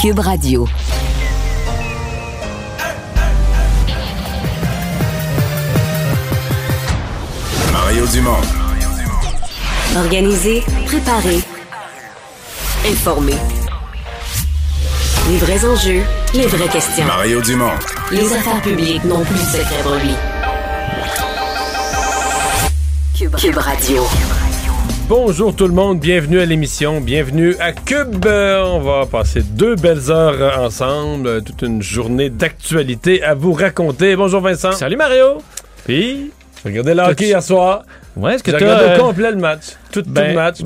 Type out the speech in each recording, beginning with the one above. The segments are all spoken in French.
Cube Radio. Mario Dumont. Organiser, préparer, informer. Les vrais enjeux, les vraies questions. Mario Dumont. Les affaires publiques n'ont plus de secret pour lui. Cube Radio. Bonjour tout le monde, bienvenue à l'émission, bienvenue à Cube. On va passer deux belles heures ensemble, toute une journée d'actualité à vous raconter. Bonjour Vincent. Salut Mario. Puis, regardez le hockey hier soir. Ouais, est-ce que tu as regardé au complet le match? Tout le match.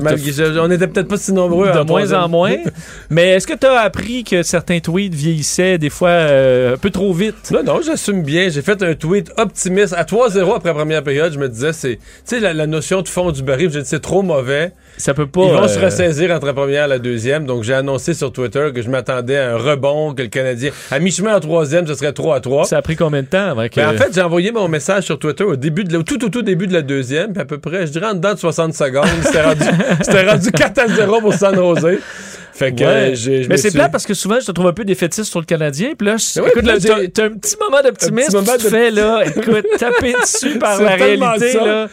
On n'était peut-être pas si nombreux. De moins en moins. Mais est-ce que tu as appris que certains tweets vieillissaient des fois un peu trop vite? Non, j'assume bien. J'ai fait un tweet optimiste. À 3-0 après la première période, je me disais, tu sais, la notion de fond du baril, je me disais, c'est trop mauvais. Ça peut pas. Ils vont se ressaisir entre la première et la deuxième. Donc, j'ai annoncé sur Twitter que je m'attendais à un rebond, que le Canadien, à mi-chemin en troisième, ce serait 3-3. Ça a pris combien de temps avant que... Ben, en fait, j'ai envoyé mon message sur Twitter au tout début de la deuxième, puis à peu près, je dirais en dedans de 60 secondes. C'était rendu 4-0 pour San José. Fait que mais c'est plat parce que souvent je te trouve un peu défaitiste sur le Canadien, puis là t'as un petit moment d'optimisme que tu fais là, écoute, taper dessus par la réalité là.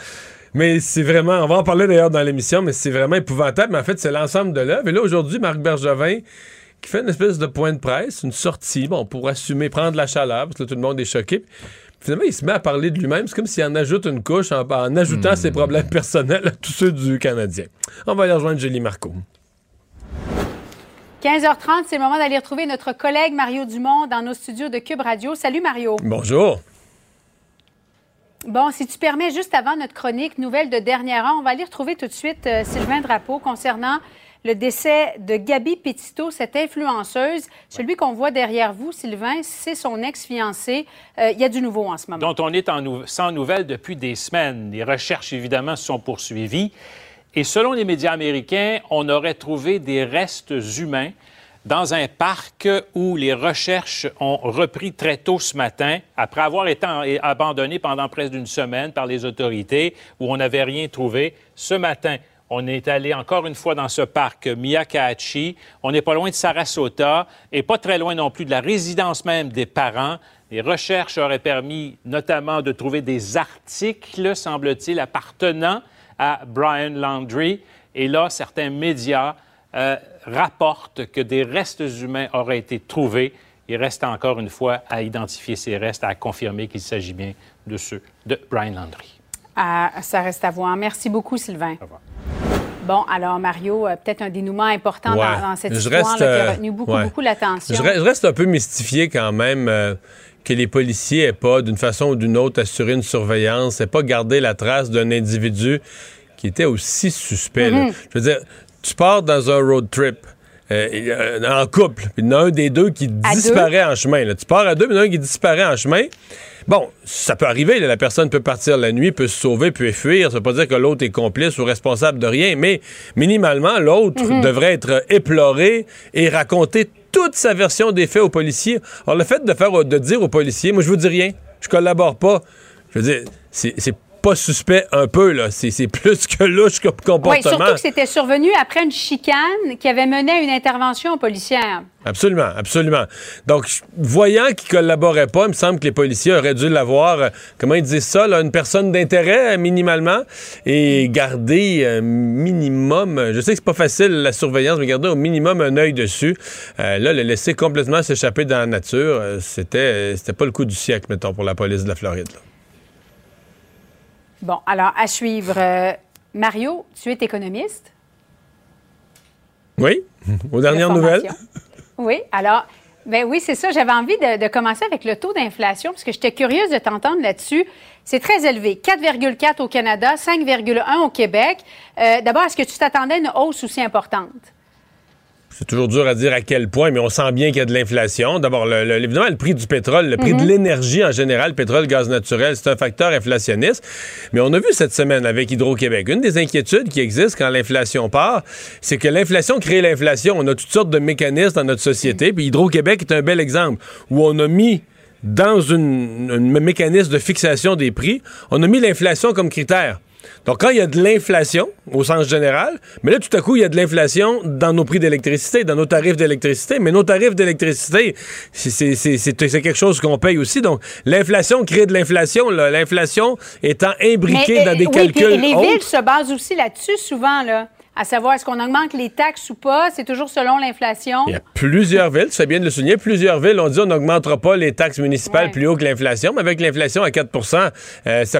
Mais c'est vraiment, on va en parler d'ailleurs dans l'émission, mais c'est vraiment épouvantable, mais en fait c'est l'ensemble de l'œuvre. Et là aujourd'hui, Marc Bergevin qui fait une espèce de point de presse, une sortie, bon, pour assumer, prendre la chaleur, parce que là, tout le monde est choqué. Finalement, il se met à parler de lui-même. C'est comme s'il en ajoute une couche en ajoutant ses problèmes personnels à tous ceux du Canadien. On va aller rejoindre Julie Marco. 15h30, c'est le moment d'aller retrouver notre collègue Mario Dumont dans nos studios de Cube Radio. Salut Mario. Bonjour. Bon, si tu permets, juste avant notre chronique nouvelle de dernière heure, on va aller retrouver tout de suite Sylvain Drapeau concernant le décès de Gabby Petito, cette influenceuse. Celui qu'on voit derrière vous, Sylvain, c'est son ex-fiancé. Il y a du nouveau en ce moment. Dont on est sans nouvelles depuis des semaines. Les recherches, évidemment, se sont poursuivies. Et selon les médias américains, on aurait trouvé des restes humains dans un parc où les recherches ont repris très tôt ce matin, après avoir été abandonné pendant presque une semaine par les autorités, où on n'avait rien trouvé ce matin. On est allé encore une fois dans ce parc Miyakahachi. On n'est pas loin de Sarasota et pas très loin non plus de la résidence même des parents. Les recherches auraient permis notamment de trouver des articles, semble-t-il, appartenant à Brian Laundrie. Et là, certains médias rapportent que des restes humains auraient été trouvés. Il reste encore une fois à identifier ces restes, à confirmer qu'il s'agit bien de ceux de Brian Laundrie. Ça reste à voir. Merci beaucoup, Sylvain. Au revoir. Bon, alors Mario, peut-être un dénouement important dans cette histoire qui a retenu beaucoup l'attention. Je reste un peu mystifié quand même que les policiers aient pas, d'une façon ou d'une autre, assuré une surveillance, aient pas gardé la trace d'un individu qui était aussi suspect. Mm-hmm. Je veux dire, tu pars dans un road trip en couple, puis il y en a un des deux qui disparaît en chemin. Là. Tu pars à deux, mais il y en a un qui disparaît en chemin. Bon, ça peut arriver, là, la personne peut partir la nuit, peut se sauver, peut fuir, ça veut pas dire que l'autre est complice ou responsable de rien, mais minimalement, l'autre devrait être éploré et raconter toute sa version des faits aux policiers. Alors le fait de dire aux policiers, moi je vous dis rien, je collabore pas, je veux dire, c'est pas suspect un peu, là. C'est plus que louche comme comportement. Oui, surtout que c'était survenu après une chicane qui avait mené à une intervention policière. Absolument, absolument. Donc, voyant qu'ils ne collaboraient pas, il me semble que les policiers auraient dû l'avoir, comment ils disent ça, là, une personne d'intérêt, minimalement, et garder minimum, je sais que c'est pas facile la surveillance, mais garder au minimum un œil dessus. Là, le laisser complètement s'échapper dans la nature, c'était pas le coup du siècle, mettons, pour la police de la Floride, là. Bon, alors, à suivre. Mario, tu es économiste? Oui, aux dernières nouvelles. Oui, alors, ben oui, c'est ça. J'avais envie de commencer avec le taux d'inflation, parce que j'étais curieuse de t'entendre là-dessus. C'est très élevé, 4,4 au Canada, 5,1 au Québec. D'abord, est-ce que tu t'attendais à une hausse aussi importante? C'est toujours dur à dire à quel point, mais on sent bien qu'il y a de l'inflation. D'abord, évidemment, le prix du pétrole, le prix de l'énergie en général, pétrole, gaz naturel, c'est un facteur inflationniste. Mais on a vu cette semaine avec Hydro-Québec, une des inquiétudes qui existe quand l'inflation part, c'est que l'inflation crée l'inflation. On a toutes sortes de mécanismes dans notre société. Puis Hydro-Québec est un bel exemple où on a mis dans un mécanisme de fixation des prix, on a mis l'inflation comme critère. Donc, quand il y a de l'inflation, au sens général, mais là, tout à coup, il y a de l'inflation dans nos prix d'électricité, dans nos tarifs d'électricité. Mais nos tarifs d'électricité, c'est quelque chose qu'on paye aussi. Donc, l'inflation crée de l'inflation. Là. L'inflation étant imbriquée dans des calculs puis les autres. Villes se basent aussi là-dessus, souvent, là. À savoir, est-ce qu'on augmente les taxes ou pas? C'est toujours selon l'inflation. Il y a plusieurs villes, tu fais bien de le souligner, plusieurs villes ont dit on n'augmentera pas les taxes municipales plus haut que l'inflation, mais avec l'inflation à 4 ça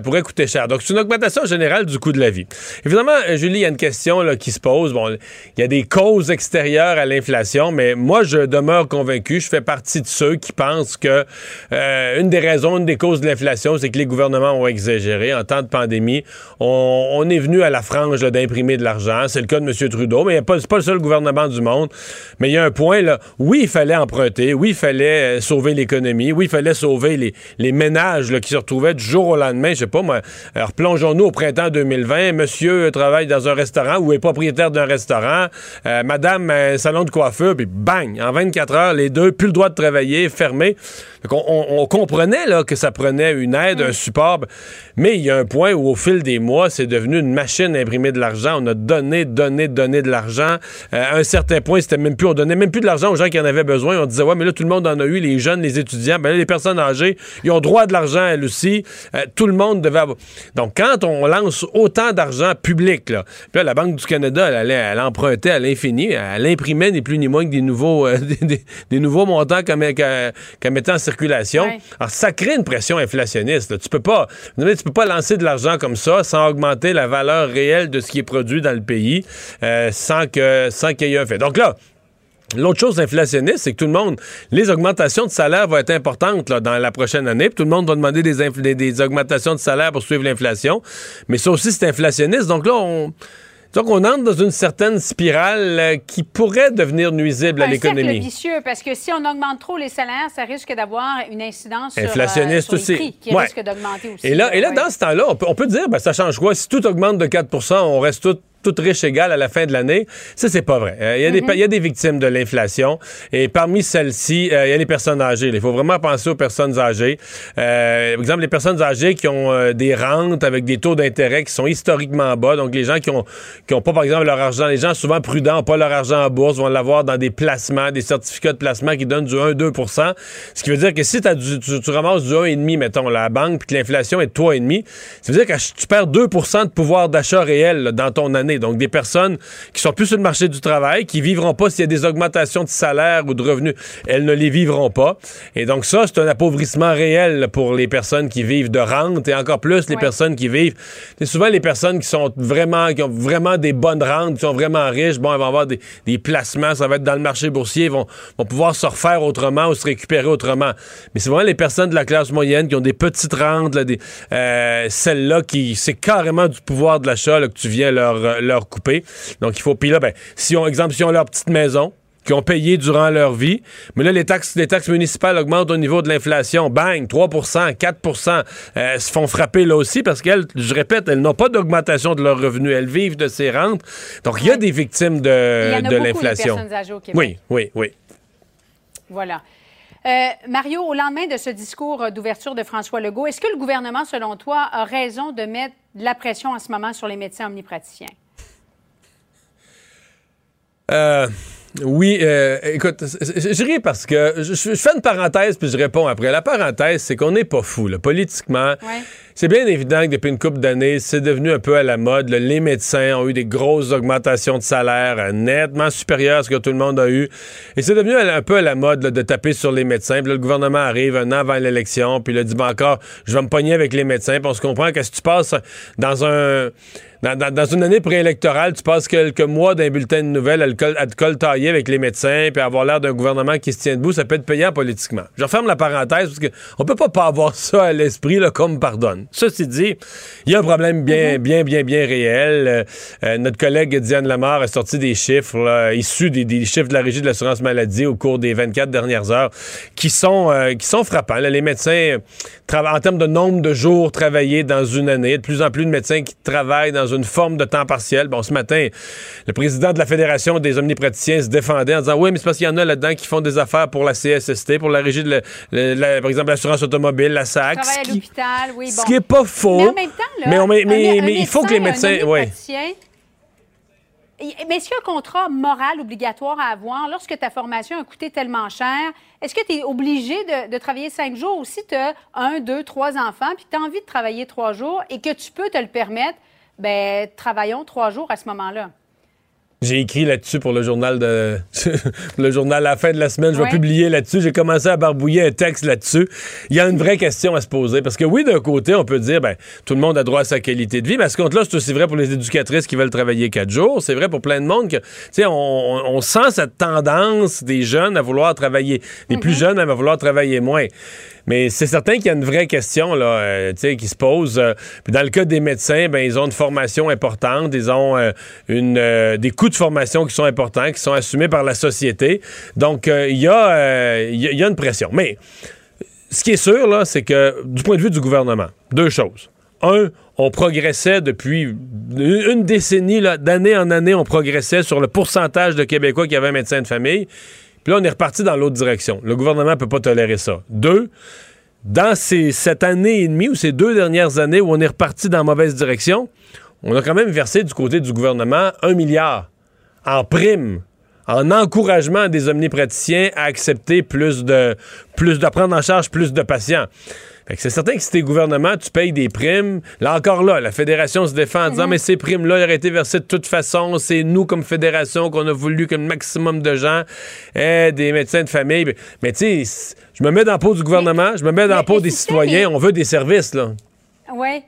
pourrait coûter cher. Donc, c'est une augmentation générale du coût de la vie. Évidemment, Julie, il y a une question là, qui se pose. Bon, il y a des causes extérieures à l'inflation, mais moi, je demeure convaincu, je fais partie de ceux qui pensent que une des raisons, une des causes de l'inflation, c'est que les gouvernements ont exagéré. En temps de pandémie, on est venu à la frange là, d'imprimer de l'argent. C'est le cas de M. Trudeau, mais c'est pas le seul gouvernement du monde. Mais il y a un point, là. Oui, il fallait emprunter. Oui, il fallait sauver l'économie. Oui, il fallait sauver les ménages là, qui se retrouvaient du jour au lendemain. Je sais pas, moi. Alors, plongeons-nous au printemps 2020. Monsieur travaille dans un restaurant ou est propriétaire d'un restaurant. Madame, un salon de coiffure. Puis bang! En 24 heures, les deux, plus le droit de travailler, fermés. On comprenait là, que ça prenait une aide, un support. Mais il y a un point où, au fil des mois, c'est devenu une machine à imprimer de l'argent. On a donné de l'argent. À un certain point, c'était même plus, on donnait même plus de l'argent aux gens qui en avaient besoin. On disait, ouais, mais là, tout le monde en a eu, les jeunes, les étudiants, ben là, les personnes âgées, ils ont droit à de l'argent, elles aussi. Tout le monde devait avoir. Donc, quand on lance autant d'argent public, là, puis là, la Banque du Canada, elle empruntait à l'infini, elle imprimait ni plus ni moins que des nouveaux, des nouveaux montants comme étant en circulation. Ouais. Alors, ça crée une pression inflationniste. Là. Tu peux pas lancer de l'argent comme ça sans augmenter la valeur réelle de ce qui est produit dans le pays. Sans qu'il y ait un fait. Donc là, l'autre chose inflationniste, c'est que tout le monde, les augmentations de salaire vont être importantes là, dans la prochaine année. Puis tout le monde va demander des augmentations de salaire pour suivre l'inflation. Mais ça aussi, c'est inflationniste. Donc là, on entre dans une certaine spirale qui pourrait devenir nuisible à l'économie. Un cercle vicieux, parce que si on augmente trop les salaires, ça risque d'avoir une incidence sur les prix qui risque d'augmenter aussi. Et là, dans ce temps-là, on peut dire, ben, ça change quoi? Si tout augmente de 4%, on reste toutes riches égales à la fin de l'année. Ça, c'est pas vrai. Il y a des victimes de l'inflation. Et parmi celles-ci, il y a les personnes âgées. Il faut vraiment penser aux personnes âgées. Par exemple, les personnes âgées qui ont des rentes avec des taux d'intérêt qui sont historiquement bas. Donc, les gens qui ont pas, par exemple, leur argent, les gens souvent prudents n'ont pas leur argent en bourse, vont l'avoir dans des placements, des certificats de placement qui donnent du 1-2%. Ce qui veut dire que si tu ramasses du 1,5, mettons, là, à la banque, puis que l'inflation est de 3,5, ça veut dire que tu perds 2% de pouvoir d'achat réel là, dans ton année. Donc, des personnes qui sont plus sur le marché du travail, qui ne vivront pas s'il y a des augmentations de salaire ou de revenus, elles ne les vivront pas. Et donc, ça, c'est un appauvrissement réel pour les personnes qui vivent de rente et encore plus les personnes qui vivent. C'est souvent les personnes qui ont vraiment des bonnes rentes, qui sont vraiment riches. Bon, elles vont avoir des placements, ça va être dans le marché boursier, vont pouvoir se refaire autrement ou se récupérer autrement. Mais c'est vraiment les personnes de la classe moyenne qui ont des petites rentes, là, celles-là qui, c'est carrément du pouvoir de l'achat là, que tu viens leur couper. Donc, il faut... Puis là, ben, si on leur petite maison, qui ont payé durant leur vie, mais là, les taxes municipales augmentent au niveau de l'inflation. Bang! 3%, 4%, se font frapper là aussi parce qu'elles, je répète, elles n'ont pas d'augmentation de leurs revenus. Elles vivent de ces rentes. Donc, il y a des victimes de l'inflation. Il y en a beaucoup, les personnes âgées au Québec. Oui. Voilà. Mario, au lendemain de ce discours d'ouverture de François Legault, est-ce que le gouvernement, selon toi, a raison de mettre de la pression en ce moment sur les médecins omnipraticiens? Oui, écoute, je ris parce que je fais une parenthèse puis je réponds après. La parenthèse, c'est qu'on n'est pas fous, là. Politiquement, c'est bien évident que depuis une couple d'années, c'est devenu un peu à la mode. Là. Les médecins ont eu des grosses augmentations de salaire nettement supérieures à ce que tout le monde a eu. Et c'est devenu un peu à la mode là, de taper sur les médecins. Puis là, le gouvernement arrive un an avant l'élection puis il dit ben encore, je vais me pogner avec les médecins. Puis on se comprend que si tu passes dans une année préélectorale, tu passes quelques mois d'un bulletin de nouvelles à te coltailler avec les médecins puis avoir l'air d'un gouvernement qui se tient debout, ça peut être payant politiquement. Je referme la parenthèse parce qu'on peut pas avoir ça à l'esprit, là, qu'on me pardonne. Ceci dit, il y a un problème bien réel. Notre collègue Diane Lamar a sorti des chiffres là, issus des chiffres de la Régie de l'assurance maladie au cours des 24 dernières heures qui sont frappants. Là, les médecins, en termes de nombre de jours travaillés dans une année, de plus en plus de médecins qui travaillent dans une forme de temps partiel. Bon, ce matin, le président de la Fédération des omnipraticiens se défendait en disant « Oui, mais c'est parce qu'il y en a là-dedans qui font des affaires pour la CSST, pour la Régie de par exemple, l'assurance automobile, la SAC. » Travail à l'hôpital, oui, bon. Ce qui n'est pas faux. Mais en même temps, là, mais il faut que les médecins... Mais est-ce qu'il y a un contrat moral obligatoire à avoir lorsque ta formation a coûté tellement cher? Est-ce que tu es obligé de travailler 5 jours ou si tu as 1, 2, 3 enfants puis que tu as envie de travailler 3 jours et que tu peux te le permettre, bien, travaillons 3 jours à ce moment-là. J'ai écrit là-dessus pour le journal à la fin de la semaine. Je vais publier là-dessus. J'ai commencé à barbouiller un texte là-dessus. Il y a une vraie question à se poser. Parce que oui, d'un côté, on peut dire, ben, tout le monde a droit à sa qualité de vie. Mais à ce compte-là, c'est aussi vrai pour les éducatrices qui veulent travailler 4 jours. C'est vrai pour plein de monde que, tu sais, on sent cette tendance des jeunes à vouloir travailler, des plus jeunes à vouloir travailler moins. Mais c'est certain qu'il y a une vraie question là, qui se pose. Puis dans le cas des médecins, ben, ils ont une formation importante, ils ont des coûts de formation qui sont importants, qui sont assumés par la société. Donc, il y a une pression. Mais ce qui est sûr, là, c'est que du point de vue du gouvernement, 2 choses. 1, on progressait depuis une décennie, là, d'année en année, on progressait sur le pourcentage de Québécois qui avaient un médecin de famille. Puis là, on est reparti dans l'autre direction. Le gouvernement ne peut pas tolérer ça. 2, dans cette année et demie ou ces 2 dernières années où on est reparti dans la mauvaise direction, on a quand même versé du côté du gouvernement 1 milliard en prime, en encouragement des omnipraticiens à accepter plus de prendre en charge plus de patients. Fait que c'est certain que si t'es gouvernement, tu payes des primes. Là encore, là, la Fédération se défend en disant « Mais ces primes-là, elles auraient été versées de toute façon. C'est nous, comme Fédération, qu'on a voulu qu'un maximum de gens aient des médecins de famille. » Mais tu sais, je me mets dans la peau du gouvernement, je me mets dans la peau des citoyens. On veut des services, là. Oui.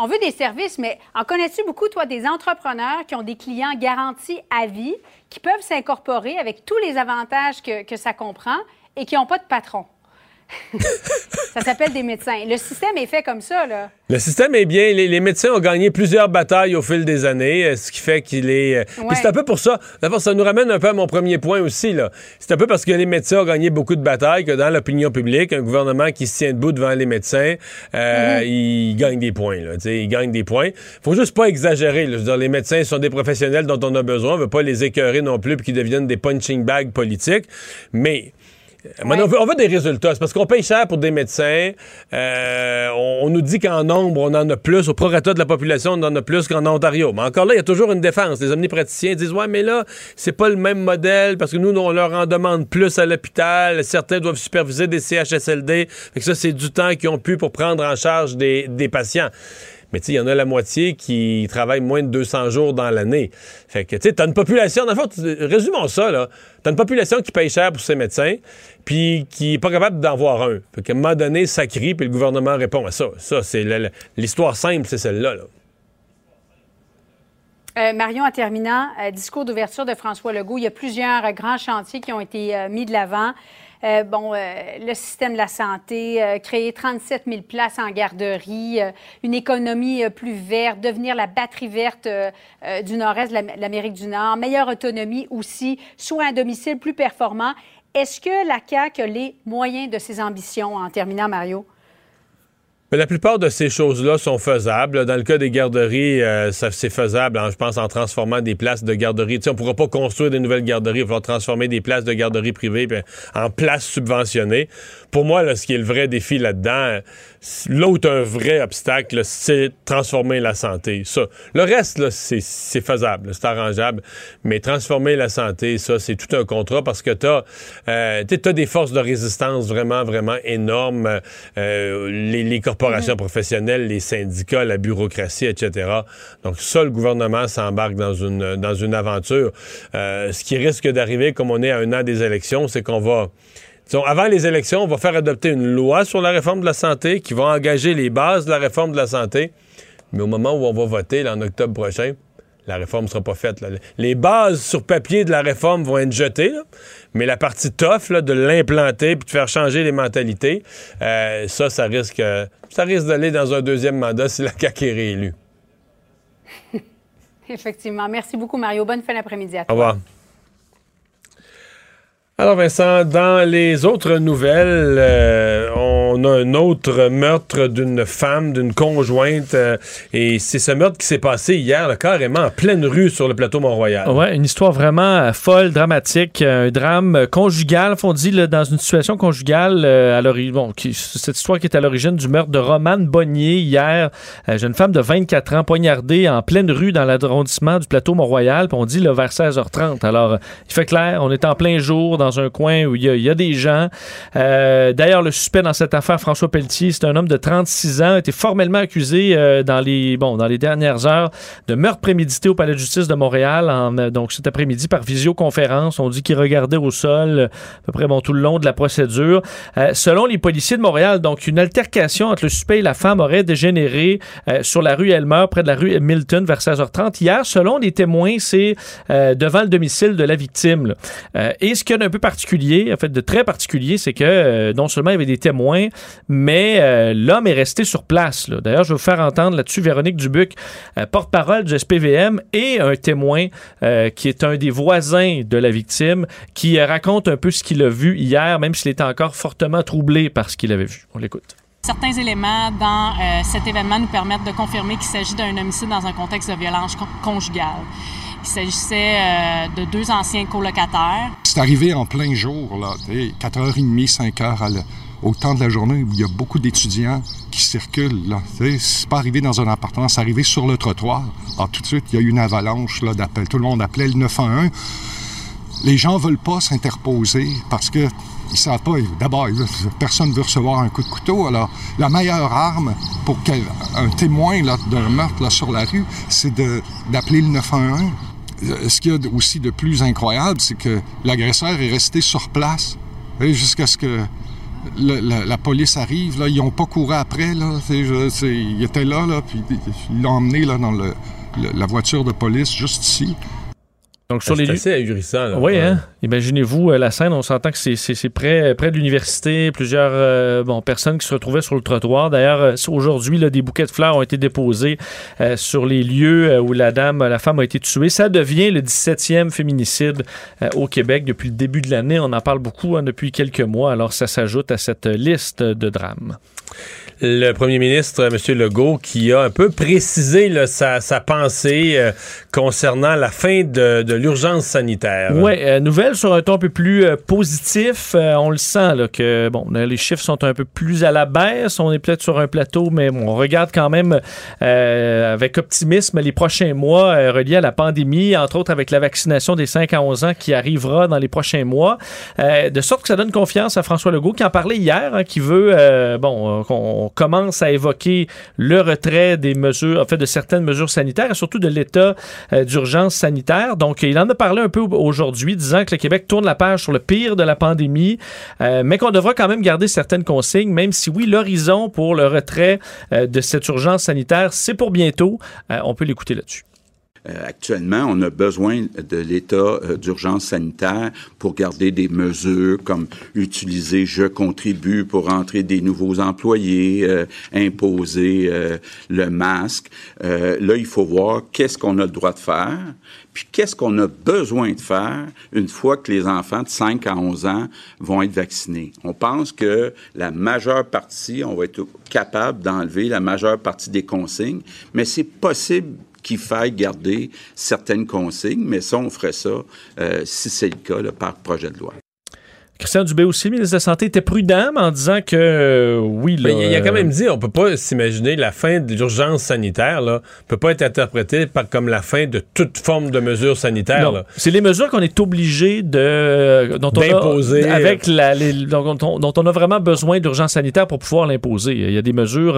On veut des services, mais en connais-tu beaucoup, toi, des entrepreneurs qui ont des clients garantis à vie, qui peuvent s'incorporer avec tous les avantages que ça comprend et qui n'ont pas de patron? Ça s'appelle des médecins. Le système est fait comme ça, là. Le système est bien. Les médecins ont gagné plusieurs batailles au fil des années, ce qui fait qu'il est... Ouais. Puis c'est un peu pour ça. D'abord, ça nous ramène un peu à mon premier point aussi, là. C'est un peu parce que les médecins ont gagné beaucoup de batailles que dans l'opinion publique, un gouvernement qui se tient debout devant les médecins, il gagne des points, là. Il gagne des points. Faut juste pas exagérer, là. Je veux dire, les médecins sont des professionnels dont on a besoin. On veut pas les écœurer non plus puis qu'ils deviennent des punching bags politiques. Mais... Ouais. On veut des résultats. C'est parce qu'on paye cher pour des médecins. On nous dit qu'en nombre, on en a plus. Au prorata de la population, on en a plus qu'en Ontario. Mais encore là, il y a toujours une défense. Les omnipraticiens disent « Ouais, mais là, c'est pas le même modèle parce que nous, on leur en demande plus à l'hôpital. Certains doivent superviser des CHSLD. » Fait que ça, c'est du temps qu'ils ont pu pour prendre en charge des patients. Mais tu sais, il y en a la moitié qui travaille moins de 200 jours dans l'année. Fait que, tu sais, t'as une population... Dans le fond, résumons ça, là. T'as une population qui paye cher pour ses médecins puis qui est pas capable d'en voir un. Fait qu'à un moment donné, ça crie, puis le gouvernement répond à ça. Ça, c'est l'histoire simple, c'est celle-là, là. Marion, en terminant, discours d'ouverture de François Legault. Il y a plusieurs grands chantiers qui ont été mis de l'avant. Le système de la santé, créer 37 000 places en garderie, une économie plus verte, devenir la batterie verte du nord-est de l'Amérique du Nord, meilleure autonomie aussi, soins à domicile plus performants. Est-ce que la CAQ a les moyens de ses ambitions? En terminant, Mario. Mais la plupart de ces choses-là sont faisables. Dans le cas des garderies, c'est faisable, hein, je pense, en transformant des places de garderies. Tu sais, on ne pourra pas construire des nouvelles garderies. Il va falloir transformer des places de garderies privées en places subventionnées. Pour moi, là, ce qui est le vrai défi là-dedans, l'autre un vrai obstacle, là, c'est transformer la santé. Ça. Le reste, là, c'est faisable, c'est arrangeable. Mais transformer la santé, ça, c'est tout un contrat parce que t'as des forces de résistance vraiment, vraiment énormes. Les corporations professionnelles, les syndicats, la bureaucratie, etc. Donc ça, le gouvernement s'embarque dans une aventure. Ce qui risque d'arriver, comme on est à 1 an des élections, c'est qu'on va... Disons, avant les élections, on va faire adopter une loi sur la réforme de la santé qui va engager les bases de la réforme de la santé. Mais au moment où on va voter, là, en octobre prochain, la réforme ne sera pas faite, là. Les bases sur papier de la réforme vont être jetées, là, mais la partie tough là, de l'implanter puis de faire changer les mentalités, ça risque d'aller dans un 2e mandat si la CAQ est réélue. Effectivement. Merci beaucoup, Mario. Bonne fin d'après-midi à toi. Au revoir. Alors Vincent, dans les autres nouvelles, on a un autre meurtre d'une femme, d'une conjointe, et c'est ce meurtre qui s'est passé hier, là, carrément en pleine rue sur le plateau Mont-Royal. Ouais, une histoire vraiment folle, dramatique, un drame conjugal, on dit, là, dans une situation conjugale, cette histoire qui est à l'origine du meurtre de Romane Bonnier hier, jeune femme de 24 ans poignardée en pleine rue dans l'arrondissement du plateau Mont-Royal, on dit là, vers 16h30. Alors, il fait clair, on est en plein jour, dans un coin où il y a des gens. D'ailleurs, le suspect dans cette affaire, François Pelletier, c'est un homme de 36 ans, a été formellement accusé dans les dernières heures de meurtre prémédité au Palais de justice de Montréal, donc cet après-midi, par visioconférence. On dit qu'il regardait au sol à peu près tout le long de la procédure. Selon les policiers de Montréal, donc, une altercation entre le suspect et la femme aurait dégénéré sur la rue Elmer, près de la rue Milton, vers 16h30. Hier, selon les témoins, c'est devant le domicile de la victime, là. Et ce qu'il y a d'un peu particulier, en fait de très particulier, c'est que non seulement il y avait des témoins, mais l'homme est resté sur place, là. D'ailleurs, je vais vous faire entendre là-dessus Véronique Dubuc, porte-parole du SPVM, et un témoin qui est un des voisins de la victime, qui raconte un peu ce qu'il a vu hier, même s'il était encore fortement troublé par ce qu'il avait vu. On l'écoute. Certains éléments dans cet événement nous permettent de confirmer qu'il s'agit d'un homicide dans un contexte de violence conjugale. Il s'agissait de deux anciens colocataires. C'est arrivé en plein jour, là, 4h30, 5h, au temps de la journée où il y a beaucoup d'étudiants qui circulent, là. C'est pas arrivé dans un appartement, c'est arrivé sur le trottoir. Alors, tout de suite, il y a eu une avalanche là, d'appels. Tout le monde appelait le 911. Les gens veulent pas s'interposer parce que ils savent pas. D'abord, personne ne veut recevoir un coup de couteau. Alors, la meilleure arme pour un témoin là, d'un meurtre là, sur la rue, c'est d'appeler le 911. Ce qu'il y a aussi de plus incroyable, c'est que l'agresseur est resté sur place jusqu'à ce que la police arrive. Là, ils n'ont pas couru après. Là, ils étaient là, puis ils l'ont emmené là, dans la voiture de police juste ici. Donc, sur les lieux, c'est assez ahurissant, là. Oui, hein? Imaginez-vous la scène, on s'entend que c'est près de l'université, plusieurs personnes qui se retrouvaient sur le trottoir. D'ailleurs, aujourd'hui, là, des bouquets de fleurs ont été déposés sur les lieux où la femme a été tuée. Ça devient le 17e féminicide au Québec depuis le début de l'année. On en parle beaucoup depuis quelques mois, alors ça s'ajoute à cette liste de drames. Le premier ministre, M. Legault, qui a un peu précisé là, sa pensée concernant la fin de l'urgence sanitaire. Oui, nouvelle sur un ton un peu plus positif. On le sent là, que les chiffres sont un peu plus à la baisse. On est peut-être sur un plateau, mais on regarde quand même avec optimisme les prochains mois reliés à la pandémie, entre autres avec la vaccination des 5 à 11 ans qui arrivera dans les prochains mois. De sorte que ça donne confiance à François Legault, qui en parlait hier, hein, qui veut qu'on commence à évoquer le retrait des mesures, en fait de certaines mesures sanitaires et surtout de l'état d'urgence sanitaire. Donc, il en a parlé un peu aujourd'hui, disant que le Québec tourne la page sur le pire de la pandémie, mais qu'on devra quand même garder certaines consignes, même si oui, l'horizon pour le retrait de cette urgence sanitaire, c'est pour bientôt. On peut l'écouter là-dessus. Actuellement, on a besoin de l'état d'urgence sanitaire pour garder des mesures comme utiliser « je contribue » pour entrer des nouveaux employés, imposer le masque. Là, il faut voir qu'est-ce qu'on a le droit de faire, puis qu'est-ce qu'on a besoin de faire une fois que les enfants de 5 à 11 ans vont être vaccinés. On pense que la majeure partie, on va être capable d'enlever la majeure partie des consignes, mais c'est possible qu'il faille garder certaines consignes, mais ça, on ferait ça, si c'est le cas, là, par projet de loi. Christian Dubé aussi, ministre de la Santé, était prudent en disant que oui... Là, il a quand même dit, on peut pas s'imaginer la fin de l'urgence sanitaire, là, peut pas être interprétée comme la fin de toute forme de mesures sanitaires. Non, là. C'est les mesures qu'on est obligé d'imposer. Dont on a vraiment besoin d'urgence sanitaire pour pouvoir l'imposer. Il y a des mesures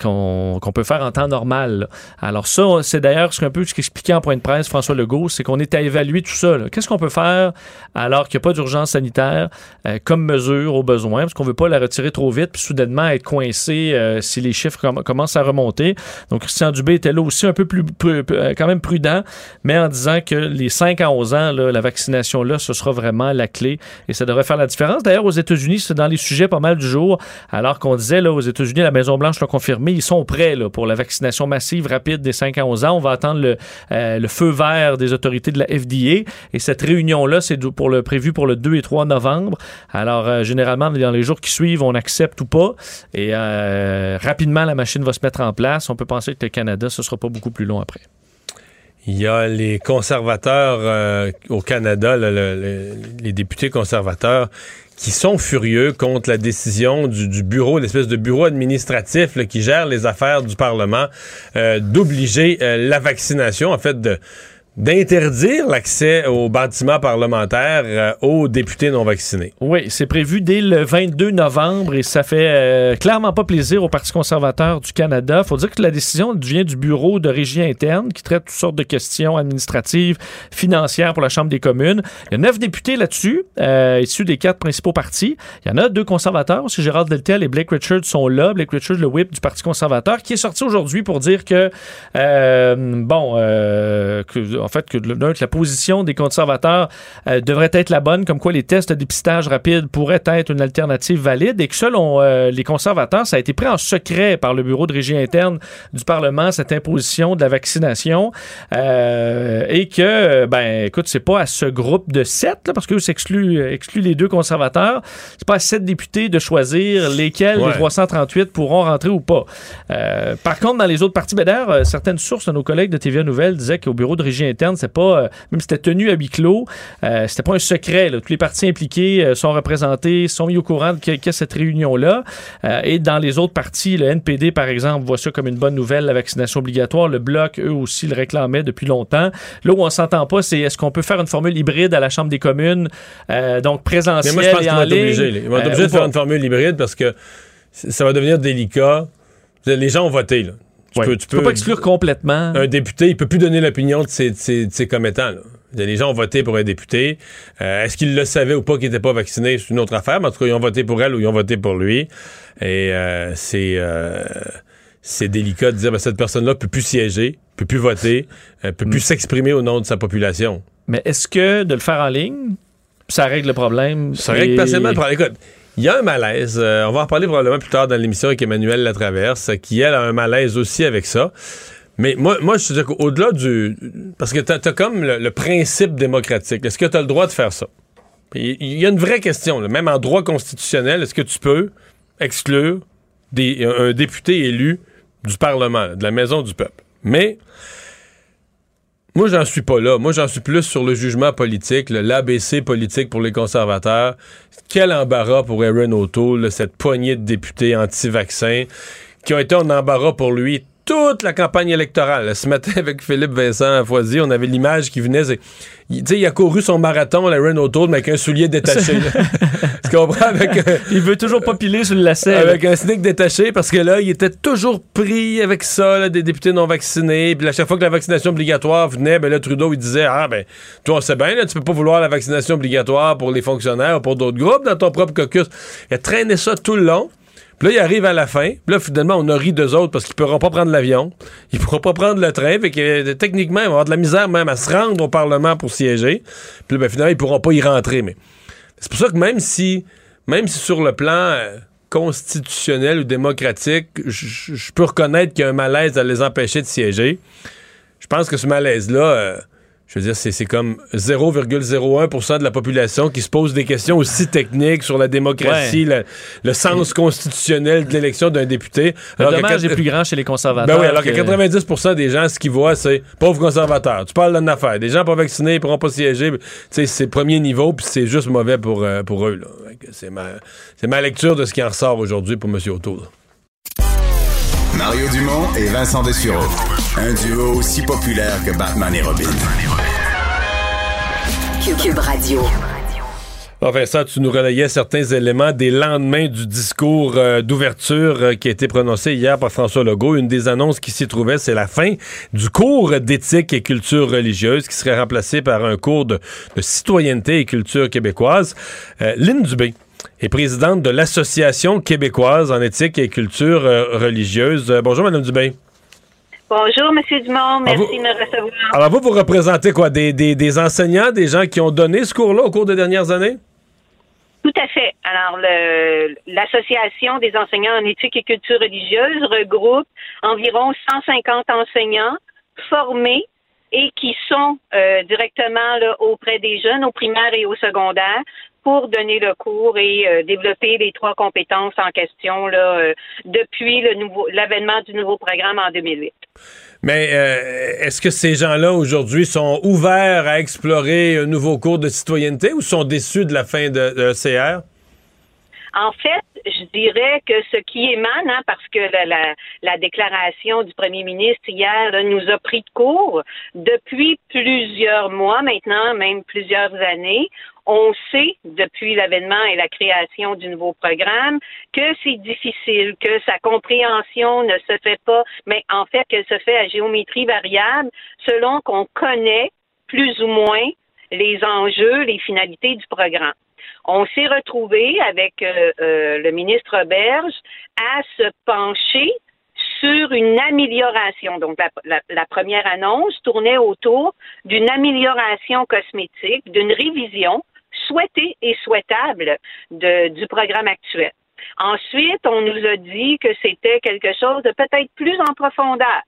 qu'on peut faire en temps normal, là. Alors ça, c'est d'ailleurs ce qu'expliquait en point de presse François Legault, c'est qu'on est à évaluer tout ça, là. Qu'est-ce qu'on peut faire alors qu'il n'y a pas d'urgence sanitaire? sanitaire comme mesure au besoin, parce qu'on ne veut pas la retirer trop vite puis soudainement être coincé si les chiffres commencent à remonter. Donc Christian Dubé était là aussi un peu plus quand même prudent, mais en disant que les 5 à 11 ans, là, la vaccination là, ce sera vraiment la clé et ça devrait faire la différence. D'ailleurs, aux États-Unis, c'est dans les sujets pas mal du jour, alors qu'on disait là, aux États-Unis, la Maison-Blanche l'a confirmé, ils sont prêts là, pour la vaccination massive, rapide des 5 à 11 ans. On va attendre le feu vert des autorités de la FDA et cette réunion-là, c'est prévu pour le 2 et 3 novembre. Alors, généralement, dans les jours qui suivent, on accepte ou pas et rapidement, la machine va se mettre en place. On peut penser que le Canada, ce sera pas beaucoup plus long après. Il y a les conservateurs au Canada, les députés conservateurs qui sont furieux contre la décision du bureau, l'espèce de bureau administratif là, qui gère les affaires du Parlement, d'obliger la vaccination, en fait, d'interdire l'accès aux bâtiments parlementaires aux députés non vaccinés. Oui, c'est prévu dès le 22 novembre et ça fait clairement pas plaisir au Parti conservateur du Canada. Faut dire que la décision vient du bureau de régie interne qui traite toutes sortes de questions administratives, financières pour la Chambre des communes. Il y a 9 députés là-dessus, issus des 4 principaux partis. Il y en a 2 conservateurs aussi, Gérard Deltell et Blake Richards sont là. Blake Richards, le whip du Parti conservateur, qui est sorti aujourd'hui pour dire que que la position des conservateurs devrait être la bonne, comme quoi les tests de dépistage rapide pourraient être une alternative valide et que selon les conservateurs, ça a été pris en secret par le bureau de régie interne du Parlement, cette imposition de la vaccination et que, ben, écoute, c'est pas à ce groupe de 7, là, parce qu'eux s'excluent les 2 conservateurs, c'est pas à 7 députés de choisir lesquels les 338 pourront rentrer ou pas. Par contre, dans les autres partis, ben, d'ailleurs, certaines sources de nos collègues de TVA Nouvelle disaient qu'au bureau de régie interne, c'est pas, même si c'était tenu à huis clos, c'était pas un secret. Là. Tous les partis impliqués sont représentés, sont mis au courant de cette réunion-là. Et dans les autres partis, le NPD, par exemple, voit ça comme une bonne nouvelle, la vaccination obligatoire. Le Bloc, eux aussi, le réclamaient depuis longtemps. Là où on s'entend pas, c'est est-ce qu'on peut faire une formule hybride à la Chambre des communes, donc présentielle et en ligne. Mais moi, je pense qu'ils vont être obligés. Ils vont être obligés de faire une formule hybride parce que ça va devenir délicat. Les gens ont voté, là. Tu peux pas exclure complètement. Un député, il peut plus donner l'opinion de ses commettants, là. Les gens ont voté pour un député. Est-ce qu'ils le savaient ou pas qu'il n'était pas vacciné? C'est une autre affaire, mais en tout cas, ils ont voté pour elle ou ils ont voté pour lui. Et c'est délicat de dire, ben, cette personne-là peut plus siéger, peut plus voter, peut plus s'exprimer au nom de sa population. Mais est-ce que de le faire en ligne, ça règle le problème? Ça règle partiellement le problème. Écoute, il y a un malaise, on va en parler probablement plus tard dans l'émission avec Emmanuel Latraverse, qui elle a un malaise aussi avec ça, mais moi je te dis qu'au-delà du... parce que t'as comme le principe démocratique, est-ce que t'as le droit de faire ça? Il y a une vraie question, là. Même en droit constitutionnel, est-ce que tu peux exclure un député élu du Parlement, là, de la maison du peuple? Mais... moi, j'en suis pas là. Moi, j'en suis plus sur le jugement politique, l'ABC politique pour les conservateurs. Quel embarras pour Erin O'Toole, cette poignée de députés anti-vaccins qui ont été en embarras pour lui toute la campagne électorale. Ce matin, avec Philippe Vincent Foisy, on avait l'image qui venait. Il a couru son marathon, Erin O'Toole, mais avec un soulier détaché. Tu comprends? Il veut toujours pas piler sur le lacet. Avec un sneak détaché, parce que là, il était toujours pris avec ça, là, des députés non vaccinés. Puis à chaque fois que la vaccination obligatoire venait, ben là, Trudeau, il disait, ah, ben, toi, on sait bien, là, tu peux pas vouloir la vaccination obligatoire pour les fonctionnaires ou pour d'autres groupes dans ton propre caucus. Il a traîné ça tout le long. Puis là, il arrive à la fin. Puis là, finalement, on a ri d'eux autres parce qu'ils pourront pas prendre l'avion. Ils pourront pas prendre le train. Fait que techniquement, ils vont avoir de la misère même à se rendre au Parlement pour siéger. Puis là, ben, finalement, ils pourront pas y rentrer. Mais c'est pour ça que même si sur le plan constitutionnel ou démocratique, je peux reconnaître qu'il y a un malaise à les empêcher de siéger, je pense que ce malaise-là... je veux dire, c'est comme 0,01% de la population qui se pose des questions aussi techniques sur la démocratie, le sens constitutionnel de l'élection d'un député. Le dommage est plus grand chez les conservateurs. Ben oui, alors que 90% des gens, ce qu'ils voient, c'est pauvres conservateurs. Tu parles d'une affaire. Des gens pas vaccinés, ils pourront pas siéger. Tu sais, c'est premier niveau, puis c'est juste mauvais pour eux. Là. C'est ma lecture de ce qui en ressort aujourd'hui pour M. O'Toole. Mario Dumont et Vincent Dessureau. Un duo aussi populaire que Batman et Robin. Cube Radio. Alors Vincent, tu nous relayais certains éléments des lendemains du discours d'ouverture qui a été prononcé hier par François Legault. Une des annonces qui s'y trouvait, c'est la fin du cours d'éthique et culture religieuse qui serait remplacé par un cours de citoyenneté et culture québécoise. Lynn Dubé est présidente de l'Association québécoise en éthique et culture religieuse. Bonjour Madame Dubé. Bonjour, M. Dumont. Merci de me recevoir. Alors, vous représentez quoi? Des enseignants, des gens qui ont donné ce cours-là au cours des dernières années? Tout à fait. Alors, l'Association des enseignants en éthique et culture religieuse regroupe environ 150 enseignants formés et qui sont directement là, auprès des jeunes, au primaire et au secondaire, pour donner le cours et développer les trois compétences en question là, depuis l'avènement du nouveau programme en 2008. Mais est-ce que ces gens-là, aujourd'hui, sont ouverts à explorer un nouveau cours de citoyenneté ou sont déçus de la fin de l'ECR? En fait, je dirais que ce qui émane, hein, parce que la déclaration du premier ministre hier là, nous a pris de court, depuis plusieurs mois maintenant, même plusieurs années, on sait, depuis l'avènement et la création du nouveau programme, que c'est difficile, que sa compréhension ne se fait pas, mais en fait qu'elle se fait à géométrie variable selon qu'on connaît plus ou moins les enjeux, les finalités du programme. On s'est retrouvé avec le ministre Roberge à se pencher sur une amélioration. Donc, la première annonce tournait autour d'une amélioration cosmétique, d'une révision souhaitée et souhaitable du programme actuel. Ensuite, on nous a dit que c'était quelque chose de peut-être plus en profondeur.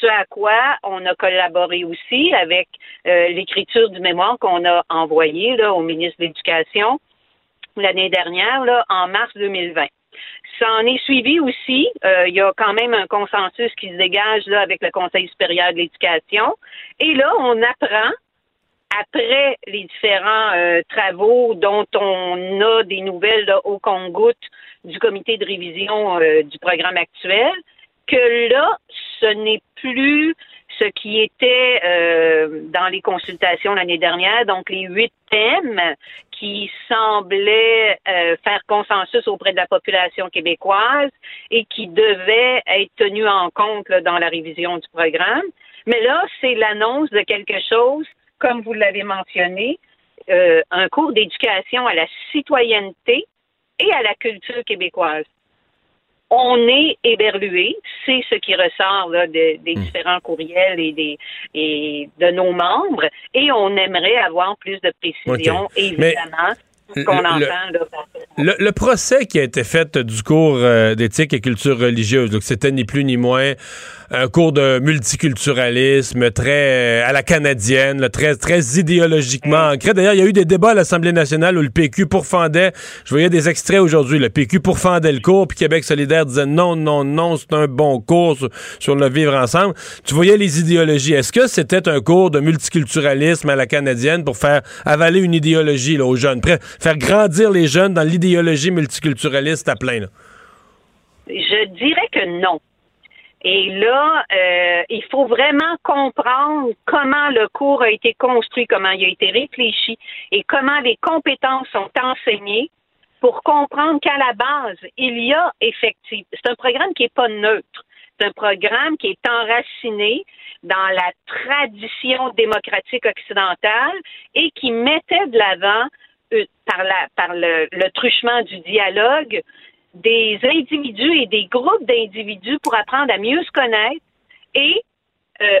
Ce à quoi on a collaboré aussi avec l'écriture du mémoire qu'on a envoyé là, au ministre de l'Éducation l'année dernière, là, en mars 2020. Ça en est suivi aussi. Il y a quand même un consensus qui se dégage là, avec le Conseil supérieur de l'Éducation. Et là, on apprend, après les différents travaux dont on a des nouvelles là, au compte-gouttes du comité de révision du programme actuel, que là, ce n'est plus ce qui était dans les consultations l'année dernière, donc les 8 thèmes qui semblaient faire consensus auprès de la population québécoise et qui devaient être tenus en compte là, dans la révision du programme. Mais là, c'est l'annonce de quelque chose, comme vous l'avez mentionné, un cours d'éducation à la citoyenneté et à la culture québécoise. On est éberlué, c'est ce qui ressort là, des différents courriels et de nos membres, et on aimerait avoir plus de précision, okay. Évidemment. Le procès qui a été fait du cours d'éthique et culture religieuse, donc c'était ni plus ni moins un cours de multiculturalisme très à la canadienne, là, très, très idéologiquement ancré. D'ailleurs, il y a eu des débats à l'Assemblée nationale où le PQ pourfendait, je voyais des extraits aujourd'hui, le PQ pourfendait le cours, puis Québec solidaire disait non, c'est un bon cours sur le vivre ensemble. Tu voyais les idéologies. Est-ce que c'était un cours de multiculturalisme à la canadienne pour faire avaler une idéologie là, aux jeunes? Faire grandir les jeunes dans l'idéologie multiculturaliste à plein, là. Je dirais que non. Et là, il faut vraiment comprendre comment le cours a été construit, comment il a été réfléchi et comment les compétences sont enseignées pour comprendre qu'à la base, il y a effectivement... C'est un programme qui n'est pas neutre. C'est un programme qui est enraciné dans la tradition démocratique occidentale et qui mettait de l'avant par le truchement du dialogue des individus et des groupes d'individus pour apprendre à mieux se connaître et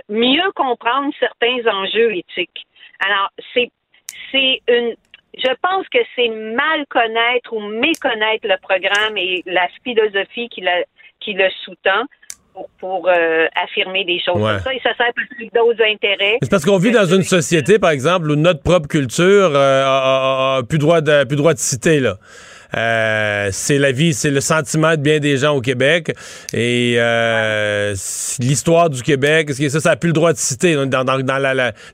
mieux comprendre certains enjeux éthiques. Alors, je pense que c'est mal connaître ou méconnaître le programme et la philosophie qui le sous-tend pour affirmer des choses comme ça. Et ça sert plus d'autres intérêts. C'est parce qu'on vit dans une société, par exemple, où notre propre culture a plus droit de citer, là. C'est la vie, c'est le sentiment de bien des gens au Québec. Et l'histoire du Québec, ça n'a plus le droit de citer dans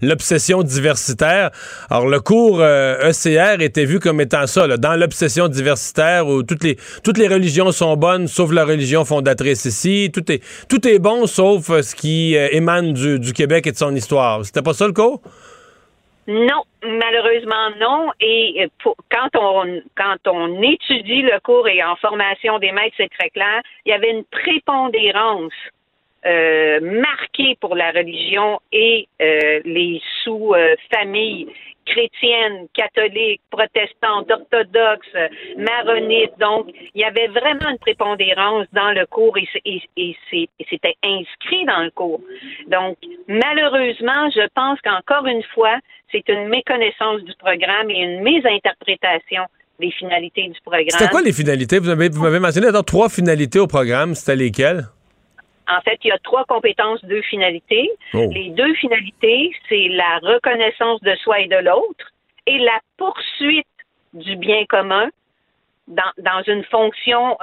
l'obsession diversitaire. Alors, le cours ECR était vu comme étant ça, là, dans l'obsession diversitaire où toutes les religions sont bonnes, sauf la religion fondatrice ici. Tout est bon, sauf ce qui émane du Québec et de son histoire. C'était pas ça, le cours? Non, malheureusement non. Et quand on étudie le cours et en formation des maîtres, c'est très clair, il y avait une prépondérance marquée pour la religion et les sous-familles chrétiennes, catholiques, protestantes, orthodoxes, maronites. Donc, il y avait vraiment une prépondérance dans le cours et c'était inscrit dans le cours. Donc, malheureusement, je pense qu'encore une fois, c'est une méconnaissance du programme et une mésinterprétation des finalités du programme. C'était quoi les finalités? Vous m'avez mentionné alors, 3 finalités au programme. C'était lesquelles? En fait, il y a 3 compétences, 2 finalités. Oh. Les 2 finalités, c'est la reconnaissance de soi et de l'autre et la poursuite du bien commun dans une fonction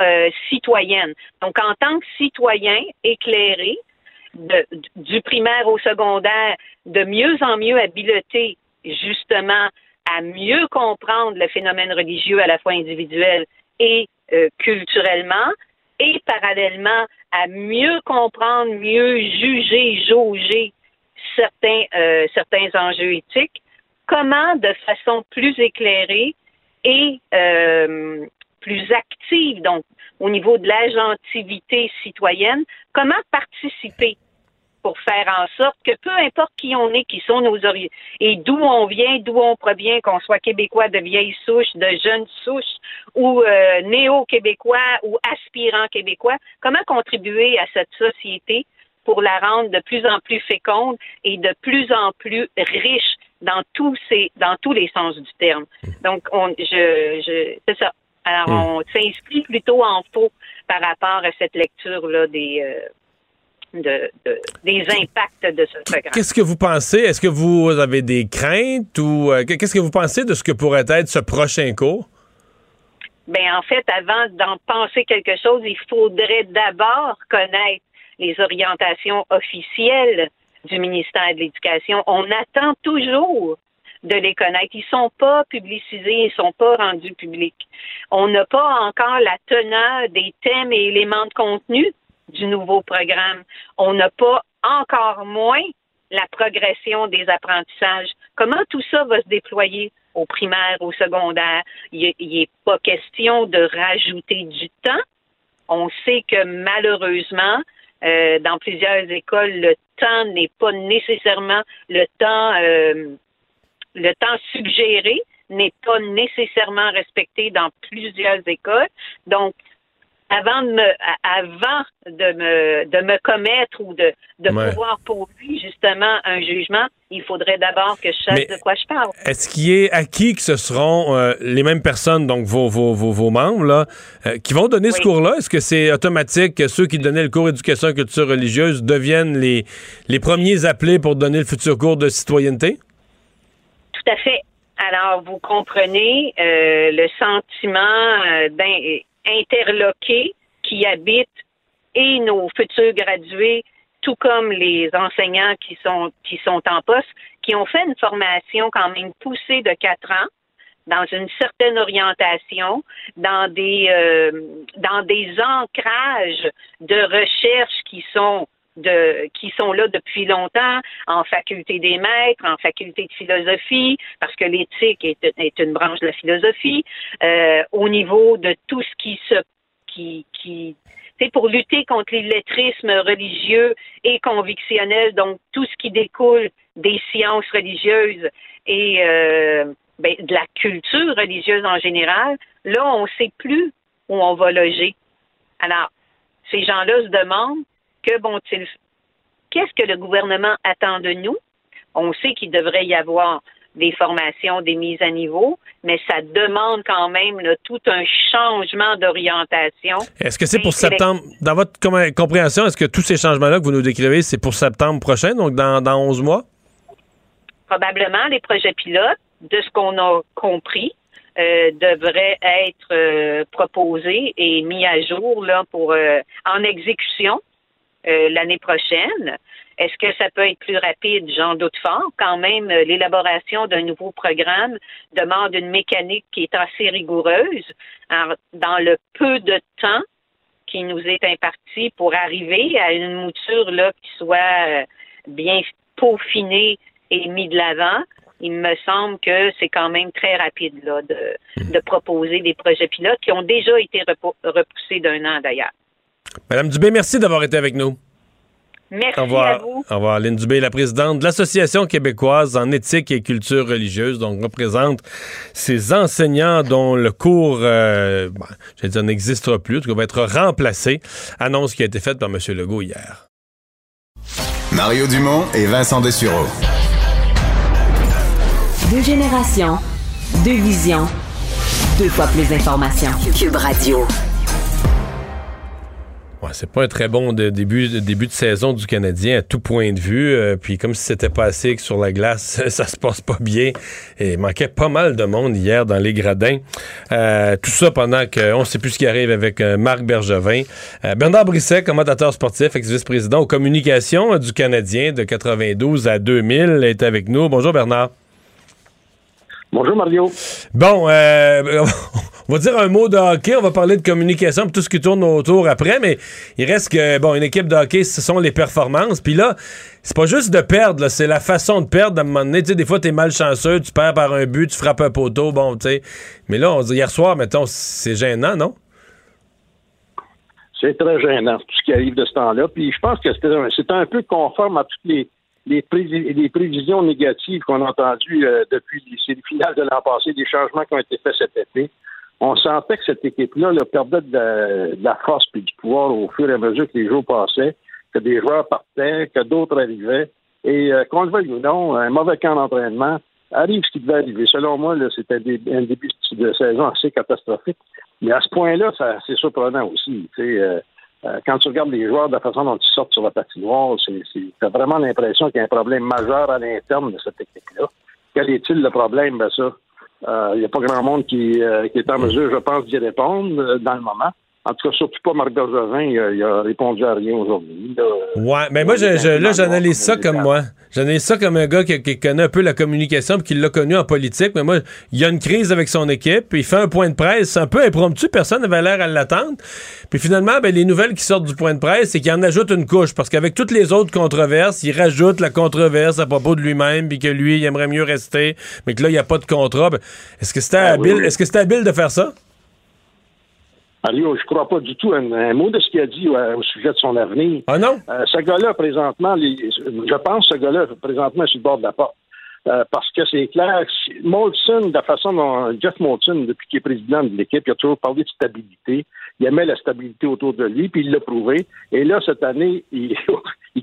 citoyenne. Donc, en tant que citoyen éclairé, du primaire au secondaire, de mieux en mieux habilité, justement, à mieux comprendre le phénomène religieux à la fois individuel et culturellement, et parallèlement à mieux comprendre, mieux juger, jauger certains enjeux éthiques, comment de façon plus éclairée et plus active, donc au niveau de l'agentivité citoyenne, comment participer pour faire en sorte que peu importe qui on est, qui sont nos origines, et d'où on vient, d'où on provient, qu'on soit québécois de vieille souche, de jeune souche, ou néo-québécois, ou aspirant québécois, comment contribuer à cette société pour la rendre de plus en plus féconde et de plus en plus riche dans tous les sens du terme. Donc, c'est ça. Alors, on s'inscrit plutôt en faux par rapport à cette lecture-là des impacts de ce programme. Qu'est-ce que vous pensez? Est-ce que vous avez des craintes ou qu'est-ce que vous pensez de ce que pourrait être ce prochain cours? Bien, en fait, avant d'en penser quelque chose, il faudrait d'abord connaître les orientations officielles du ministère de l'Éducation. On attend toujours de les connaître. Ils sont pas publicisés, ils sont pas rendus publics. On n'a pas encore la teneur des thèmes et éléments de contenu du nouveau programme. On n'a pas encore moins la progression des apprentissages. Comment tout ça va se déployer au primaire, au secondaire? Il n'est pas question de rajouter du temps. On sait que malheureusement, dans plusieurs écoles, le temps n'est pas nécessairement le temps suggéré n'est pas nécessairement respecté dans plusieurs écoles. Donc, avant de me commettre ou de pouvoir poser justement un jugement, il faudrait d'abord que je sache de quoi je parle. Est-ce qu'il est acquis que ce seront les mêmes personnes, donc vos membres, là, qui vont donner ce cours-là? Est-ce que c'est automatique que ceux qui donnaient le cours éducation et culture religieuse deviennent les premiers appelés pour donner le futur cours de citoyenneté? Tout à fait. Alors, vous comprenez le sentiment interloqués qui habitent et nos futurs gradués, tout comme les enseignants qui sont en poste, qui ont fait une formation quand même poussée de 4 ans, dans une certaine orientation, dans des ancrages de recherche qui sont là depuis longtemps, en faculté des maîtres, en faculté de philosophie, parce que l'éthique est une branche de la philosophie, au niveau de tout ce qui c'est pour lutter contre l'illettrisme religieux et convictionnel, donc tout ce qui découle des sciences religieuses et de la culture religieuse en général, là, on ne sait plus où on va loger. Alors, ces gens-là se demandent, qu'est-ce que le gouvernement attend de nous? On sait qu'il devrait y avoir des formations, des mises à niveau, mais ça demande quand même tout un changement d'orientation. Est-ce que c'est pour septembre? Dans votre compréhension, est-ce que tous ces changements-là que vous nous décrivez, c'est pour septembre prochain, donc dans 11 mois? Probablement, les projets pilotes, de ce qu'on a compris, devraient être proposés et mis à jour là, pour en exécution. L'année prochaine. Est-ce que ça peut être plus rapide? J'en doute fort. Quand même, l'élaboration d'un nouveau programme demande une mécanique qui est assez rigoureuse. Alors, dans le peu de temps qui nous est imparti pour arriver à une mouture là, qui soit bien peaufinée et mise de l'avant, il me semble que c'est quand même très rapide là, de proposer des projets pilotes qui ont déjà été repoussés d'un an d'ailleurs. Madame Dubé, merci d'avoir été avec nous. Merci à vous. Au revoir. Lynne Dubé, la présidente de l'Association québécoise en éthique et culture religieuse, donc représente ces enseignants dont le cours n'existera plus, en tout cas va être remplacé. Annonce qui a été faite par M. Legault hier. Mario Dumont et Vincent Dessureau. Deux générations, deux visions, deux fois plus d'informations. Cube Radio. Ouais, c'est pas un très bon début de saison du Canadien à tout point de vue. Puis comme si c'était pas assez que sur la glace, ça se passe pas bien. Et il manquait pas mal de monde hier dans les gradins. Tout ça pendant qu'on ne sait plus ce qui arrive avec Marc Bergevin. Bernard Brisset, commentateur sportif, ex-vice-président aux communications du Canadien de 92 à 2000, est avec nous. Bonjour Bernard. Bonjour Mario. Bon, on va dire un mot de hockey, on va parler de communication et tout ce qui tourne autour après, mais il reste que, bon, une équipe de hockey, ce sont les performances, puis là, c'est pas juste de perdre, là, c'est la façon de perdre à un moment donné, tu sais, des fois t'es malchanceux, tu perds par un but, tu frappes un poteau, bon, tu sais, mais là, on dit hier soir, mettons, c'est gênant, non? C'est très gênant, tout ce qui arrive de ce temps-là, puis je pense que c'était un peu conforme à toutes les prévisions négatives qu'on a entendues depuis les séries finales de l'an passé, des changements qui ont été faits cet été. On sentait que cette équipe-là perdait de la force et du pouvoir au fur et à mesure que les jours passaient, que des joueurs partaient, que d'autres arrivaient. Et qu'on le veuille ou non, un mauvais camp d'entraînement arrive ce qui devait arriver. Selon moi, là, c'était un début de saison assez catastrophique. Mais à ce point-là, c'est surprenant aussi. Quand tu regardes les joueurs de la façon dont ils sortent sur la patinoire, t'as vraiment l'impression qu'il y a un problème majeur à l'interne de cette équipe-là. Quel est-il le problème? Ben ça, il n'y a pas grand monde qui est en mesure, je pense, d'y répondre dans le moment. En tout cas, surtout pas Marc Bergevin, il a répondu à rien aujourd'hui. Ouais, mais moi, j'analyse ça comme moi. J'analyse ça comme un gars qui connaît un peu la communication et qui l'a connu en politique. Mais moi, il y a une crise avec son équipe, puis il fait un point de presse un peu impromptu, personne n'avait l'air à l'attendre. Puis finalement, ben, les nouvelles qui sortent du point de presse, c'est qu'il en ajoute une couche, parce qu'avec toutes les autres controverses, il rajoute la controverse à propos de lui-même, puis que lui, il aimerait mieux rester, mais que là, il n'y a pas de contrat. Ben, est-ce que c'était habile de faire ça? Mario, je ne crois pas du tout un mot de ce qu'il a dit au sujet de son avenir. Ah non? Ce gars-là, présentement, je pense, est sur le bord de la porte. Parce que c'est clair, Molson, de la façon dont Geoff Molson, depuis qu'il est président de l'équipe, il a toujours parlé de stabilité. Il aimait la stabilité autour de lui, puis il l'a prouvé. Et là, cette année, il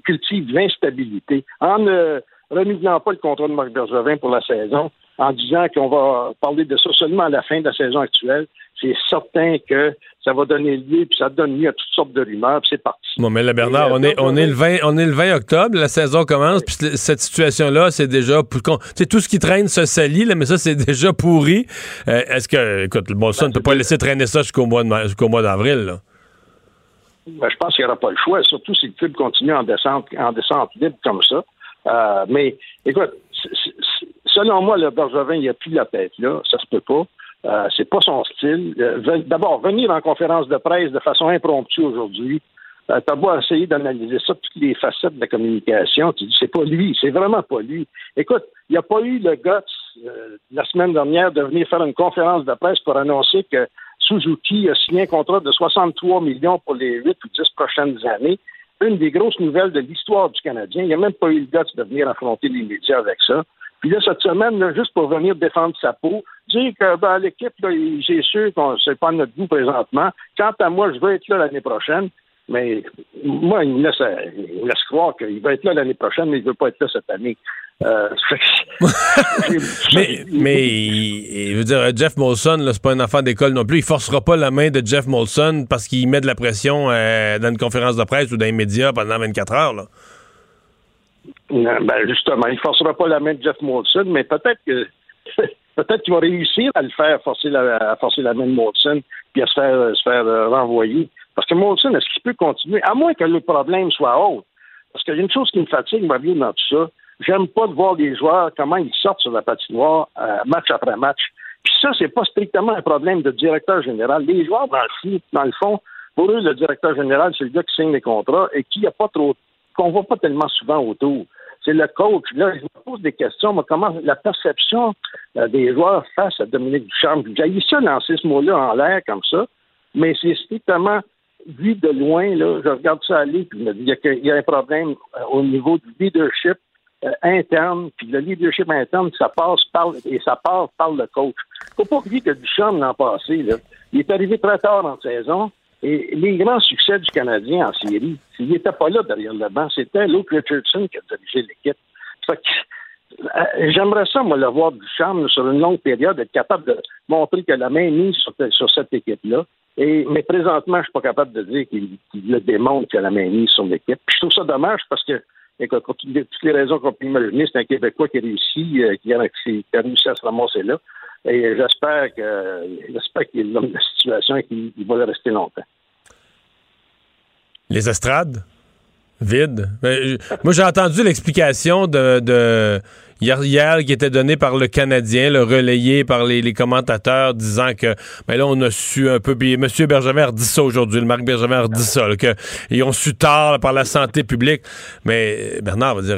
cultive l'instabilité. En ne renouvelant pas le contrat de Marc Bergevin pour la saison, en disant qu'on va parler de ça seulement à la fin de la saison actuelle, c'est certain que ça va donner lieu, puis ça donne lieu à toutes sortes de rumeurs, puis c'est parti. Bon, mais là, Bernard, on est le 20 octobre, la saison commence, puis cette situation-là, c'est déjà... tout ce qui traîne se salit, là, mais ça, c'est déjà pourri. Est-ce que... Écoute, Molson ne peut pas laisser traîner ça jusqu'au mois d'avril, là. Ben, je pense qu'il n'y aura pas le choix, surtout si le club continue en descente libre comme ça. Mais, écoute, selon moi, le Bergevin, il a plus la tête, là. Ça se peut pas. C'est pas son style. D'abord, venir en conférence de presse de façon impromptue aujourd'hui, t'as beau essayer d'analyser ça, toutes les facettes de la communication, tu dis, c'est pas lui, c'est vraiment pas lui. Écoute, il n'y a pas eu le guts la semaine dernière de venir faire une conférence de presse pour annoncer que Suzuki a signé un contrat de 63 millions pour les 8 ou 10 prochaines années. Une des grosses nouvelles de l'histoire du Canadien. Il n'y a même pas eu le guts de venir affronter les médias avec ça. Puis là, cette semaine, là, juste pour venir défendre sa peau, dire que ben, l'équipe, là, c'est sûr qu'on c'est pas notre goût présentement. Quant à moi, je veux être là l'année prochaine. Mais moi, il me laisse croire qu'il va être là l'année prochaine, mais il ne veut pas être là cette année. Mais je veux dire, Geoff Molson, là, c'est pas un enfant d'école non plus. Il forcera pas la main de Geoff Molson parce qu'il met de la pression dans une conférence de presse ou dans les médias pendant 24 heures, là. Non, ben justement, il ne forcera pas la main de Geoff Molson, mais peut-être qu'il va réussir à le faire, forcer la main de Molson, puis à se faire renvoyer. Parce que Molson, est-ce qu'il peut continuer? À moins que le problème soit autre. Parce qu'il y a une chose qui me fatigue, Mario, dans tout ça. J'aime pas de voir les joueurs, comment ils sortent sur la patinoire, match après match. Puis ça, c'est pas strictement un problème de directeur général. Les joueurs, dans le fond, pour eux, le directeur général, c'est le gars qui signe les contrats et qui n'a pas trop qu'on voit pas tellement souvent autour. c'est le coach. Là, je me pose des questions. Moi, comment la perception des joueurs face à Dominique Ducharme, j'ai ça lancer ce mot-là en l'air comme ça, mais c'est strictement vu de loin. Là, je regarde ça aller, puis je me dis il y a un problème au niveau du leadership interne, puis le leadership interne, ça passe par le coach. Il ne faut pas oublier que Ducharme, l'an passé, là, il est arrivé très tard en saison, et les grands succès du Canadien en série, s'il n'était pas là derrière le banc, c'était Blake Richardson qui a dirigé l'équipe. Fait que, j'aimerais ça, moi, le voir Ducharme sur une longue période, être capable de montrer que la main mise sur cette équipe-là. Mais présentement, je ne suis pas capable de dire qu'il le démontre que la main mise sur l'équipe. Puis je trouve ça dommage parce que écoute, pour toutes les raisons qu'on peut imaginer, c'est un Québécois qui a réussi, qui a réussi à se ramasser là. Et j'espère qu'il est l'homme de la situation et qu'il va le rester longtemps. Les estrades vides. Moi, j'ai entendu l'explication de hier qui était donnée par le Canadien, le relayé par les commentateurs, disant que là, on a su un peu. Puis M. Bergevin dit ça aujourd'hui, le Marc Bergevin dit ça, qu'ils ont su tard par la santé publique. Mais Bernard va dire.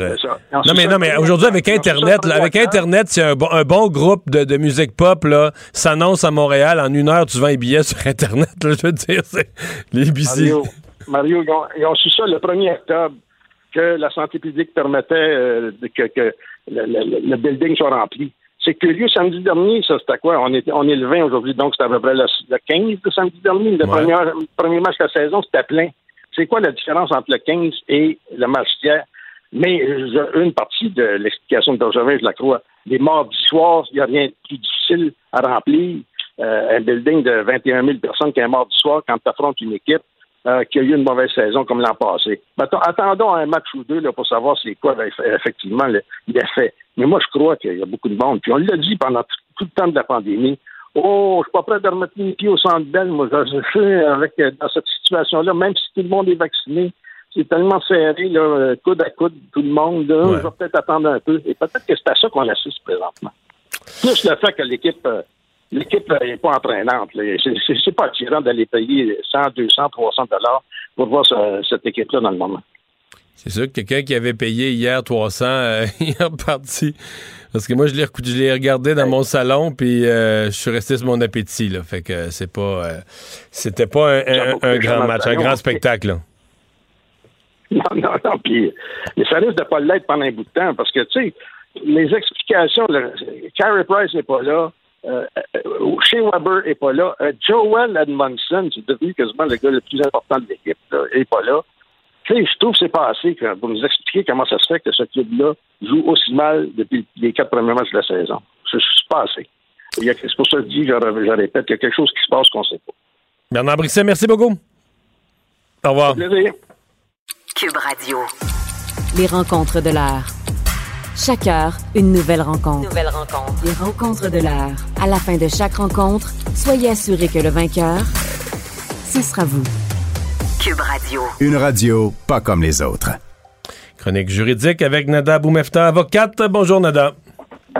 Non, mais aujourd'hui, avec Internet, s'il y a un bon groupe de musique pop là, s'annonce à Montréal, en une heure, tu vends les billets sur Internet. Là, je veux dire, c'est les BC. Mario, ils ont su ça le 1er octobre, que la santé publique permettait que le building soit rempli. C'est curieux, samedi dernier, ça c'était quoi? On est le 20 aujourd'hui, donc c'était à peu près le 15 de samedi dernier. Le premier match de la saison, c'était plein. C'est quoi la différence entre le 15 et le match hier? Mais une partie de l'explication de Bergevin, je la crois. Les mardis soirs, il n'y a rien de plus difficile à remplir. Un building de 21 000 personnes qu'un mardi soir, quand tu affrontes une équipe, qu'il y a eu une mauvaise saison comme l'an passé. Attendons un match ou deux là, pour savoir c'est quoi effectivement l'effet. Mais moi, je crois qu'il y a beaucoup de monde. Puis on l'a dit pendant tout le temps de la pandémie. Oh, je suis pas prêt de remettre mes pieds au Centre Bell. Moi, je suis dans cette situation-là, même si tout le monde est vacciné. C'est tellement serré, là, coude à coude, tout le monde. Là, ouais. Je vais peut-être attendre un peu. Et peut-être que c'est à ça qu'on assiste présentement. Plus le fait que l'équipe n'est pas entraînante. C'est pas attirant d'aller payer 100, 200, 300 $ pour voir cette équipe-là dans le moment. C'est sûr que quelqu'un qui avait payé hier 300, il est reparti. Parce que moi, je l'ai regardé dans mon salon, puis je suis resté sur mon appétit. Là. Fait que c'est pas... c'était pas un grand match, un grand spectacle. Là. Non. Puis ça risque de pas l'être pendant un bout de temps. Parce que, tu sais, les explications... Carey Price n'est pas là. Shea Weber n'est pas là. Joel Edmondson, c'est devenu quasiment le gars le plus important de l'équipe, n'est pas là. T'sais, je trouve que c'est pas assez pour nous expliquer comment ça se fait que ce club-là joue aussi mal depuis les 4 premiers matchs de la saison. C'est pas assez. C'est pour ça que je répète, qu'il y a quelque chose qui se passe qu'on ne sait pas. Bernard Brisset, merci beaucoup. Au revoir. Cube Radio. Les rencontres de l'heure. Chaque heure, une nouvelle rencontre. Les rencontres de l'heure. À la fin de chaque rencontre, soyez assurés que le vainqueur, ce sera vous. Cube Radio. Une radio pas comme les autres. Chronique juridique avec Nada Boumefta, avocate. Bonjour Nada.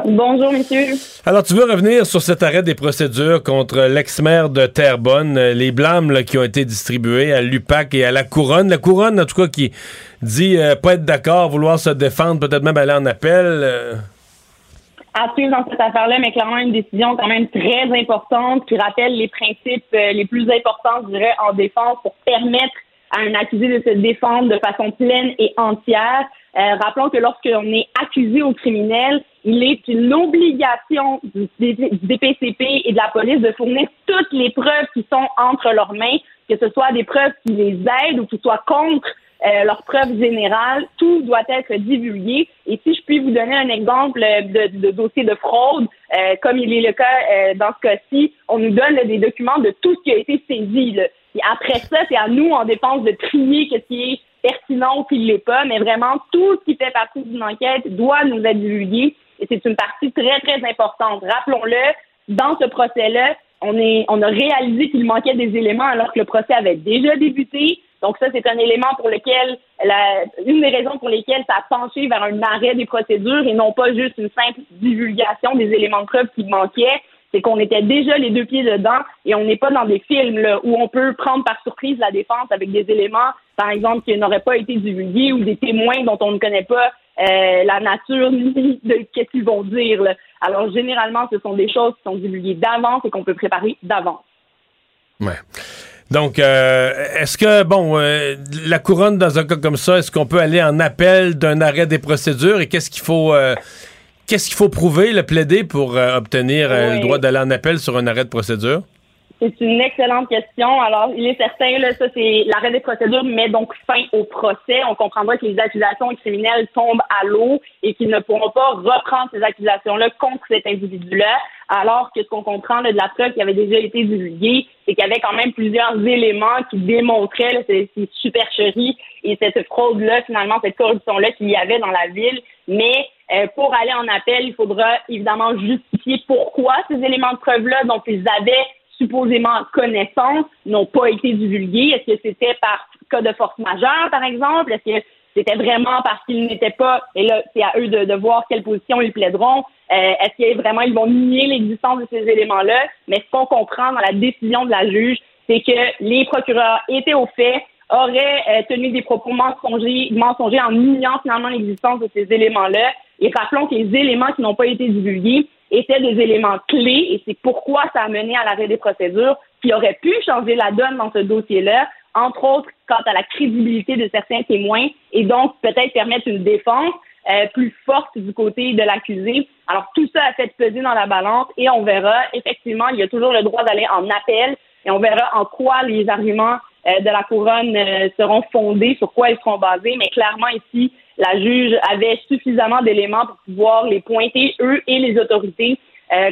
Bonjour, monsieur. Alors, tu veux revenir sur cet arrêt des procédures contre l'ex-maire de Terrebonne, les blâmes là, qui ont été distribués à l'UPAC et à la Couronne. La Couronne, en tout cas, qui dit pas être d'accord, vouloir se défendre, peut-être même aller en appel. À suivre dans cette affaire-là, mais clairement, une décision quand même très importante qui rappelle les principes les plus importants, je dirais, en défense pour permettre à un accusé de se défendre de façon pleine et entière. Rappelons que lorsqu'on est accusé au criminel, il est une obligation des PCP et de la police de fournir toutes les preuves qui sont entre leurs mains, que ce soit des preuves qui les aident ou qui soient contre leurs preuves générales. Tout doit être divulgué. Et si je puis vous donner un exemple de dossier de fraude, comme il est le cas dans ce cas-ci, on nous donne des documents de tout ce qui a été saisi. Là. Et après ça, c'est à nous, en dépense, de trier ce qui est pertinent ou qui ne l'est pas, mais vraiment, tout ce qui fait partie d'une enquête doit nous être divulgué. Et c'est une partie très, très importante. Rappelons-le, dans ce procès-là, on a réalisé qu'il manquait des éléments alors que le procès avait déjà débuté. Donc ça, c'est un élément pour lequel, une des raisons pour lesquelles ça a penché vers un arrêt des procédures et non pas juste une simple divulgation des éléments de preuve qui manquaient. C'est qu'on était déjà les deux pieds dedans et on n'est pas dans des films là, où on peut prendre par surprise la défense avec des éléments, par exemple, qui n'auraient pas été divulgués ou des témoins dont on ne connaît pas la nature ni de qu'est-ce qu'ils vont dire. Là. Alors, généralement, ce sont des choses qui sont divulguées d'avance et qu'on peut préparer d'avance. Ouais. Donc, est-ce que, la Couronne, dans un cas comme ça, est-ce qu'on peut aller en appel d'un arrêt des procédures et qu'est-ce qu'il faut prouver, le plaider pour obtenir le droit d'aller en appel sur un arrêt de procédure? C'est une excellente question. Alors, il est certain, là, ça, c'est l'arrêt des procédures met donc fin au procès. On comprendra que les accusations criminelles tombent à l'eau et qu'ils ne pourront pas reprendre ces accusations-là contre cet individu-là, alors que ce qu'on comprend là, de la preuve qui avait déjà été divulguée, c'est qu'il y avait quand même plusieurs éléments qui démontraient là, ces supercheries et cette fraude-là, finalement, cette corruption-là qu'il y avait dans la ville. Mais pour aller en appel, il faudra évidemment justifier pourquoi ces éléments de preuve-là, dont ils avaient supposément connaissance, n'ont pas été divulgués. Est-ce que c'était par cas de force majeure, par exemple? Est-ce que c'était vraiment parce qu'ils n'étaient pas... Et là, c'est à eux de voir quelle position ils plaideront. Est-ce qu'ils vraiment ils vont nier l'existence de ces éléments-là? Mais ce qu'on comprend dans la décision de la juge, c'est que les procureurs étaient au fait, auraient tenu des propos mensongers en niant finalement l'existence de ces éléments-là. Et rappelons que les éléments qui n'ont pas été divulgués étaient des éléments clés, et c'est pourquoi ça a mené à l'arrêt des procédures qui aurait pu changer la donne dans ce dossier-là, entre autres quant à la crédibilité de certains témoins, et donc peut-être permettre une défense plus forte du côté de l'accusé. Alors tout ça a fait peser dans la balance, et on verra, effectivement, il y a toujours le droit d'aller en appel, et on verra en quoi les arguments de la Couronne seront fondés, sur quoi ils seront basés, mais clairement ici, la juge avait suffisamment d'éléments pour pouvoir les pointer, eux et les autorités,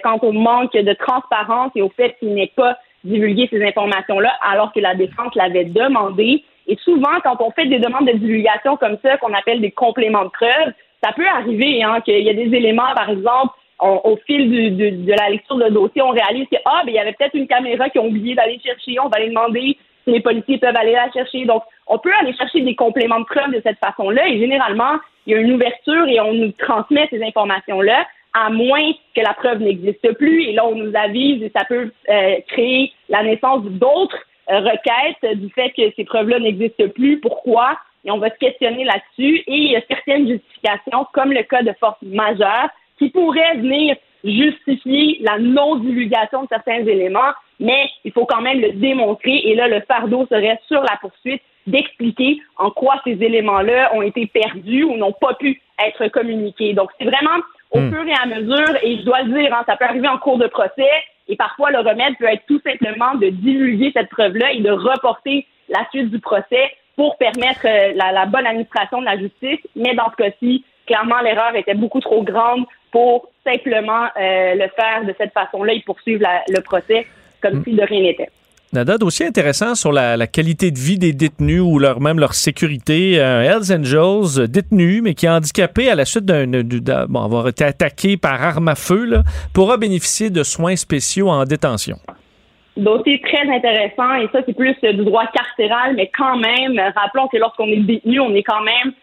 quant au manque de transparence et au fait qu'il n'ait pas divulgué ces informations-là, alors que la défense l'avait demandé. Et souvent, quand on fait des demandes de divulgation comme ça, qu'on appelle des compléments de preuve, ça peut arriver hein, qu'il y a des éléments, par exemple, au fil de la lecture de dossier, on réalise que il y avait peut-être une caméra qu'ils ont oublié d'aller chercher, on va aller demander... Les policiers peuvent aller la chercher. Donc, on peut aller chercher des compléments de preuve de cette façon-là. Et généralement, il y a une ouverture et on nous transmet ces informations-là, à moins que la preuve n'existe plus. Et là, on nous avise et ça peut créer la naissance d'autres requêtes du fait que ces preuves-là n'existent plus. Pourquoi? Et on va se questionner là-dessus. Et il y a certaines justifications, comme le cas de force majeure, qui pourraient venir justifier la non-divulgation de certains éléments, mais il faut quand même le démontrer, et là, le fardeau serait sur la poursuite d'expliquer en quoi ces éléments-là ont été perdus ou n'ont pas pu être communiqués. Donc, c'est vraiment au fur et à mesure, et je dois le dire, hein, ça peut arriver en cours de procès, et parfois, le remède peut être tout simplement de divulguer cette preuve-là et de reporter la suite du procès pour permettre la bonne administration de la justice, mais dans ce cas-ci, clairement, l'erreur était beaucoup trop grande pour simplement le faire de cette façon-là et poursuivre le procès comme si de rien n'était. Nada, dossier intéressant sur la qualité de vie des détenus ou même leur sécurité. Hells Angels, détenu, mais qui est handicapé à la suite d'avoir été attaqué par arme à feu, là, pourra bénéficier de soins spéciaux en détention. Dossier très intéressant, et ça, c'est plus du droit carcéral, mais quand même, rappelons que lorsqu'on est détenu, on est quand même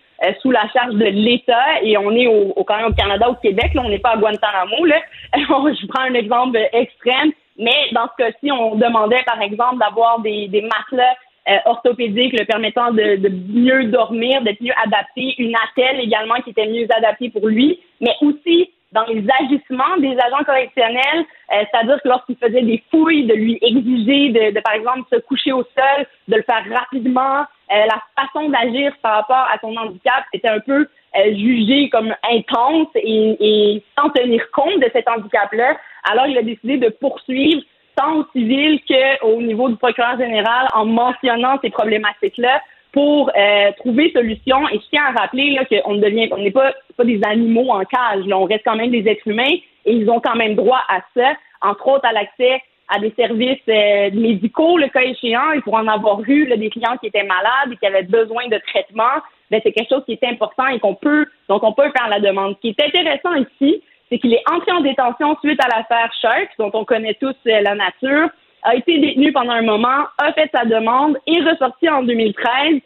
sous la charge de l'État, et on est quand même au Canada, au Québec, là, on n'est pas à Guantanamo. Là. Je prends un exemple extrême, mais dans ce cas-ci, on demandait, par exemple, d'avoir des matelas orthopédiques le permettant de mieux dormir, d'être mieux adapté, une attelle également qui était mieux adaptée pour lui, mais aussi dans les agissements des agents correctionnels, c'est-à-dire que lorsqu'ils faisaient des fouilles, de lui exiger de par exemple, se coucher au sol, de le faire rapidement, la façon d'agir par rapport à son handicap était un peu jugée comme intense et sans tenir compte de cet handicap-là. Alors, il a décidé de poursuivre tant au civil qu'au niveau du procureur général en mentionnant ces problématiques-là pour trouver solution. Et je tiens à rappeler là, qu'on n'est pas des animaux en cage. Là. On reste quand même des êtres humains et ils ont quand même droit à ça, entre autres à l'accès à des services médicaux, le cas échéant, et pour en avoir eu là, des clients qui étaient malades et qui avaient besoin de traitement, bien, c'est quelque chose qui est important et qu'on peut faire la demande. Ce qui est intéressant ici, c'est qu'il est entré en détention suite à l'affaire Shark, dont on connaît tous la nature, a été détenu pendant un moment, a fait sa demande, est ressorti en 2013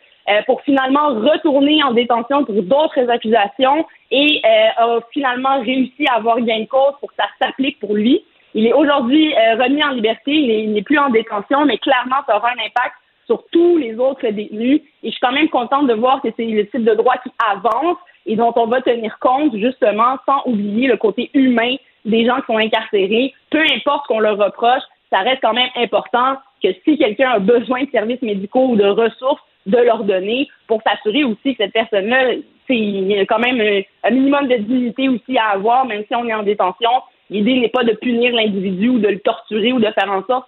pour finalement retourner en détention pour d'autres accusations et a finalement réussi à avoir gain de cause pour que ça s'applique pour lui. Il est aujourd'hui remis en liberté, il n'est plus en détention, mais clairement, ça aura un impact sur tous les autres détenus. Et je suis quand même contente de voir que c'est le type de droit qui avance et dont on va tenir compte, justement, sans oublier le côté humain des gens qui sont incarcérés. Peu importe qu'on leur reproche, ça reste quand même important que si quelqu'un a besoin de services médicaux ou de ressources, de leur donner pour s'assurer aussi que cette personne-là, il y a quand même un minimum de dignité aussi à avoir, même si on est en détention. L'idée n'est pas de punir l'individu ou de le torturer ou de faire en sorte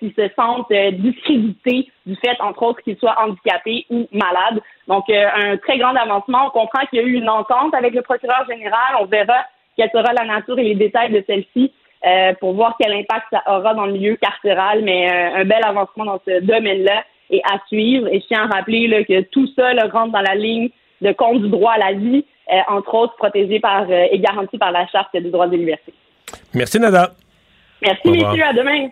qu'ils se sentent discrédités du fait, entre autres, qu'ils soient handicapés ou malades. Donc, un très grand avancement. On comprend qu'il y a eu une entente avec le procureur général. On verra quelle sera la nature et les détails de celle-ci pour voir quel impact ça aura dans le milieu carcéral, mais un bel avancement dans ce domaine-là est à suivre. Et je tiens à rappeler là, que tout ça là, rentre dans la ligne de compte du droit à la vie, entre autres protégé par et garanti par la Charte des droits et libertés. Merci, Nada. Merci, messieurs. À demain.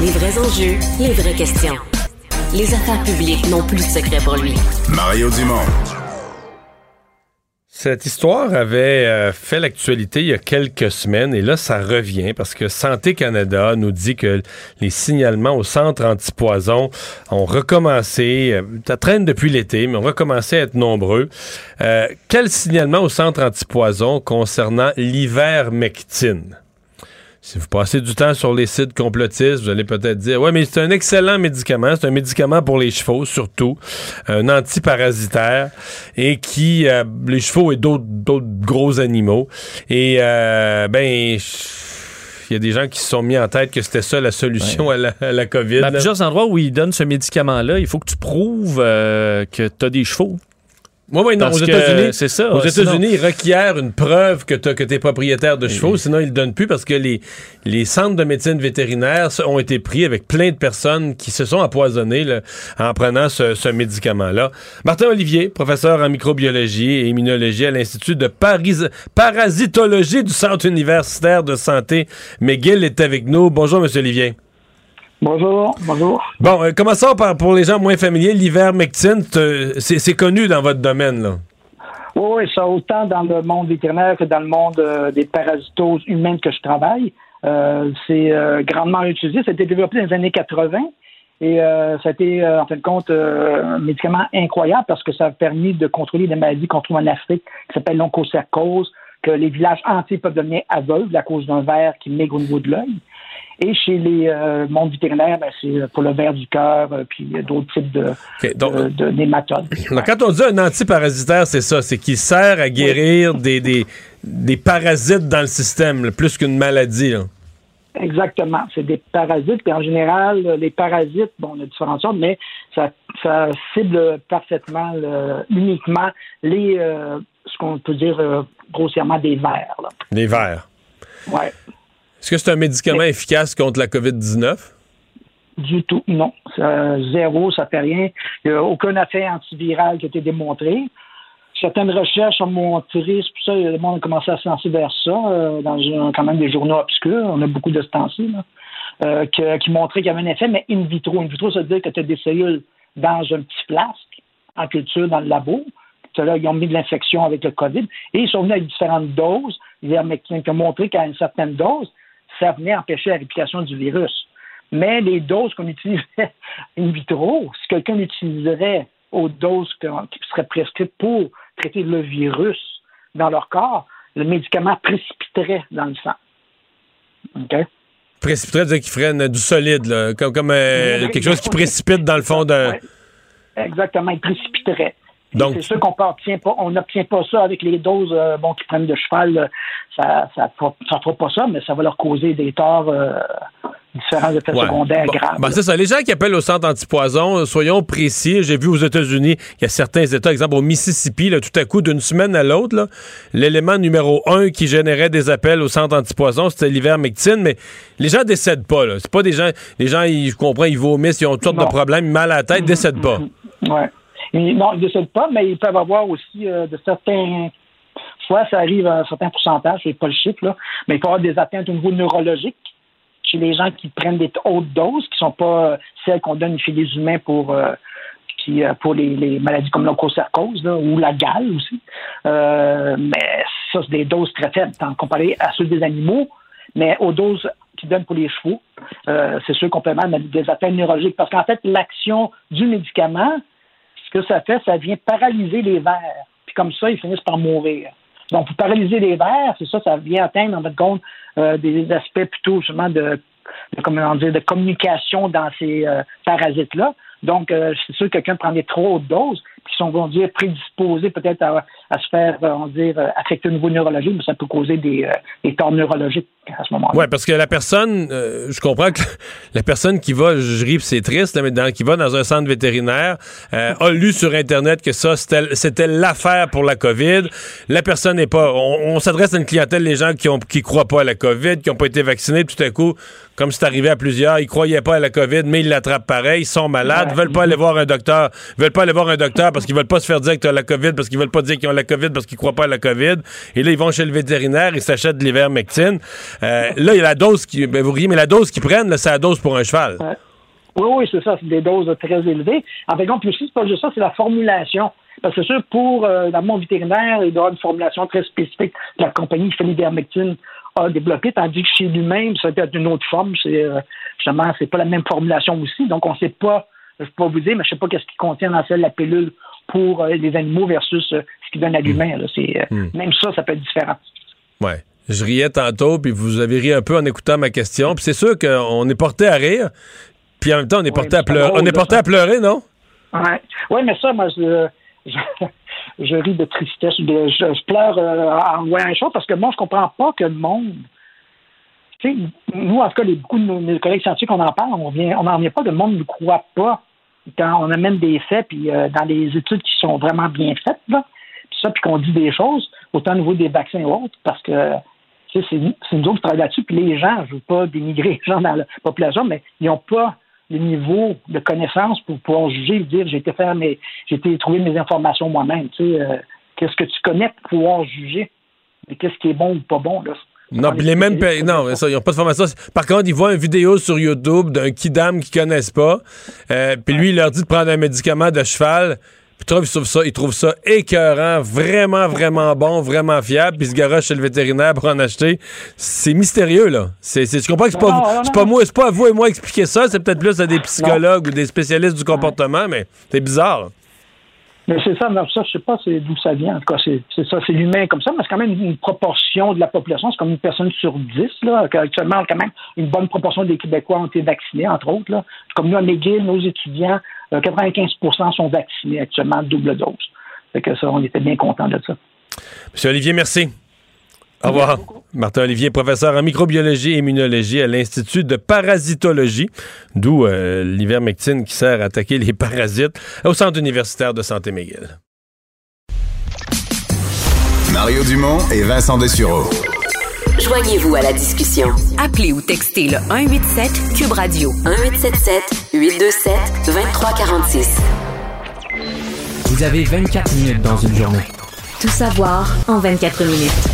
Les vrais enjeux, les vraies questions. Les affaires publiques n'ont plus de secret pour lui. Mario Dumont. Cette histoire avait fait l'actualité il y a quelques semaines et là, ça revient parce que Santé Canada nous dit que les signalements au centre antipoison ont recommencé, ça traîne depuis l'été, mais ont recommencé à être nombreux. Quel signalement au centre antipoison concernant l'ivermectine? Si vous passez du temps sur les sites complotistes, vous allez peut-être dire « Ouais, mais c'est un excellent médicament. C'est un médicament pour les chevaux, surtout. Un antiparasitaire. Et qui... les chevaux et d'autres gros animaux. Et, il y a des gens qui se sont mis en tête que c'était ça la solution à la COVID. À plusieurs endroits où ils donnent ce médicament-là, il faut que tu prouves que tu as des chevaux. Oui, non, aux États-Unis, c'est ça. Aux États-Unis, ils requièrent une preuve que tu es propriétaire de chevaux, sinon ils ne le donnent plus parce que les centres de médecine vétérinaire ont été pris avec plein de personnes qui se sont empoisonnées là, en prenant ce médicament-là. Martin Olivier, professeur en microbiologie et immunologie à l'Institut de parasitologie du Centre universitaire de santé McGill est avec nous. Bonjour, Monsieur Olivier. Bonjour. Bon, commençons par, pour les gens moins familiers, l'ivermectine, c'est connu dans votre domaine, là. Oui, ça autant dans le monde vétérinaire que dans le monde des parasitoses humaines que je travaille. C'est grandement utilisé. Ça a été développé dans les années 80 et ça a été, en fin de compte, un médicament incroyable parce que ça a permis de contrôler des maladies qu'on trouve en Afrique qui s'appellent l'onchocercose, que les villages entiers peuvent devenir aveugles à cause d'un ver qui migre au niveau de l'œil. Et chez les mondes vétérinaires, c'est pour le ver du cœur, puis d'autres types de nématodes. Donc, quand on dit un antiparasitaire, c'est ça, c'est qu'il sert à guérir des parasites dans le système, là, plus qu'une maladie. Là. Exactement, c'est des parasites, puis en général, les parasites, bon, on a différentes sortes, mais ça cible parfaitement, uniquement les, ce qu'on peut dire grossièrement, des vers. Là. Des vers. Oui. Est-ce que c'est un médicament efficace contre la COVID-19? Du tout, non. Zéro, ça fait rien. Il n'y a aucun effet antiviral qui a été démontré. Certaines recherches ont montré, c'est pour ça que le monde a commencé à se lancer vers ça, dans quand même des journaux obscurs, on a beaucoup de ce temps-ci, là, qui montraient qu'il y avait un effet, mais in vitro. In vitro, ça veut dire que tu as des cellules dans un petit flasque, en culture, dans le labo. Là, ils ont mis de l'infection avec le COVID. Et ils sont venus avec différentes doses. L'ivermectine qui a montré qu'à une certaine dose, ça venait empêcher la réplication du virus. Mais les doses qu'on utilisait in vitro, si quelqu'un l'utiliserait aux doses qui seraient prescrites pour traiter le virus dans leur corps, le médicament précipiterait dans le sang. OK? Précipiterait, c'est-à-dire qu'il ferait du solide, là, comme quelque chose qui précipite dans le fond d'un... Exactement, il précipiterait. Donc, c'est sûr qu'on n'obtient pas ça avec les doses qu'ils prennent de cheval. Ça fera pas ça, mais ça va leur causer des torts, différents effets secondaires graves. Ben c'est ça. Les gens qui appellent au centre antipoison, soyons précis, j'ai vu aux États-Unis, il y a certains États, exemple au Mississippi, là, tout à coup, d'une semaine à l'autre, là, l'élément numéro 1 qui générait des appels au centre antipoison, c'était l'ivermectine, mais les gens décèdent pas. Là. C'est pas des gens... Les gens, je comprends, ils vomissent, ils ont toutes sortes de problèmes, mal à la tête, décèdent pas. Ouais. Non, ils ne décèdent pas, mais ils peuvent avoir aussi de certains... Soit ça arrive à un certain pourcentage, je n'ai pas le chiffre, là, mais il peut y avoir des atteintes au niveau neurologique chez les gens qui prennent des hautes doses, qui ne sont pas celles qu'on donne chez les humains pour les maladies comme l'onchocercose ou la gale aussi. Mais ça, c'est des doses très faibles, comparé à ceux des animaux, mais aux doses qu'ils donnent pour les chevaux, c'est sûr qu'on peut avoir des atteintes neurologiques. Parce qu'en fait, l'action du médicament... ce que ça fait, ça vient paralyser les vers. Puis comme ça, ils finissent par mourir. Donc, vous paralysez les vers, c'est ça, ça vient atteindre, en fin de compte, des aspects plutôt justement de communication dans ces parasites-là. Donc, c'est sûr que quelqu'un prenait trop de doses, qui sont, on dire, prédisposés peut-être à se faire, on dire, affecter au niveau neurologique, mais ça peut causer des torts neurologiques à ce moment-là. Oui, parce que la personne, je comprends que la personne qui va, je ris, c'est triste, là, mais qui va dans un centre vétérinaire, a lu sur Internet que ça, c'était l'affaire pour la COVID. La personne n'est pas... On s'adresse à une clientèle, les gens qui croient pas à la COVID, qui n'ont pas été vaccinés, tout à coup, comme c'est arrivé à plusieurs, ils croyaient pas à la COVID, mais ils l'attrapent pareil, ils sont malades, ouais, veulent pas aller voir un docteur, parce qu'ils veulent pas se faire dire que tu as la COVID, parce qu'ils veulent pas dire qu'ils ont la COVID, parce qu'ils croient pas à la COVID. Et là, ils vont chez le vétérinaire, ils s'achètent de l'ivermectine. Là, il y a la dose qui... Ben, vous riez, mais la dose qu'ils prennent, là, c'est la dose pour un cheval. Oui, oui, c'est ça. C'est des doses très élevées. En fait, puis aussi, c'est pas juste ça, c'est la formulation. Parce que c'est sûr, pour dans mon vétérinaire, il doit avoir une formulation très spécifique de la compagnie qui fait l'ivermectine a développé, tandis que chez lui-même, ça peut être une autre forme. C'est, justement, c'est pas la même formulation aussi. Donc, on sait pas... Je peux pas vous dire, mais je sais pas qu'est-ce qui contient dans celle de la pilule pour les animaux versus ce qu'ils donnent à l'humain. Là. C'est, même ça peut être différent. Oui. Je riais tantôt, puis vous avez ri un peu en écoutant ma question. Puis c'est sûr qu'on est porté à rire, puis en même temps, on est porté à pleurer. On est porté à pleurer, non? Oui, ouais, mais ça, moi, je ris de tristesse. Je pleure en voyant les choses parce que moi, je comprends pas que le monde... T'sais, nous, en tout cas, beaucoup de nos collègues scientifiques, on en parle, on n'en vient pas, le monde ne croit pas. Quand on amène des faits, puis dans les études qui sont vraiment bien faites, là, puis qu'on dit des choses, autant au niveau des vaccins et autres, parce que c'est nous autres qui travaillons là-dessus, puis les gens, je ne veux pas dénigrer les gens dans la population, mais ils n'ont pas le niveau de connaissance pour pouvoir juger et dire j'ai été trouver mes informations moi-même. Qu'est-ce que tu connais pour pouvoir juger? Et qu'est-ce qui est bon ou pas bon, là? Non, puis les mêmes pays. Non, ça, ils n'ont pas de formation. Par contre, ils voient une vidéo sur YouTube d'un kidam qu'ils connaissent pas. Puis lui, il leur dit de prendre un médicament de cheval. Puis ils trouvent ça écœurant, vraiment, vraiment bon, vraiment fiable. Puis ils se garochent chez le vétérinaire pour en acheter. C'est mystérieux, là. Je comprends que c'est pas à vous et moi expliquer ça. C'est peut-être plus à des psychologues ou des spécialistes du comportement, mais c'est bizarre, là. Mais c'est ça, non, ça, je sais pas d'où ça vient. En tout cas, c'est ça, c'est l'humain comme ça, mais c'est quand même une proportion de la population, c'est comme une personne sur 10, là, actuellement, quand même, une bonne proportion des Québécois ont été vaccinés, entre autres, là. Comme nous, à McGill, nos étudiants, 95% sont vaccinés actuellement, double dose. Fait que ça, on était bien contents de ça. Monsieur Olivier, merci. Au revoir. Martin Olivier, professeur en microbiologie et immunologie à l'Institut de parasitologie, d'où l'ivermectine qui sert à attaquer les parasites au Centre universitaire de santé McGill. Mario Dumont et Vincent Dessureau. Joignez-vous à la discussion. Appelez ou textez le 187 Cube Radio 1877 827 2346. Vous avez 24 minutes dans une journée. Tout savoir en 24 minutes.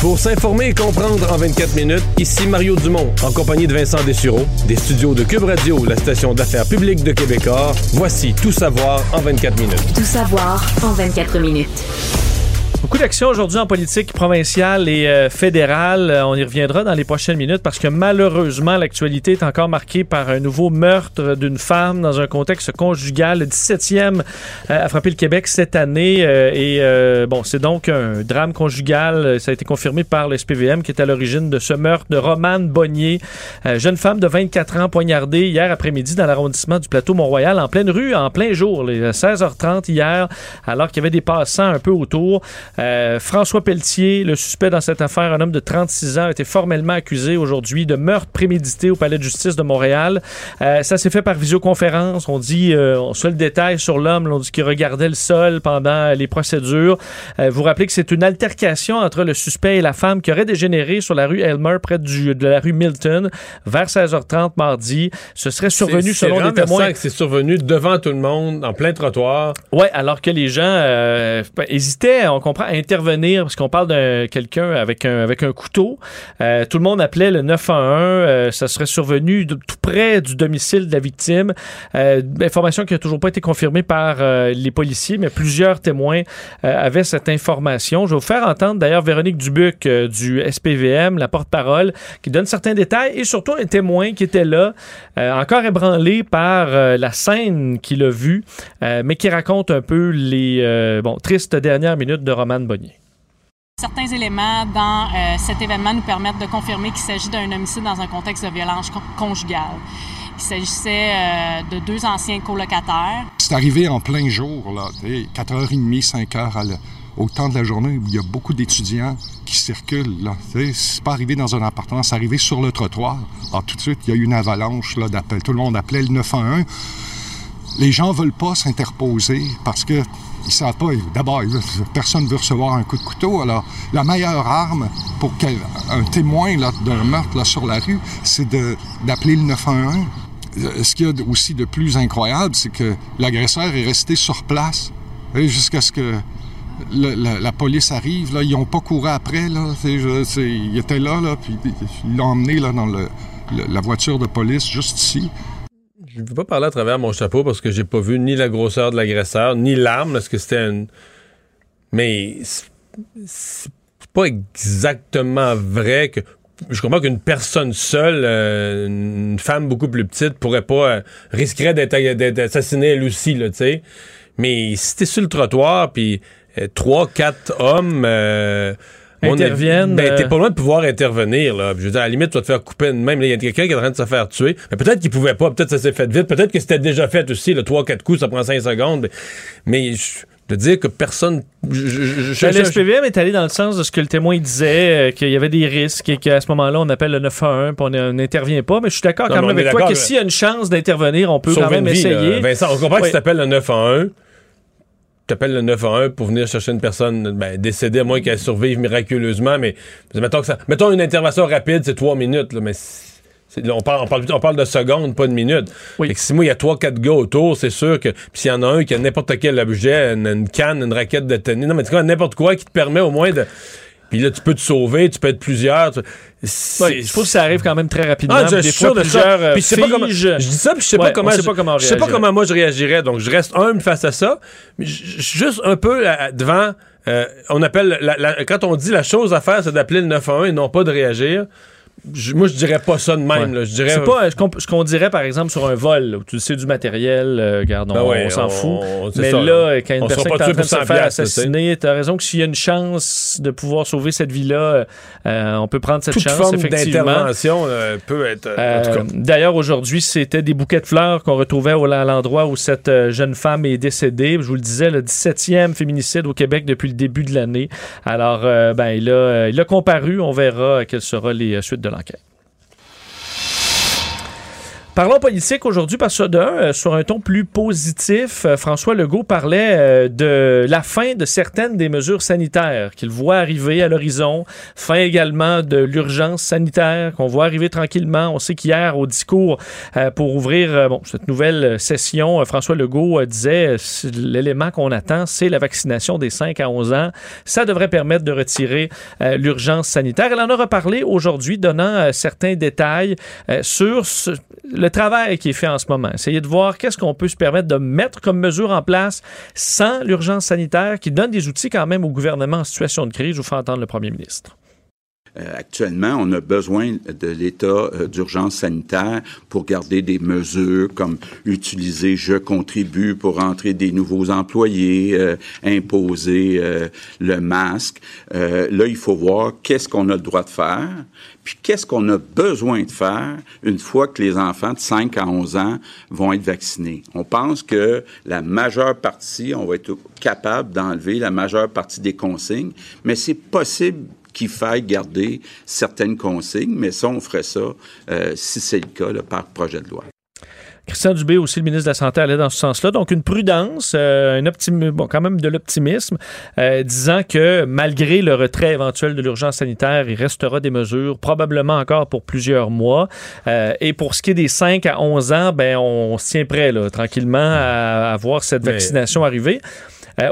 Pour s'informer et comprendre en 24 minutes, ici Mario Dumont, en compagnie de Vincent Dessureau, des studios de Cube Radio, la station d'affaires publiques de Québécois. Voici Tout savoir en 24 minutes. Tout savoir en 24 minutes. Beaucoup d'actions aujourd'hui en politique provinciale et fédérale. On y reviendra dans les prochaines minutes parce que malheureusement, l'actualité est encore marquée par un nouveau meurtre d'une femme dans un contexte conjugal. Le 17e a frappé le Québec cette année. Bon, c'est donc un drame conjugal. Ça a été confirmé par le SPVM qui est à l'origine de ce meurtre de Romane Bonnier, jeune femme de 24 ans poignardée hier après-midi dans l'arrondissement du Plateau Mont-Royal en pleine rue, en plein jour, les 16h30 hier, alors qu'il y avait des passants un peu autour. François Pelletier, le suspect dans cette affaire, un homme de 36 ans, a été formellement accusé aujourd'hui de meurtre prémédité au Palais de justice de Montréal. Ça s'est fait par visioconférence. On dit, on se fait le détail sur l'homme. On dit qu'il regardait le sol pendant les procédures. Vous rappelez que c'est une altercation entre le suspect et la femme qui aurait dégénéré sur la rue Elmer, près de la rue Milton, vers 16h30 mardi. Ce serait survenu selon des témoins. C'est survenu devant tout le monde, en plein trottoir. Oui, alors que les gens hésitaient. On comprend intervenir, parce qu'on parle de quelqu'un avec un couteau. Tout le monde appelait le 911. Ça serait survenu tout près du domicile de la victime. Information qui n'a toujours pas été confirmée par les policiers, mais plusieurs témoins avaient cette information. Je vais vous faire entendre d'ailleurs Véronique Dubuc du SPVM, la porte-parole, qui donne certains détails et surtout un témoin qui était là, encore ébranlé par la scène qu'il a vue, mais qui raconte un peu les tristes dernières minutes de Romane Bonnier. Certains éléments dans cet événement nous permettent de confirmer qu'il s'agit d'un homicide dans un contexte de violence conjugale. Il s'agissait de deux anciens colocataires. C'est arrivé en plein jour, là, 4h30, 5h, au temps de la journée où il y a beaucoup d'étudiants qui circulent. Là, c'est pas arrivé dans un appartement, c'est arrivé sur le trottoir. Alors tout de suite, il y a eu une avalanche là, d'appels. Tout le monde appelait le 911. Les gens ne veulent pas s'interposer parce que ils savent pas. D'abord, personne ne veut recevoir un coup de couteau. Alors, la meilleure arme pour un témoin là, d'un meurtre là, sur la rue, c'est d'appeler le 911. Ce qu'il y a aussi de plus incroyable, c'est que l'agresseur est resté sur place jusqu'à ce que la police arrive. Là. Ils n'ont pas couru après. Là. Ils étaient là, puis ils l'ont emmené là, dans la voiture de police juste ici. Je ne veux pas parler à travers mon chapeau parce que j'ai pas vu ni la grosseur de l'agresseur, ni l'arme, parce que c'était une... Mais c'est pas exactement vrai que... Je comprends qu'une personne seule, une femme beaucoup plus petite, pourrait pas... risquerait d'être assassinée elle aussi, là, tu sais. Mais si t'es sur le trottoir, puis 3-4 hommes... interviennent. Ben, t'es pas loin de pouvoir intervenir, là. Je veux dire, à la limite, tu vas te faire couper une main. Il y a quelqu'un qui est en train de se faire tuer. Mais peut-être qu'il pouvait pas. Peut-être que ça s'est fait vite. Peut-être que c'était déjà fait aussi. 3-4 coups, ça prend 5 secondes. Mais de dire que personne... le SPVM est allé dans le sens de ce que le témoin disait, qu'il y avait des risques et qu'à ce moment-là, on appelle le 911 puis on n'intervient pas. Mais je suis d'accord quand même avec toi que s'il y a une chance d'intervenir, on peut sauver quand même essayer. Vincent, on comprend que si t'appelles le 911... t'appelles le 911 pour venir chercher une personne décédée, à moins qu'elle survive miraculeusement, mais mettons une intervention rapide, c'est 3 minutes, là, mais on parle de secondes, pas de minutes. Oui. Fait que si moi, il y a 3-4 gars autour, c'est sûr que... Puis s'il y en a un qui a n'importe quel objet, une canne, une raquette de tennis, non, mais n'importe quoi qui te permet au moins de... Puis là, tu peux te sauver, tu peux être plusieurs. Je trouve que ça arrive quand même très rapidement. Ah, des fois, plusieurs figes. Je dis ça, puis je sais pas comment moi je réagirais. Donc, je reste humble face à ça. Mais je suis juste un peu devant... on appelle... quand on dit la chose à faire, c'est d'appeler le 911 et non pas de réagir. Moi, je dirais pas ça de même. Ouais. Là, je dirais... C'est pas ce qu'on dirait, par exemple, sur un vol. Là, où tu sais, du matériel, on s'en fout. Mais ça, là, quand une personne est en train de se faire assassiner, t'as raison que s'il y a une chance de pouvoir sauver cette vie-là, on peut prendre cette chance, effectivement. Toute forme d'intervention peut être... en tout cas. D'ailleurs, aujourd'hui, c'était des bouquets de fleurs qu'on retrouvait à l'endroit où cette jeune femme est décédée. Je vous le disais, le 17e féminicide au Québec depuis le début de l'année. Alors, il a comparu. On verra quelles seront les suites de l'enquête. Parlons politique aujourd'hui parce que sur un ton plus positif, François Legault parlait de la fin de certaines des mesures sanitaires qu'il voit arriver à l'horizon, fin également de l'urgence sanitaire qu'on voit arriver tranquillement. On sait qu'hier, au discours pour ouvrir cette nouvelle session, François Legault disait « L'élément qu'on attend, c'est la vaccination des 5 à 11 ans. Ça devrait permettre de retirer l'urgence sanitaire. » Elle en a reparlé aujourd'hui, donnant certains détails sur le travail qui est fait en ce moment. Essayer de voir qu'est-ce qu'on peut se permettre de mettre comme mesure en place sans l'urgence sanitaire qui donne des outils quand même au gouvernement en situation de crise. Je vous fais entendre le premier ministre. Actuellement, on a besoin de l'état d'urgence sanitaire pour garder des mesures comme utiliser « je contribue » pour entrer des nouveaux employés, imposer le masque. Là, il faut voir qu'est-ce qu'on a le droit de faire, puis qu'est-ce qu'on a besoin de faire une fois que les enfants de 5 à 11 ans vont être vaccinés. On pense que la majeure partie, on va être capable d'enlever la majeure partie des consignes, mais c'est possible qu'il faille garder certaines consignes, mais ça, on ferait ça si c'est le cas, par projet de loi. Christian Dubé, aussi le ministre de la Santé, allait dans ce sens-là. Donc, une prudence, quand même de l'optimisme, disant que malgré le retrait éventuel de l'urgence sanitaire, il restera des mesures, probablement encore pour plusieurs mois. Et pour ce qui est des 5 à 11 ans, on se tient prêt, tranquillement, à voir cette vaccination arriver.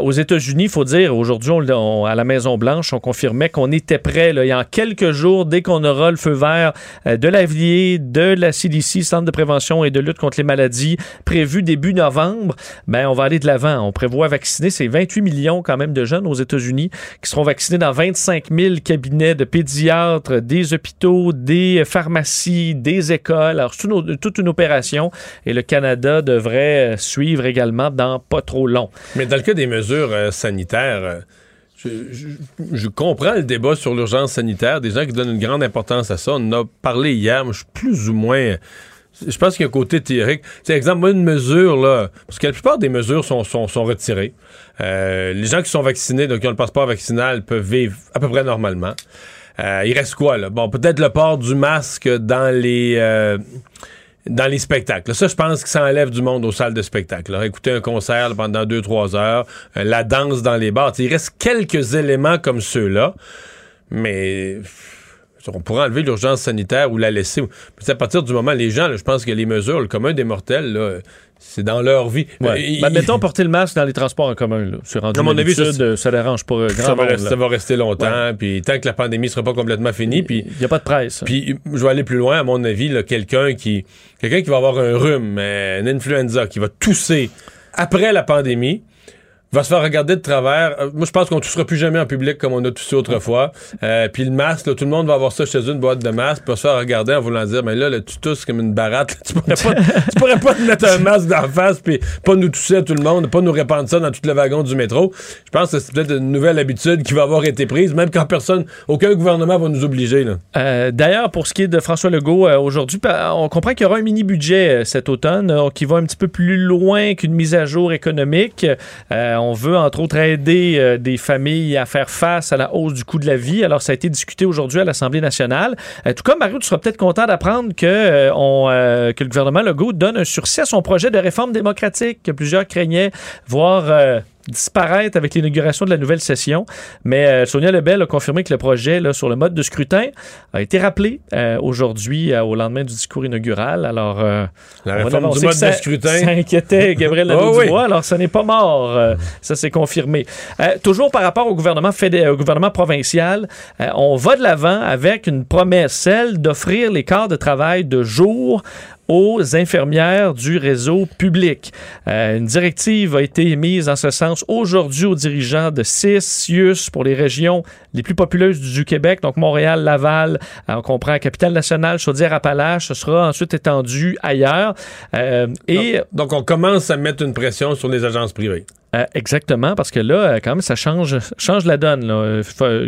Aux États-Unis, il faut dire, aujourd'hui, à la Maison-Blanche, on confirmait qu'on était prêt. Là, et en quelques jours, dès qu'on aura le feu vert de la FDA, de la CDC, Centre de prévention et de lutte contre les maladies, prévu début novembre, ben, on va aller de l'avant. On prévoit vacciner ces 28 millions quand même de jeunes aux États-Unis qui seront vaccinés dans 25 000 cabinets de pédiatres, des hôpitaux, des pharmacies, des écoles. Alors, c'est toute une opération et le Canada devrait suivre également dans pas trop long. Mais dans le cas des mesures sanitaires... Je comprends le débat sur l'urgence sanitaire, des gens qui donnent une grande importance à ça. On en a parlé hier, mais je suis plus ou moins... Je pense qu'il y a un côté théorique. C'est exemple, moi, une mesure, là, parce que la plupart des mesures sont retirées. Les gens qui sont vaccinés, donc qui ont le passeport vaccinal, peuvent vivre à peu près normalement. Il reste quoi, là? Bon, peut-être le port du masque dans les spectacles. Ça, je pense que ça enlève du monde aux salles de spectacle. Alors, écouter un concert là, pendant 2-3 heures, la danse dans les bars. Il reste quelques éléments comme ceux-là, mais on pourrait enlever l'urgence sanitaire ou la laisser. C'est à partir du moment, les gens, je pense que les mesures, le commun des mortels, là, c'est dans leur vie. Ouais. Mettons porter le masque dans les transports en commun. Là. C'est rendu à mon avis, ça dérange pas grand monde. Ça va rester longtemps, puis tant que la pandémie sera pas complètement finie. Il n'y a pas de presse. Puis je vais aller plus loin, à mon avis, là, quelqu'un qui va avoir un rhume, une influenza, qui va tousser après la pandémie, va se faire regarder de travers. Moi, je pense qu'on ne toussera plus jamais en public comme on a toussé autrefois. Puis le masque, là, tout le monde va avoir ça chez eux, une boîte de masque, puis va se faire regarder en voulant dire, mais là, tu tousses comme une baratte. Tu pourrais pas te mettre un masque d'en face puis pas nous tousser à tout le monde, pas nous répandre ça dans tout le wagon du métro. Je pense que c'est peut-être une nouvelle habitude qui va avoir été prise, même quand aucun gouvernement va nous obliger. Là. D'ailleurs, pour ce qui est de François Legault, aujourd'hui, on comprend qu'il y aura un mini-budget cet automne qui va un petit peu plus loin qu'une mise à jour économique. On veut, entre autres, aider des familles à faire face à la hausse du coût de la vie. Alors, ça a été discuté aujourd'hui à l'Assemblée nationale. Tout comme, Mario, tu seras peut-être content d'apprendre que le gouvernement Legault donne un sursis à son projet de réforme démocratique que plusieurs craignaient voir... disparaître avec l'inauguration de la nouvelle session. Mais Sonia Lebel a confirmé que le projet là, sur le mode de scrutin a été rappelé aujourd'hui au lendemain du discours inaugural. Alors, la réforme du mode de scrutin. Ça inquiétait Gabriel Nadeau-Dubois. Oui. Alors, ça n'est pas mort. Ça, c'est confirmé. Toujours par rapport au gouvernement provincial, on va de l'avant avec une promesse, celle d'offrir les quarts de travail de jour aux infirmières du réseau public. Une directive a été émise en ce sens aujourd'hui aux dirigeants de CIUSSS pour les régions les plus populeuses du Québec, donc Montréal, Laval, on comprend Capitale-Nationale, Chaudière-Appalaches, ce sera ensuite étendu ailleurs. Donc on commence à mettre une pression sur les agences privées. Exactement, parce que là, quand même, ça change la donne. Là.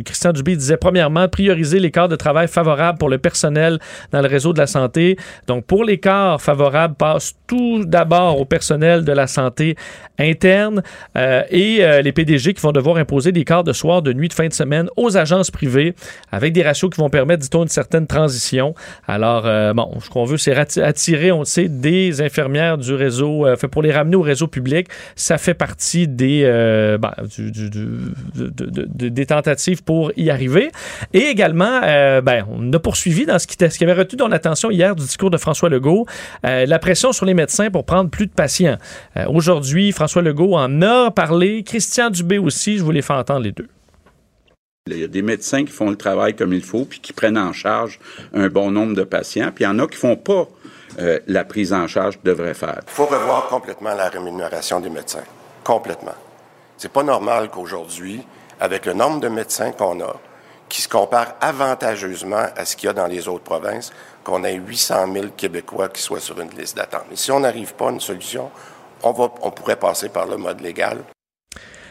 Christian Dubé disait, premièrement, prioriser les quarts de travail favorables pour le personnel dans le réseau de la santé. Donc, pour les quarts favorables, passe tout d'abord au personnel de la santé interne et les PDG qui vont devoir imposer des quarts de soir, de nuit, de fin de semaine aux agences privées avec des ratios qui vont permettre, dit-on, une certaine transition. Alors, ce qu'on veut, c'est attirer, on le sait, des infirmières du réseau, pour les ramener au réseau public. Ça fait partie des tentatives pour y arriver. Et également, on a poursuivi dans ce qui avait retenu dans l'attention hier du discours de François Legault, la pression sur les médecins pour prendre plus de patients. Aujourd'hui, François Legault en a parlé. Christian Dubé aussi, je vous les fais entendre les deux. Il y a des médecins qui font le travail comme il faut puis qui prennent en charge un bon nombre de patients. Puis il y en a qui ne font pas la prise en charge qu'ils devraient faire. Il faut revoir complètement la rémunération des médecins. Complètement. C'est pas normal qu'aujourd'hui, avec le nombre de médecins qu'on a, qui se comparent avantageusement à ce qu'il y a dans les autres provinces, qu'on ait 800 000 Québécois qui soient sur une liste d'attente. Et si on n'arrive pas à une solution, on pourrait passer par le mode légal.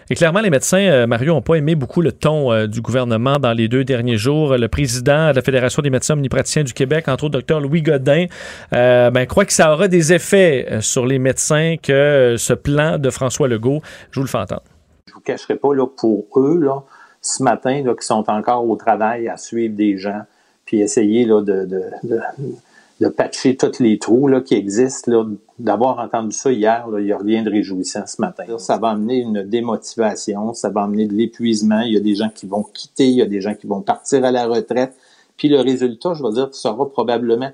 Et clairement, les médecins, Mario, n'ont pas aimé beaucoup le ton du gouvernement dans les deux derniers jours. Le président de la Fédération des médecins omnipraticiens du Québec, entre autres, Dr Louis Godin, croit que ça aura des effets sur les médecins que ce plan de François Legault. Je vous le fais entendre. Je ne vous cacherai pas, là, pour eux, là, ce matin, là, qui sont encore au travail à suivre des gens puis essayer là, de patcher tous les trous là, qui existent. Là, d'avoir entendu ça hier, il n'y a rien de réjouissant ce matin. Ça va amener une démotivation, ça va amener de l'épuisement. Il y a des gens qui vont quitter, il y a des gens qui vont partir à la retraite. Puis le résultat, je vais dire, sera probablement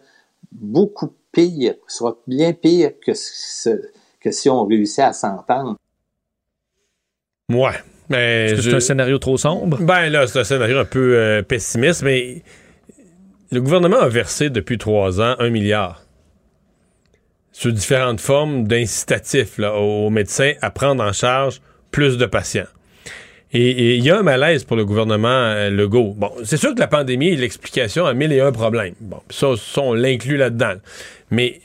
beaucoup pire, sera bien pire que si on réussit à s'entendre. Ouais. Ben, Est-ce que c'est un scénario trop sombre? Ben là, c'est un scénario un peu pessimiste, mais le gouvernement a versé depuis 3 ans 1 milliard sur différentes formes d'incitatifs aux médecins à prendre en charge plus de patients. Et il y a un malaise pour le gouvernement Legault. Bon, c'est sûr que la pandémie est l'explication à 1001 problèmes. Bon, ça on l'inclut là-dedans. Mais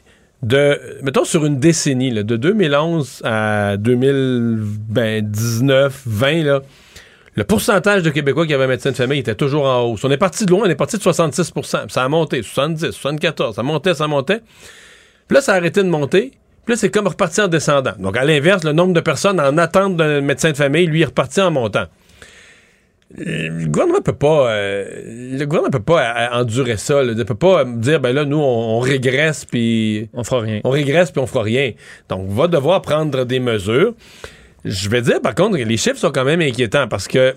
mettons sur une décennie, là, de 2011 à 2019, 20, là, le pourcentage de Québécois qui avaient un médecin de famille était toujours en hausse. On est parti de loin, on est parti de 66 %. Ça a monté, 70, 74, ça montait. Puis là, ça a arrêté de monter. Puis là, c'est comme reparti en descendant. Donc, à l'inverse, le nombre de personnes en attente d'un médecin de famille, lui, est reparti en montant. Le gouvernement peut pas endurer ça. Il ne peut pas dire, ben là, nous, on régresse, puis... On fera rien. On régresse, puis on fera rien. Donc, on va devoir prendre des mesures. Je vais dire, par contre, les chiffres sont quand même inquiétants, parce que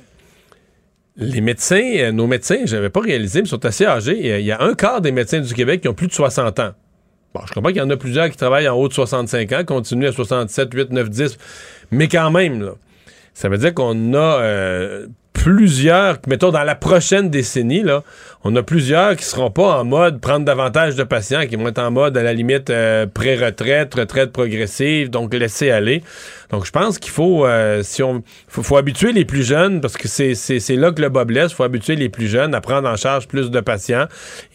les médecins, nos médecins, je n'avais pas réalisé, mais sont assez âgés. Il y a un quart des médecins du Québec qui ont plus de 60 ans. Bon, je comprends qu'il y en a plusieurs qui travaillent en haut de 65 ans, continuent à 67, 8, 9, 10, mais quand même, là, ça veut dire qu'on a plusieurs, mettons dans la prochaine décennie, là, on a plusieurs qui ne seront pas en mode prendre davantage de patients, qui vont être en mode à la limite pré-retraite, retraite progressive, donc laisser aller. Donc je pense qu'il faut, faut habituer les plus jeunes, parce que c'est là que le bas blesse, il faut habituer les plus jeunes à prendre en charge plus de patients,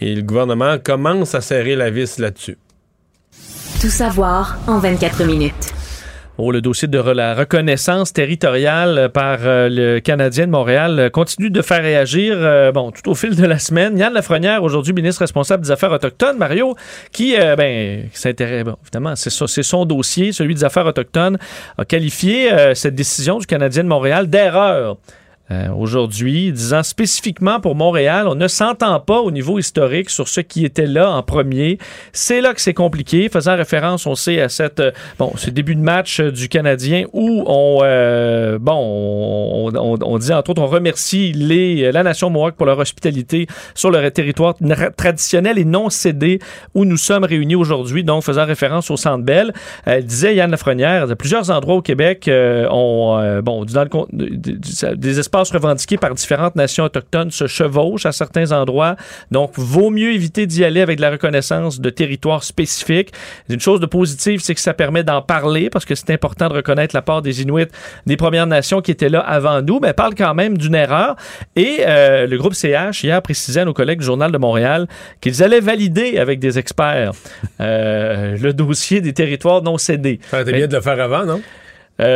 et le gouvernement commence à serrer la vis là-dessus. Tout savoir en 24 minutes. Oh, le dossier de la reconnaissance territoriale par le Canadien de Montréal continue de faire réagir tout au fil de la semaine. Yann Lafrenière, aujourd'hui ministre responsable des Affaires autochtones, Mario, qui s'intéresse, évidemment, c'est son dossier, celui des Affaires autochtones, a qualifié cette décision du Canadien de Montréal d'erreur. Aujourd'hui, disant spécifiquement pour Montréal, on ne s'entend pas au niveau historique sur ce qui était là en premier. C'est là que c'est compliqué, faisant référence, on sait, à ce début de match du Canadien où on dit, entre autres, on remercie la nation Mohawk pour leur hospitalité sur leur territoire traditionnel et non cédé où nous sommes réunis aujourd'hui, donc faisant référence au Centre Bell. Disait Yann Lafrenière, à plusieurs endroits au Québec, des espaces revendiqués par différentes nations autochtones se chevauchent à certains endroits. Donc, vaut mieux éviter d'y aller avec de la reconnaissance de territoires spécifiques. Une chose de positive, c'est que ça permet d'en parler, parce que c'est important de reconnaître la part des Inuits, des Premières Nations qui étaient là avant nous, mais parle quand même d'une erreur. Et le groupe CH, hier, précisait à nos collègues du Journal de Montréal qu'ils allaient valider avec des experts le dossier des territoires non cédés. Ça aurait été bien de le faire avant, non? Moi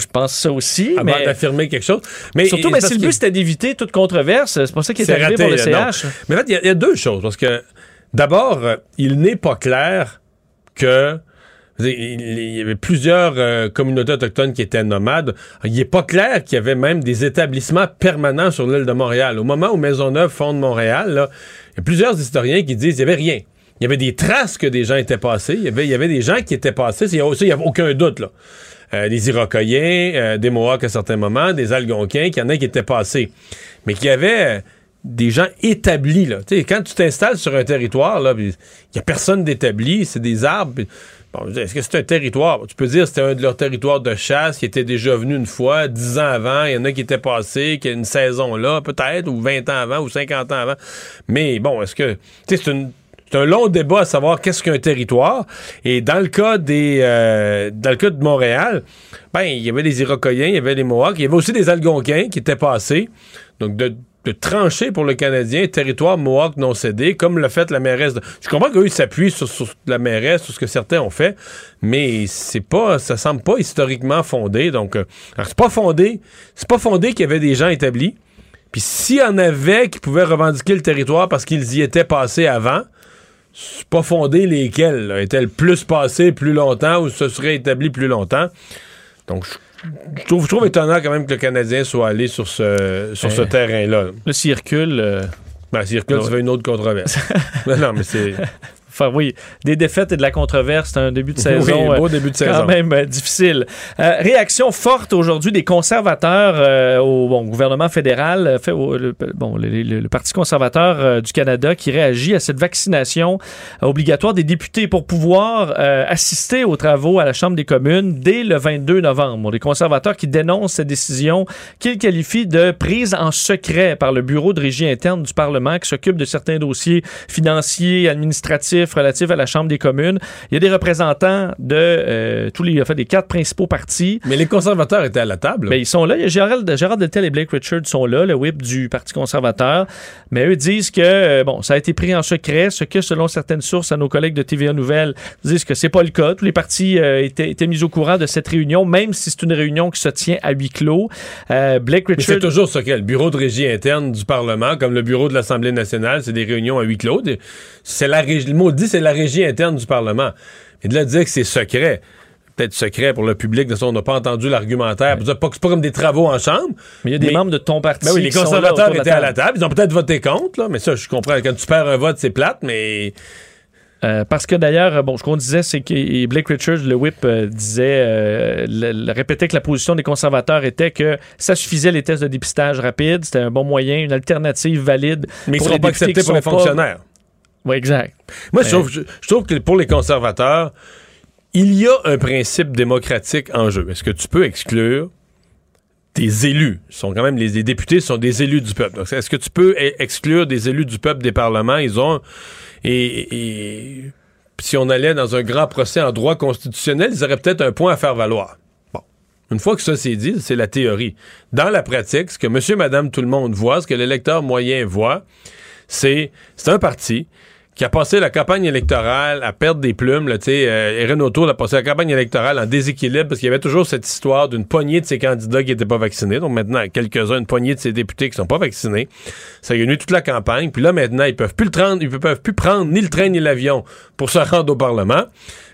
je pense ça aussi. Avant d'affirmer quelque chose. Mais surtout, mais si le but c'était d'éviter toute controverse, c'est pour ça qu'il est arrivé raté, pour le CH. Non. Mais en fait, il y a deux choses. Parce que, d'abord, il n'est pas clair que. Il y avait plusieurs communautés autochtones qui étaient nomades. Il n'est pas clair qu'il y avait même des établissements permanents sur l'île de Montréal. Au moment où Maisonneuve fonde Montréal, là, il y a plusieurs historiens qui disent qu'il n'y avait rien. Il y avait des traces que des gens étaient passés. Il y avait des gens qui étaient passés. Il n'y avait aucun doute, là. Des Iroquois, des Mohawks à certains moments, des Algonquins, qu'il y en a qui étaient passés. Mais qu'il y avait des gens établis, là. T'sais, quand tu t'installes sur un territoire, là, il n'y a personne d'établi, c'est des arbres. Pis, est-ce que c'est un territoire? Tu peux dire que c'était un de leurs territoires de chasse qui était déjà venu une fois, 10 ans avant, il y en a qui étaient passés, qui a une saison là, peut-être, ou 20 ans avant, ou 50 ans avant. Mais bon, est-ce que... C'est un long débat à savoir qu'est-ce qu'un territoire. Et dans le cas de Montréal, il y avait des Iroquois, il y avait des Mohawks, il y avait aussi des Algonquins qui étaient passés. Donc de trancher pour le Canadien, territoire Mohawk non cédé, comme l'a fait la mairesse. Je comprends qu'eux, ils s'appuient sur la mairesse, sur ce que certains ont fait, mais ça semble pas historiquement fondé. Donc, c'est pas fondé qu'il y avait des gens établis. Puis s'il y en avait qui pouvaient revendiquer le territoire parce qu'ils y étaient passés avant, c'est pas fondé lesquels, là. Est-elle plus passée plus longtemps ou se serait établie plus longtemps? Donc, je trouve étonnant quand même que le Canadien soit allé sur ce terrain-là. Le circule... ça fait une autre controverse. Non, mais c'est... Enfin, oui, des défaites et de la controverse. C'est un début de saison. Oui, beau début de saison. Quand même difficile. Réaction forte aujourd'hui des conservateurs au gouvernement fédéral. Le Parti conservateur du Canada qui réagit à cette vaccination obligatoire des députés pour pouvoir assister aux travaux à la Chambre des communes dès le 22 novembre. Les conservateurs qui dénoncent cette décision qu'ils qualifient de prise en secret par le bureau de régie interne du Parlement qui s'occupe de certains dossiers financiers, administratifs, relatifs à la Chambre des communes. Il y a des représentants de des quatre principaux partis. Mais les conservateurs étaient à la table. Mais ils sont là. Gérard Deltell et Blake Richards sont là, le whip du Parti conservateur. Mais eux disent que ça a été pris en secret, ce que selon certaines sources à nos collègues de TVA Nouvelles disent que c'est pas le cas. Tous les partis étaient mis au courant de cette réunion, même si c'est une réunion qui se tient à huis clos. Blake Richards... Mais c'est toujours secret. Le bureau de régie interne du Parlement, comme le bureau de l'Assemblée nationale, c'est des réunions à huis clos. Le mot dit, c'est la régie interne du Parlement. Et de là dire que c'est secret... peut-être secret pour le public, de toute façon, on n'a pas entendu l'argumentaire. Ouais. C'est pas comme des travaux en chambre. Mais il y a des membres de ton parti. Ben oui, les conservateurs étaient à la table. Ils ont peut-être voté contre, là, mais ça, je comprends. Quand tu perds un vote, c'est plate, mais... parce que d'ailleurs, ce qu'on disait, c'est que Blake Richards, le whip, répétait que la position des conservateurs était que ça suffisait les tests de dépistage rapide, c'était un bon moyen, une alternative valide. Mais ils ne seront pas acceptés pour les fonctionnaires. Oui, exact. Moi, je trouve que pour les conservateurs, il y a un principe démocratique en jeu. Est-ce que tu peux exclure des élus? Les députés sont des élus du peuple. Donc, est-ce que tu peux exclure des élus du peuple des parlements? Ils ont... Et si on allait dans un grand procès en droit constitutionnel, ils auraient peut-être un point à faire valoir. Bon. Une fois que ça c'est dit, c'est la théorie. Dans la pratique, ce que monsieur, madame, tout le monde voit, ce que l'électeur moyen voit, c'est un parti qui a passé la campagne électorale à perdre des plumes. Erin O'Toole a passé la campagne électorale en déséquilibre parce qu'il y avait toujours cette histoire d'une poignée de ses candidats qui n'étaient pas vaccinés. Donc maintenant, quelques-uns, une poignée de ses députés qui ne sont pas vaccinés. Ça a eu toute la campagne. Puis là, maintenant, ils ne peuvent plus prendre ni le train ni l'avion pour se rendre au Parlement.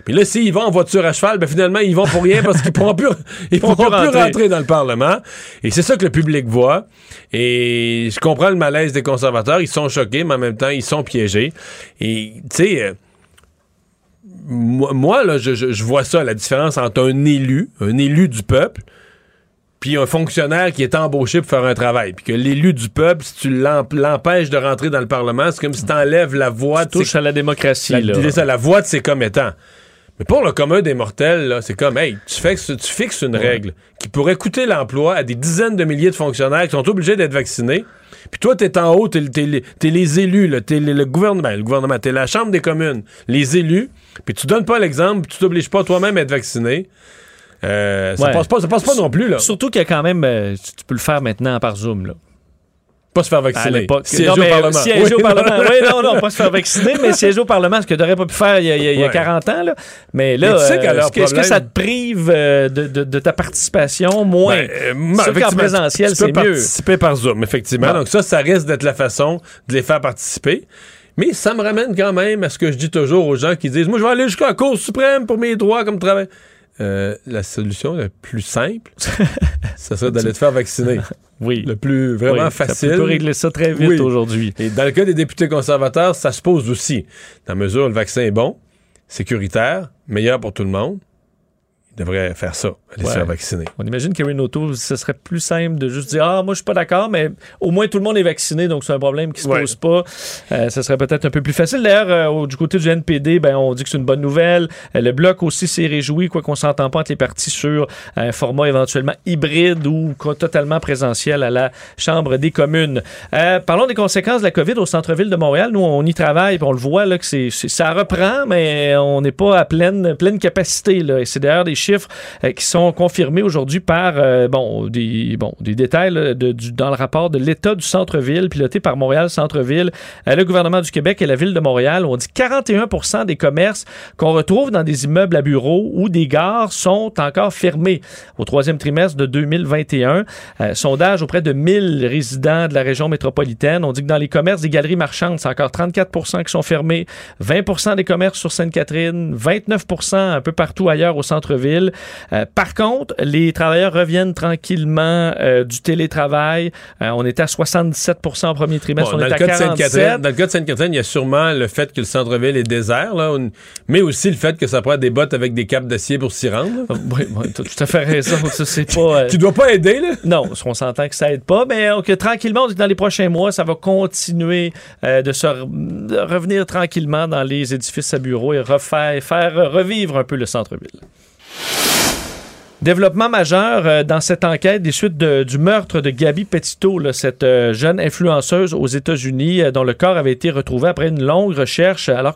Puis là, s'ils vont en voiture à cheval, finalement, ils vont pour rien parce qu'ils ne pourront plus rentrer dans le Parlement. Et c'est ça que le public voit. Et je comprends le malaise des conservateurs. Ils sont choqués, mais en même temps, ils sont piégés. Et, tu sais, moi, là, je vois ça, la différence entre un élu du peuple, puis un fonctionnaire qui est embauché pour faire un travail. Puis que l'élu du peuple, si tu l'empêches de rentrer dans le Parlement, c'est comme si t'enlèves la voix... touche à la démocratie, la voix de ses commettants. Mais pour le commun des mortels, là, c'est comme, hey, tu fixes une règle qui pourrait coûter l'emploi à des dizaines de milliers de fonctionnaires qui sont obligés d'être vaccinés. Puis toi, t'es en haut, t'es les élus, là, t'es le gouvernement. Le gouvernement, t'es la Chambre des communes, les élus. Puis tu donnes pas l'exemple, puis tu t'obliges pas toi-même à être vacciné. Ça passe pas non plus, là. Surtout qu'il y a quand même... tu peux le faire maintenant par Zoom, là. Pas se faire vacciner. Siéger au Parlement. Oui, non, pas se faire vacciner, mais siéger au Parlement, ce que tu n'aurais pas pu faire il y a 40 ans. Là. Mais là, est-ce que ça te prive de ta participation? Moins. Sauf qu'en présentiel, c'est mieux. Tu peux participer par Zoom, effectivement. Ouais. Donc ça risque d'être la façon de les faire participer. Mais ça me ramène quand même à ce que je dis toujours aux gens qui disent « Moi, je vais aller jusqu'à la Cour suprême pour mes droits comme travail. » La solution la plus simple, ça serait d'aller te faire vacciner. Oui. Le plus vraiment facile. On peut régler ça très vite aujourd'hui. Et dans le cas des députés conservateurs, ça se pose aussi. Dans la mesure où le vaccin est bon, sécuritaire, meilleur pour tout le monde, il devrait faire ça, aller se faire vacciner. On imagine qu'Erin O'Toole, ce serait plus simple de juste dire « Ah, moi, je suis pas d'accord, mais au moins tout le monde est vacciné, donc c'est un problème qui se pose pas. » Ce serait peut-être un peu plus facile. D'ailleurs, du côté du NPD, on dit que c'est une bonne nouvelle. Le Bloc aussi s'est réjoui, quoi qu'on s'entend pas entre les partis sur un format éventuellement hybride ou totalement présentiel à la Chambre des communes. Parlons des conséquences de la COVID au centre-ville de Montréal. Nous, on y travaille, puis on le voit, là, que ça reprend, mais on n'est pas à pleine capacité, là. Et c'est d'ailleurs des chiffres qui sont confirmés aujourd'hui par des détails là, dans le rapport de l'État du centre-ville, piloté par Montréal Centre-ville, le gouvernement du Québec et la ville de Montréal. On dit 41% des commerces qu'on retrouve dans des immeubles à bureaux ou des gares sont encore fermés au troisième trimestre de 2021. Sondage auprès de 1000 résidents de la région métropolitaine. On dit que dans les commerces des galeries marchandes, c'est encore 34% qui sont fermés, 20% des commerces sur Sainte-Catherine, 29% un peu partout ailleurs au centre-ville. difficile. Par contre, les travailleurs reviennent tranquillement du télétravail. On était à 77% au premier trimestre, on est à 47. Dans le cas de Sainte-Catherine, il y a sûrement le fait que le centre-ville est désert, là, mais aussi le fait que ça prend des bottes avec des capes d'acier pour s'y rendre. Oui, t'as tout à fait raison. Ça, c'est pas... Qui doit pas aider, là? Non, on s'entend que ça aide pas, mais que tranquillement, dans les prochains mois, ça va continuer de revenir tranquillement dans les édifices à bureaux et faire revivre un peu le centre-ville. Développement majeur dans cette enquête des suites du meurtre de Gabby Petito, là, cette jeune influenceuse aux États-Unis dont le corps avait été retrouvé après une longue recherche alors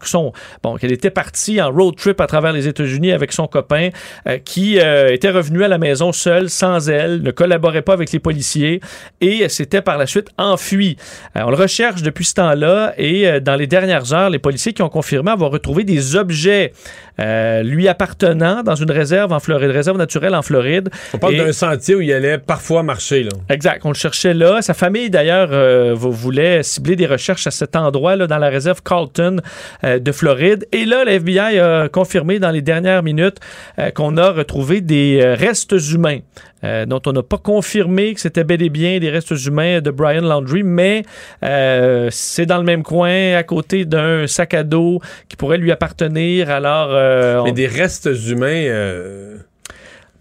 qu'elle était partie en road trip à travers les États-Unis avec son copain qui était revenu à la maison seul, sans elle, ne collaborait pas avec les policiers et s'était par la suite enfui. On le recherche depuis ce temps-là et dans les dernières heures, les policiers qui ont confirmé avoir retrouvé des objets lui appartenant dans une réserve en Floride, réserve naturelle en Floride. On parle d'un sentier où il allait parfois marcher, là. Exact, on le cherchait là. Sa famille, d'ailleurs, voulait cibler des recherches à cet endroit, là, dans la réserve Carlton de Floride. Et là, le FBI a confirmé dans les dernières minutes qu'on a retrouvé des restes humains. Dont on n'a pas confirmé que c'était bel et bien des restes humains de Brian Laundrie, mais c'est dans le même coin, à côté d'un sac à dos qui pourrait lui appartenir. Alors, mais des restes humains...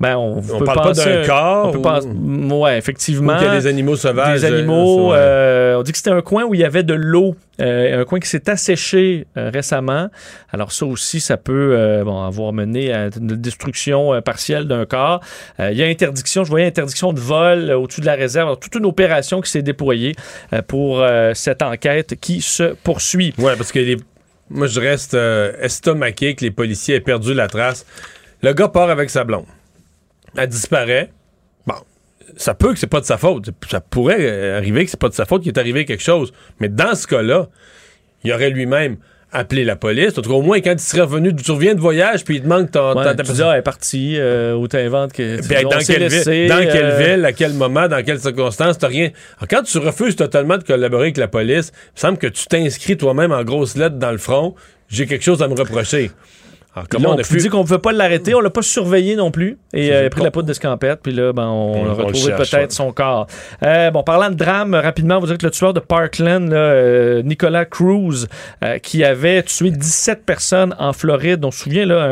on parle pas d'un corps. Ouais, effectivement. Ou qu'il y a des animaux sauvages. Des animaux. On dit que c'était un coin où il y avait de l'eau. Un coin qui s'est asséché récemment. Alors ça aussi, ça peut avoir mené à une destruction partielle d'un corps. Il y a interdiction, je voyais interdiction de vol au-dessus de la réserve. Alors, toute une opération qui s'est déployée pour cette enquête qui se poursuit. Oui, parce que moi, je reste estomaqué que les policiers aient perdu la trace. Le gars part avec sa blonde. Elle disparaît. Bon, ça peut que c'est pas de sa faute. Ça pourrait arriver que c'est pas de sa faute qu'il est arrivé quelque chose. Mais dans ce cas-là, il aurait lui-même appelé la police. En tout cas, au moins, quand il serait revenu, tu reviens de voyage, puis il te manque ton... tu dis, elle est partie, ou t'inventes que... Puis, dans quelle ville, à quel moment, dans quelles circonstances, t'as rien... Alors, quand tu refuses totalement de collaborer avec la police, il semble que tu t'inscris toi-même en grosses lettres dans le front. J'ai quelque chose à me reprocher. Alors, là, on a dit qu'on ne pouvait pas l'arrêter, on ne l'a pas surveillé non plus, et il a pris la poudre d'escampette, puis là, on a retrouvé peut-être son corps. Parlant de drame, rapidement, vous dites que le tueur de Parkland, là, Nicolas Cruz, qui avait tué 17 personnes en Floride, on se souvient, là,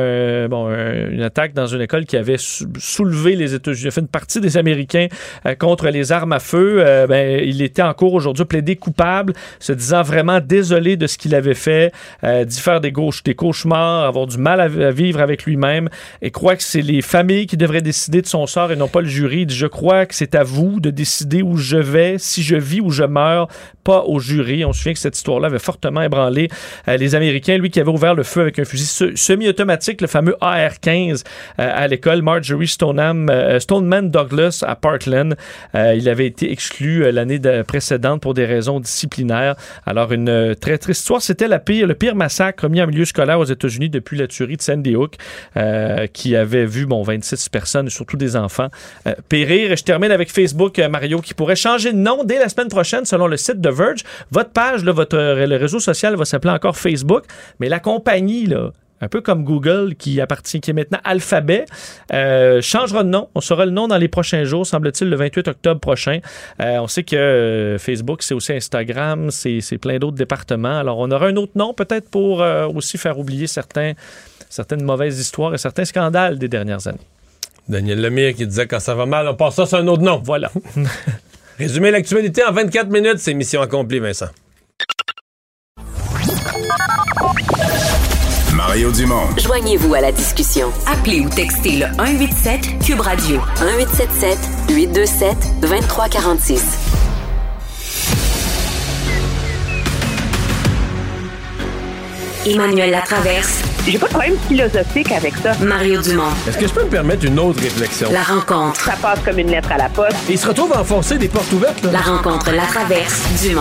une attaque dans une école qui avait soulevé les États-Unis, fait une partie des Américains contre les armes à feu, il était en cours aujourd'hui, plaidé coupable, se disant vraiment désolé de ce qu'il avait fait, d'y faire des cauchemars, avoir du mal à vivre avec lui-même et croit que c'est les familles qui devraient décider de son sort et non pas le jury. Il dit, je crois que c'est à vous de décider où je vais, si je vis ou je meurs, pas au jury. On se souvient que cette histoire-là avait fortement ébranlé les Américains. Lui qui avait ouvert le feu avec un fusil semi-automatique, le fameux AR-15 à l'école Marjorie Stoneman Douglas à Parkland. Il avait été exclu l'année précédente pour des raisons disciplinaires. Alors une très triste histoire. C'était le pire massacre commis en milieu scolaire aux États-Unis depuis la tuerie de Sandy Hook qui avait vu 26 personnes, surtout des enfants, périr. Je termine avec Facebook, Mario, qui pourrait changer de nom dès la semaine prochaine, selon le site de Verge. Votre page, là, le réseau social va s'appeler encore Facebook, mais la compagnie, là, un peu comme Google, qui est maintenant Alphabet, changera de nom. On saura le nom dans les prochains jours, semble-t-il, le 28 octobre prochain. On sait que Facebook, c'est aussi Instagram, c'est plein d'autres départements. Alors, on aura un autre nom, peut-être pour aussi faire oublier certaines mauvaises histoires et certains scandales des dernières années. Daniel Lemire qui disait « Quand ça va mal, on passe ça sur un autre nom. » Voilà. Résumer l'actualité en 24 minutes, c'est mission accomplie, Vincent. Mario Dumont. Joignez-vous à la discussion. Appelez ou textez le 187 Cube Radio. 1877 827 2346. Emmanuel Latraverse. J'ai pas de problème philosophique avec ça. Mario Dumont. Est-ce que je peux me permettre une autre réflexion? La rencontre. Ça passe comme une lettre à la poste. Et il se retrouve à enfoncer des portes ouvertes, là. La rencontre Latraverse Dumont.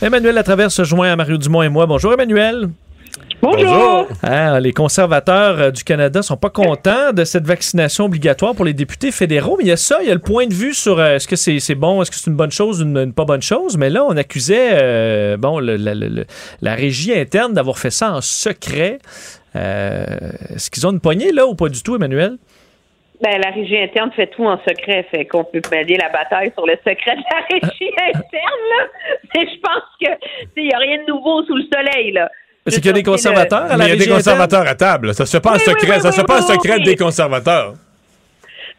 Emmanuel Latraverse se joint à Mario Dumont et moi. Bonjour Emmanuel. Bonjour! Ah, les conservateurs du Canada sont pas contents de cette vaccination obligatoire pour les députés fédéraux, mais il y a ça, il y a le point de vue sur est-ce que c'est bon, est-ce que c'est une bonne chose ou une pas bonne chose, mais là, on accusait la régie interne d'avoir fait ça en secret. Est-ce qu'ils ont une poignée, là, ou pas du tout, Emmanuel? Ben, la régie interne fait tout en secret, fait qu'on peut pallier la bataille sur le secret de la régie interne, là. Mais je pense que, il n'y a rien de nouveau sous le soleil, là. C'est qu'il y a des conservateurs à la régie. Il y a des conservateurs à table. Ça se passe secret. Ça se passe secret des conservateurs.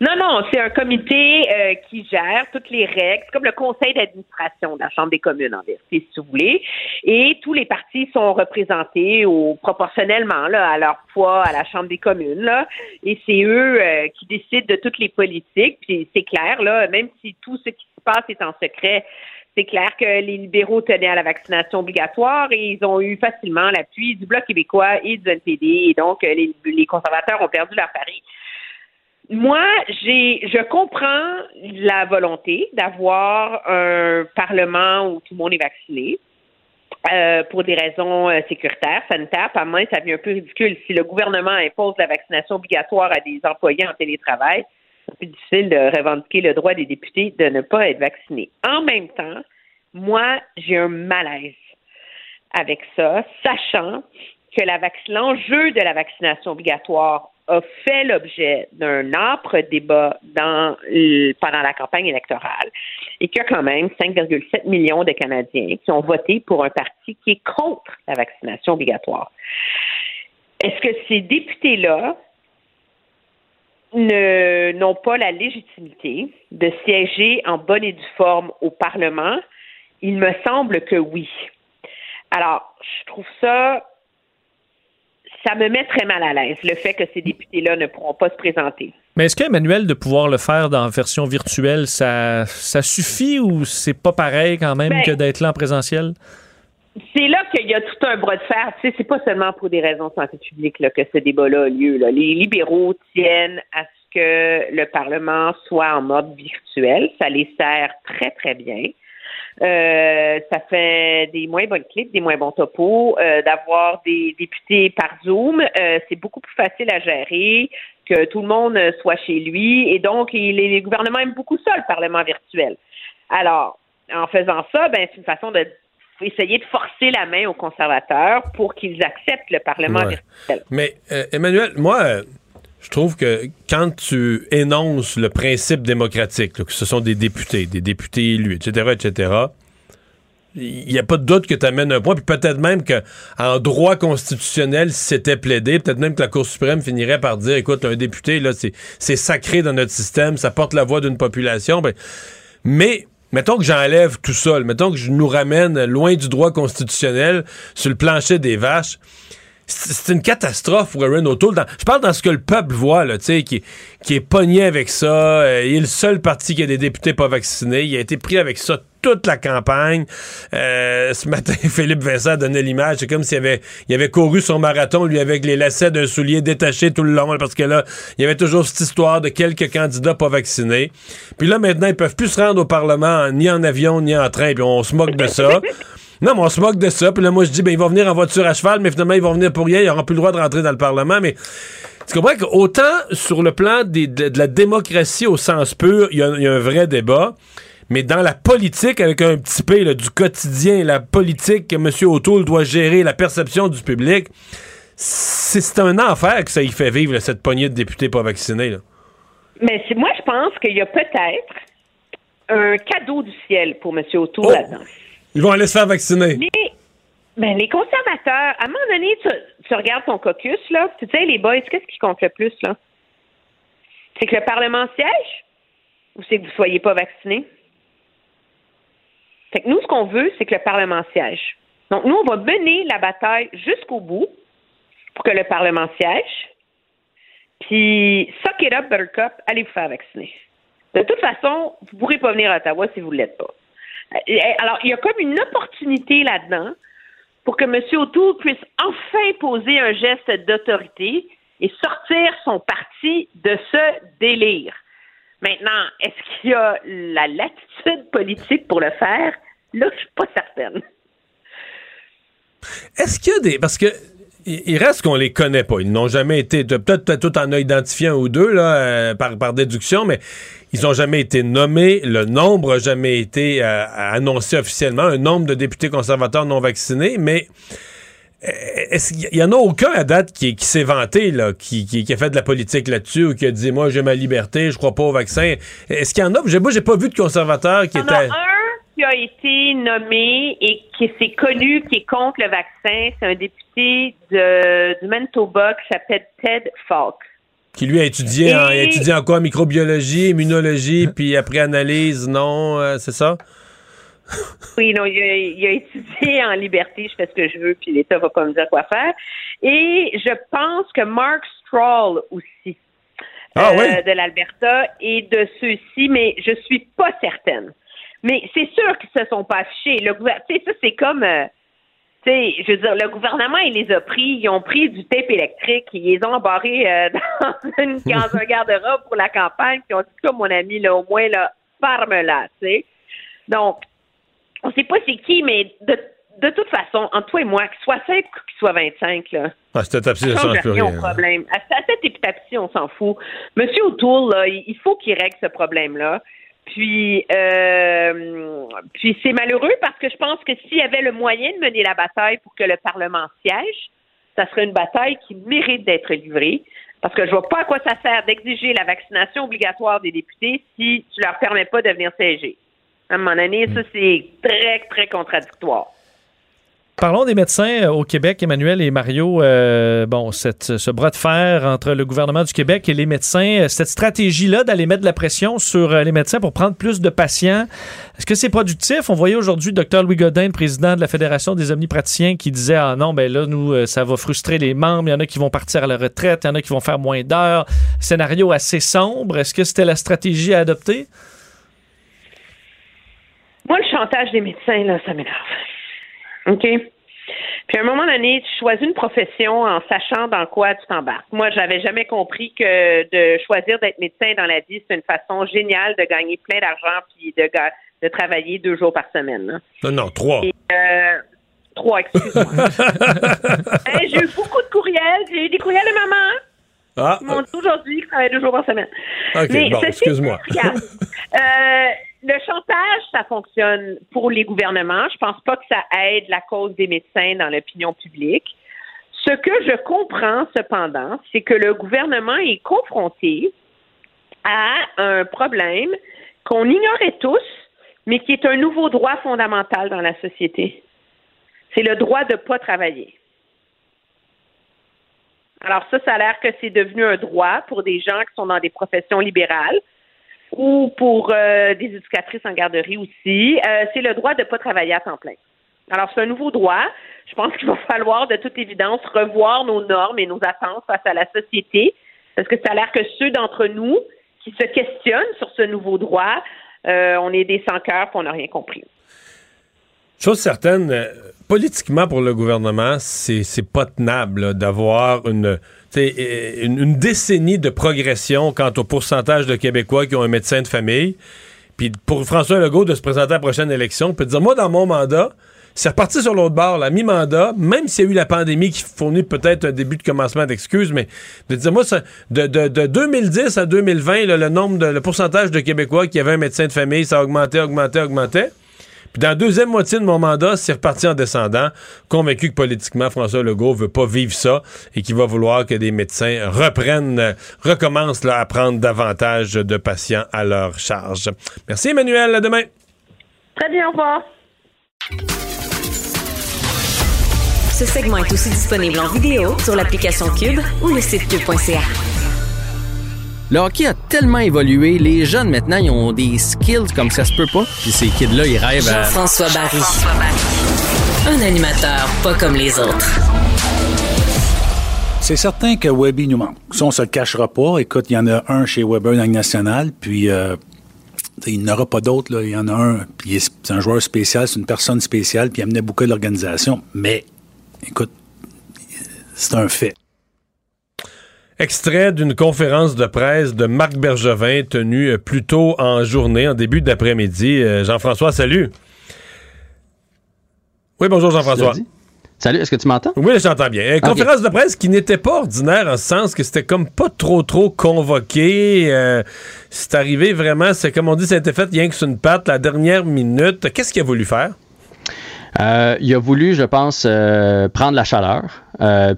Non, c'est un comité qui gère toutes les règles. C'est comme le conseil d'administration de la Chambre des communes, en vérité, si vous voulez. Et tous les partis sont représentés proportionnellement là, à leur poids à la Chambre des communes. Là. Et c'est eux qui décident de toutes les politiques. Puis c'est clair, là, même si tout ce qui se passe est en secret, c'est clair que les libéraux tenaient à la vaccination obligatoire et ils ont eu facilement l'appui du Bloc québécois et du NPD. Et donc, les conservateurs ont perdu leur pari. Moi, je comprends la volonté d'avoir un parlement où tout le monde est vacciné pour des raisons sécuritaires, sanitaires. À moins, ça devient un peu ridicule. Si le gouvernement impose la vaccination obligatoire à des employés en télétravail, c'est plus difficile de revendiquer le droit des députés de ne pas être vaccinés. En même temps, moi, j'ai un malaise avec ça, sachant que l'enjeu de la vaccination obligatoire a fait l'objet d'un âpre débat pendant la campagne électorale et qu'il y a quand même 5,7 millions de Canadiens qui ont voté pour un parti qui est contre la vaccination obligatoire. Est-ce que ces députés-là n'ont pas la légitimité de siéger en bonne et due forme au Parlement? Il me semble que oui. Alors, je trouve ça me met très mal à l'aise, le fait que ces députés-là ne pourront pas se présenter. Mais est-ce qu'Emmanuel, de pouvoir le faire dans version virtuelle, ça suffit ou c'est pas pareil quand même que d'être là en présentiel? C'est là qu'il y a tout un bras de fer. Tu sais, c'est pas seulement pour des raisons de santé publique là, que ce débat-là a lieu. Là. Les libéraux tiennent à ce que le Parlement soit en mode virtuel. Ça les sert très, très bien. Ça fait des moins bonnes clips, des moins bons topos, d'avoir des députés par Zoom. C'est beaucoup plus facile à gérer que tout le monde soit chez lui. Et donc, les gouvernements aiment beaucoup ça, le Parlement virtuel. Alors, en faisant ça, c'est une façon de essayer de forcer la main aux conservateurs pour qu'ils acceptent le Parlement virtuel. Mais, Emmanuel, moi... Je trouve que quand tu énonces le principe démocratique, là, que ce sont des députés élus, etc., il n'y a pas de doute que tu amènes un point. Puis peut-être même qu'en droit constitutionnel, si c'était plaidé, peut-être même que la Cour suprême finirait par dire, écoute, un député, là, c'est sacré dans notre système, ça porte la voix d'une population. Mais mettons que j'enlève tout ça, mettons que je nous ramène loin du droit constitutionnel sur le plancher des vaches. C'est une catastrophe pour Erin O'Toole. Je parle dans ce que le peuple voit, là, tu sais, qui est pogné avec ça. Il est le seul parti qui a des députés pas vaccinés. Il a été pris avec ça toute la campagne. Ce matin, Philippe Vincent donnait l'image. C'est comme s'il avait couru son marathon, lui, avec les lacets d'un soulier détaché tout le long, parce que là, il y avait toujours cette histoire de quelques candidats pas vaccinés. Puis là, maintenant, ils peuvent plus se rendre au Parlement, ni en avion, ni en train. Puis on se moque de ça. Non, mais on se moque de ça. Puis là, moi, je dis, ils vont venir en voiture à cheval, mais finalement, ils vont venir pour rien. Ils n'auront plus le droit de rentrer dans le Parlement. Mais tu comprends qu'autant sur le plan de la démocratie au sens pur, il y a un vrai débat. Mais dans la politique, avec un petit P là, du quotidien, la politique que M. O'Toole doit gérer, la perception du public, c'est un enfer que ça y fait vivre, là, cette poignée de députés pas vaccinés. Là. Mais moi, je pense qu'il y a peut-être un cadeau du ciel pour M. O'Toole là-dedans. Ils vont aller se faire vacciner. Mais les conservateurs, à un moment donné, tu regardes ton caucus, là, tu te dis, les boys, qu'est-ce qui compte le plus, là? C'est que le Parlement siège ou c'est que vous ne soyez pas vaccinés? Fait que nous, ce qu'on veut, c'est que le Parlement siège. Donc, nous, on va mener la bataille jusqu'au bout pour que le Parlement siège. Puis, suck it up, buttercup, allez vous faire vacciner. De toute façon, vous ne pourrez pas venir à Ottawa si vous ne l'êtes pas. Alors, il y a comme une opportunité là-dedans pour que M. O'Toole puisse enfin poser un geste d'autorité et sortir son parti de ce délire. Maintenant, est-ce qu'il y a la latitude politique pour le faire? Là, je suis pas certaine. Parce que Il reste qu'on les connaît pas. Ils n'ont jamais été... Peut-être tout en a identifié un ou deux là, par déduction, mais ils n'ont jamais été nommés. Le nombre n'a jamais été annoncé officiellement. Un nombre de députés conservateurs non vaccinés, mais... Il y en a aucun à date qui s'est vanté, là, qui a fait de la politique là-dessus ou qui a dit « Moi, j'ai ma liberté, je crois pas au vaccin ». Est-ce qu'il y en a? Moi, j'ai pas vu de conservateur qui était... Il y en a un qui a été nommé et qui s'est connu, qui est contre le vaccin. C'est un député du Manitoba qui s'appelle Ted Falk. Qui, lui, a étudié en quoi? Microbiologie, immunologie, puis après analyse, non? C'est ça? Oui, non, il a étudié en liberté, je fais ce que je veux, puis l'État va pas me dire quoi faire. Et je pense que Mark Strahl aussi, oui, de l'Alberta et de ceux-ci, mais je suis pas certaine. Mais c'est sûr qu'ils se sont pas affichés. Ça, c'est comme... je veux dire, le gouvernement, il les a pris, ils ont pris du tape électrique, ils les ont embarrés dans un garde-robe pour la campagne, puis on dit ça, mon ami, là, au moins, là, ferme-la, tu sais. Donc, on sait pas c'est qui, mais de toute façon, entre toi et moi, qu'il soit 7 ou qu'il soit 25, là. Ah, cette étapie, ça change plus rien. Problème. À cette étapie, on s'en fout. Monsieur O'Toole, là, il faut qu'il règle ce problème-là. Puis c'est malheureux parce que je pense que s'il y avait le moyen de mener la bataille pour que le Parlement siège, ça serait une bataille qui mérite d'être livrée. Parce que je vois pas à quoi ça sert d'exiger la vaccination obligatoire des députés si tu leur permets pas de venir siéger. À un moment donné, ça, c'est très, très contradictoire. Parlons des médecins au Québec, Emmanuel et Mario. Ce bras de fer entre le gouvernement du Québec et les médecins, cette stratégie-là d'aller mettre de la pression sur les médecins pour prendre plus de patients, est-ce que c'est productif? On voyait aujourd'hui Dr Louis Godin, le président de la Fédération des omnipraticiens, qui disait « Ah non, ben là, nous, ça va frustrer les membres. Il y en a qui vont partir à la retraite, il y en a qui vont faire moins d'heures. » Scénario assez sombre. Est-ce que c'était la stratégie à adopter? Moi, le chantage des médecins, là, ça m'énerve. OK? Puis, à un moment donné, tu choisis une profession en sachant dans quoi tu t'embarques. Moi, j'avais jamais compris que de choisir d'être médecin dans la vie, c'est une façon géniale de gagner plein d'argent puis de travailler 2 jours par semaine. Là. Non, 3. Et, 3, excuse-moi. Hey, j'ai eu beaucoup de courriels. J'ai eu des courriels de maman. Ah, ils m'ont dit aujourd'hui que je travaille 2 jours par semaine. OK, mais bon, excuse-moi. Le chantage, ça fonctionne pour les gouvernements. Je pense pas que ça aide la cause des médecins dans l'opinion publique. Ce que je comprends, cependant, c'est que le gouvernement est confronté à un problème qu'on ignorait tous, mais qui est un nouveau droit fondamental dans la société. C'est le droit de pas travailler. Alors ça a l'air que c'est devenu un droit pour des gens qui sont dans des professions libérales ou pour des éducatrices en garderie aussi. C'est le droit de ne pas travailler à temps plein. Alors c'est un nouveau droit. Je pense qu'il va falloir de toute évidence revoir nos normes et nos attentes face à la société parce que ça a l'air que ceux d'entre nous qui se questionnent sur ce nouveau droit, on est des sans-cœurs et on n'a rien compris. Chose certaine, politiquement pour le gouvernement, c'est pas tenable là, d'avoir une décennie de progression quant au pourcentage de Québécois qui ont un médecin de famille. Puis pour François Legault de se présenter à la prochaine élection, puis de dire moi dans mon mandat, c'est reparti sur l'autre bord, la mi-mandat, même s'il y a eu la pandémie qui fournit peut-être un début de commencement d'excuses, mais de dire moi ça, de 2010 à 2020, là, le pourcentage de Québécois qui avaient un médecin de famille, ça augmentait. Puis dans la deuxième moitié de mon mandat, c'est reparti en descendant, convaincu que politiquement, François Legault veut pas vivre ça et qu'il va vouloir que des médecins recommencent là, à prendre davantage de patients à leur charge. Merci Emmanuel, à demain. Très bien, au revoir. Ce segment est aussi disponible en vidéo sur l'application Cube ou le site cube.ca. Le hockey a tellement évolué, les jeunes maintenant, ils ont des skills comme ça se peut pas. Puis ces kids-là, ils rêvent à... Jean-François Barry. Un animateur pas comme les autres. C'est certain que Webby nous manque. Ça, on se le cachera pas. Écoute, il y en a un chez Weber dans le national, puis il n'y en aura pas d'autres. Il y en a un, puis c'est un joueur spécial, c'est une personne spéciale, puis il amenait beaucoup de l'organisation. Mais, écoute, c'est un fait. Extrait d'une conférence de presse de Marc Bergevin tenue plus tôt en journée, en début d'après-midi. Jean-François, salut. Oui, bonjour Jean-François. Salut, est-ce que tu m'entends? Oui, j'entends bien. Conférence de presse qui n'était pas ordinaire en ce sens que c'était comme pas trop convoqué. C'est arrivé vraiment, c'est comme on dit, ça a été fait rien que sur une patte, la dernière minute. Qu'est-ce qu'il a voulu faire? Il a voulu, je pense, prendre la chaleur,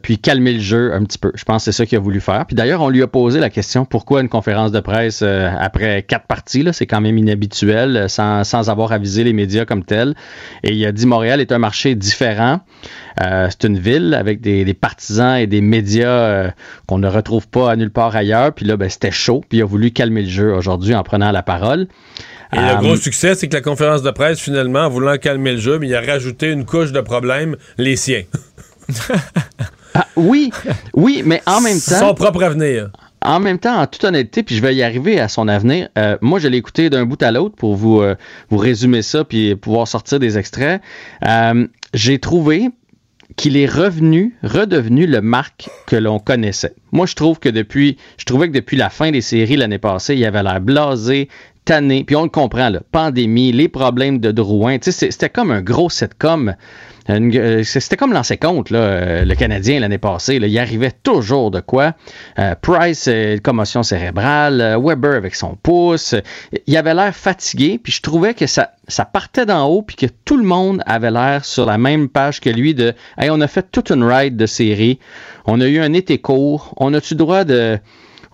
puis calmer le jeu un petit peu. Je pense que c'est ça qu'il a voulu faire. Puis d'ailleurs, on lui a posé la question, pourquoi une conférence de presse après 4 parties, là, c'est quand même inhabituel, sans avoir avisé les médias comme tel. Et il a dit, Montréal est un marché différent. C'est une ville avec des partisans et des médias qu'on ne retrouve pas à nulle part ailleurs. Puis là, ben, c'était chaud. Puis il a voulu calmer le jeu aujourd'hui en prenant la parole. Et le gros succès, c'est que la conférence de presse, finalement, en voulant calmer le jeu, mais il a rajouté une couche de problèmes, les siens. Oui, mais en même temps... Son propre avenir. En même temps, en toute honnêteté, puis je vais y arriver à son avenir, moi, je l'ai écouté d'un bout à l'autre pour vous résumer ça puis pouvoir sortir des extraits. J'ai trouvé qu'il est redevenu le Marc que l'on connaissait. Moi, je trouvais que depuis la fin des séries l'année passée, il avait l'air blasé, tanné, puis on le comprend, la pandémie, les problèmes de Drouin, tu sais, c'était comme un gros sitcom, c'était comme l'ancien compte, là, le Canadien l'année passée, là, il arrivait toujours de quoi, Price, commotion cérébrale, Weber avec son pouce, il avait l'air fatigué, puis je trouvais que ça partait d'en haut, puis que tout le monde avait l'air sur la même page que lui de, hey, on a fait toute une ride de série, on a eu un été court, on a-tu droit de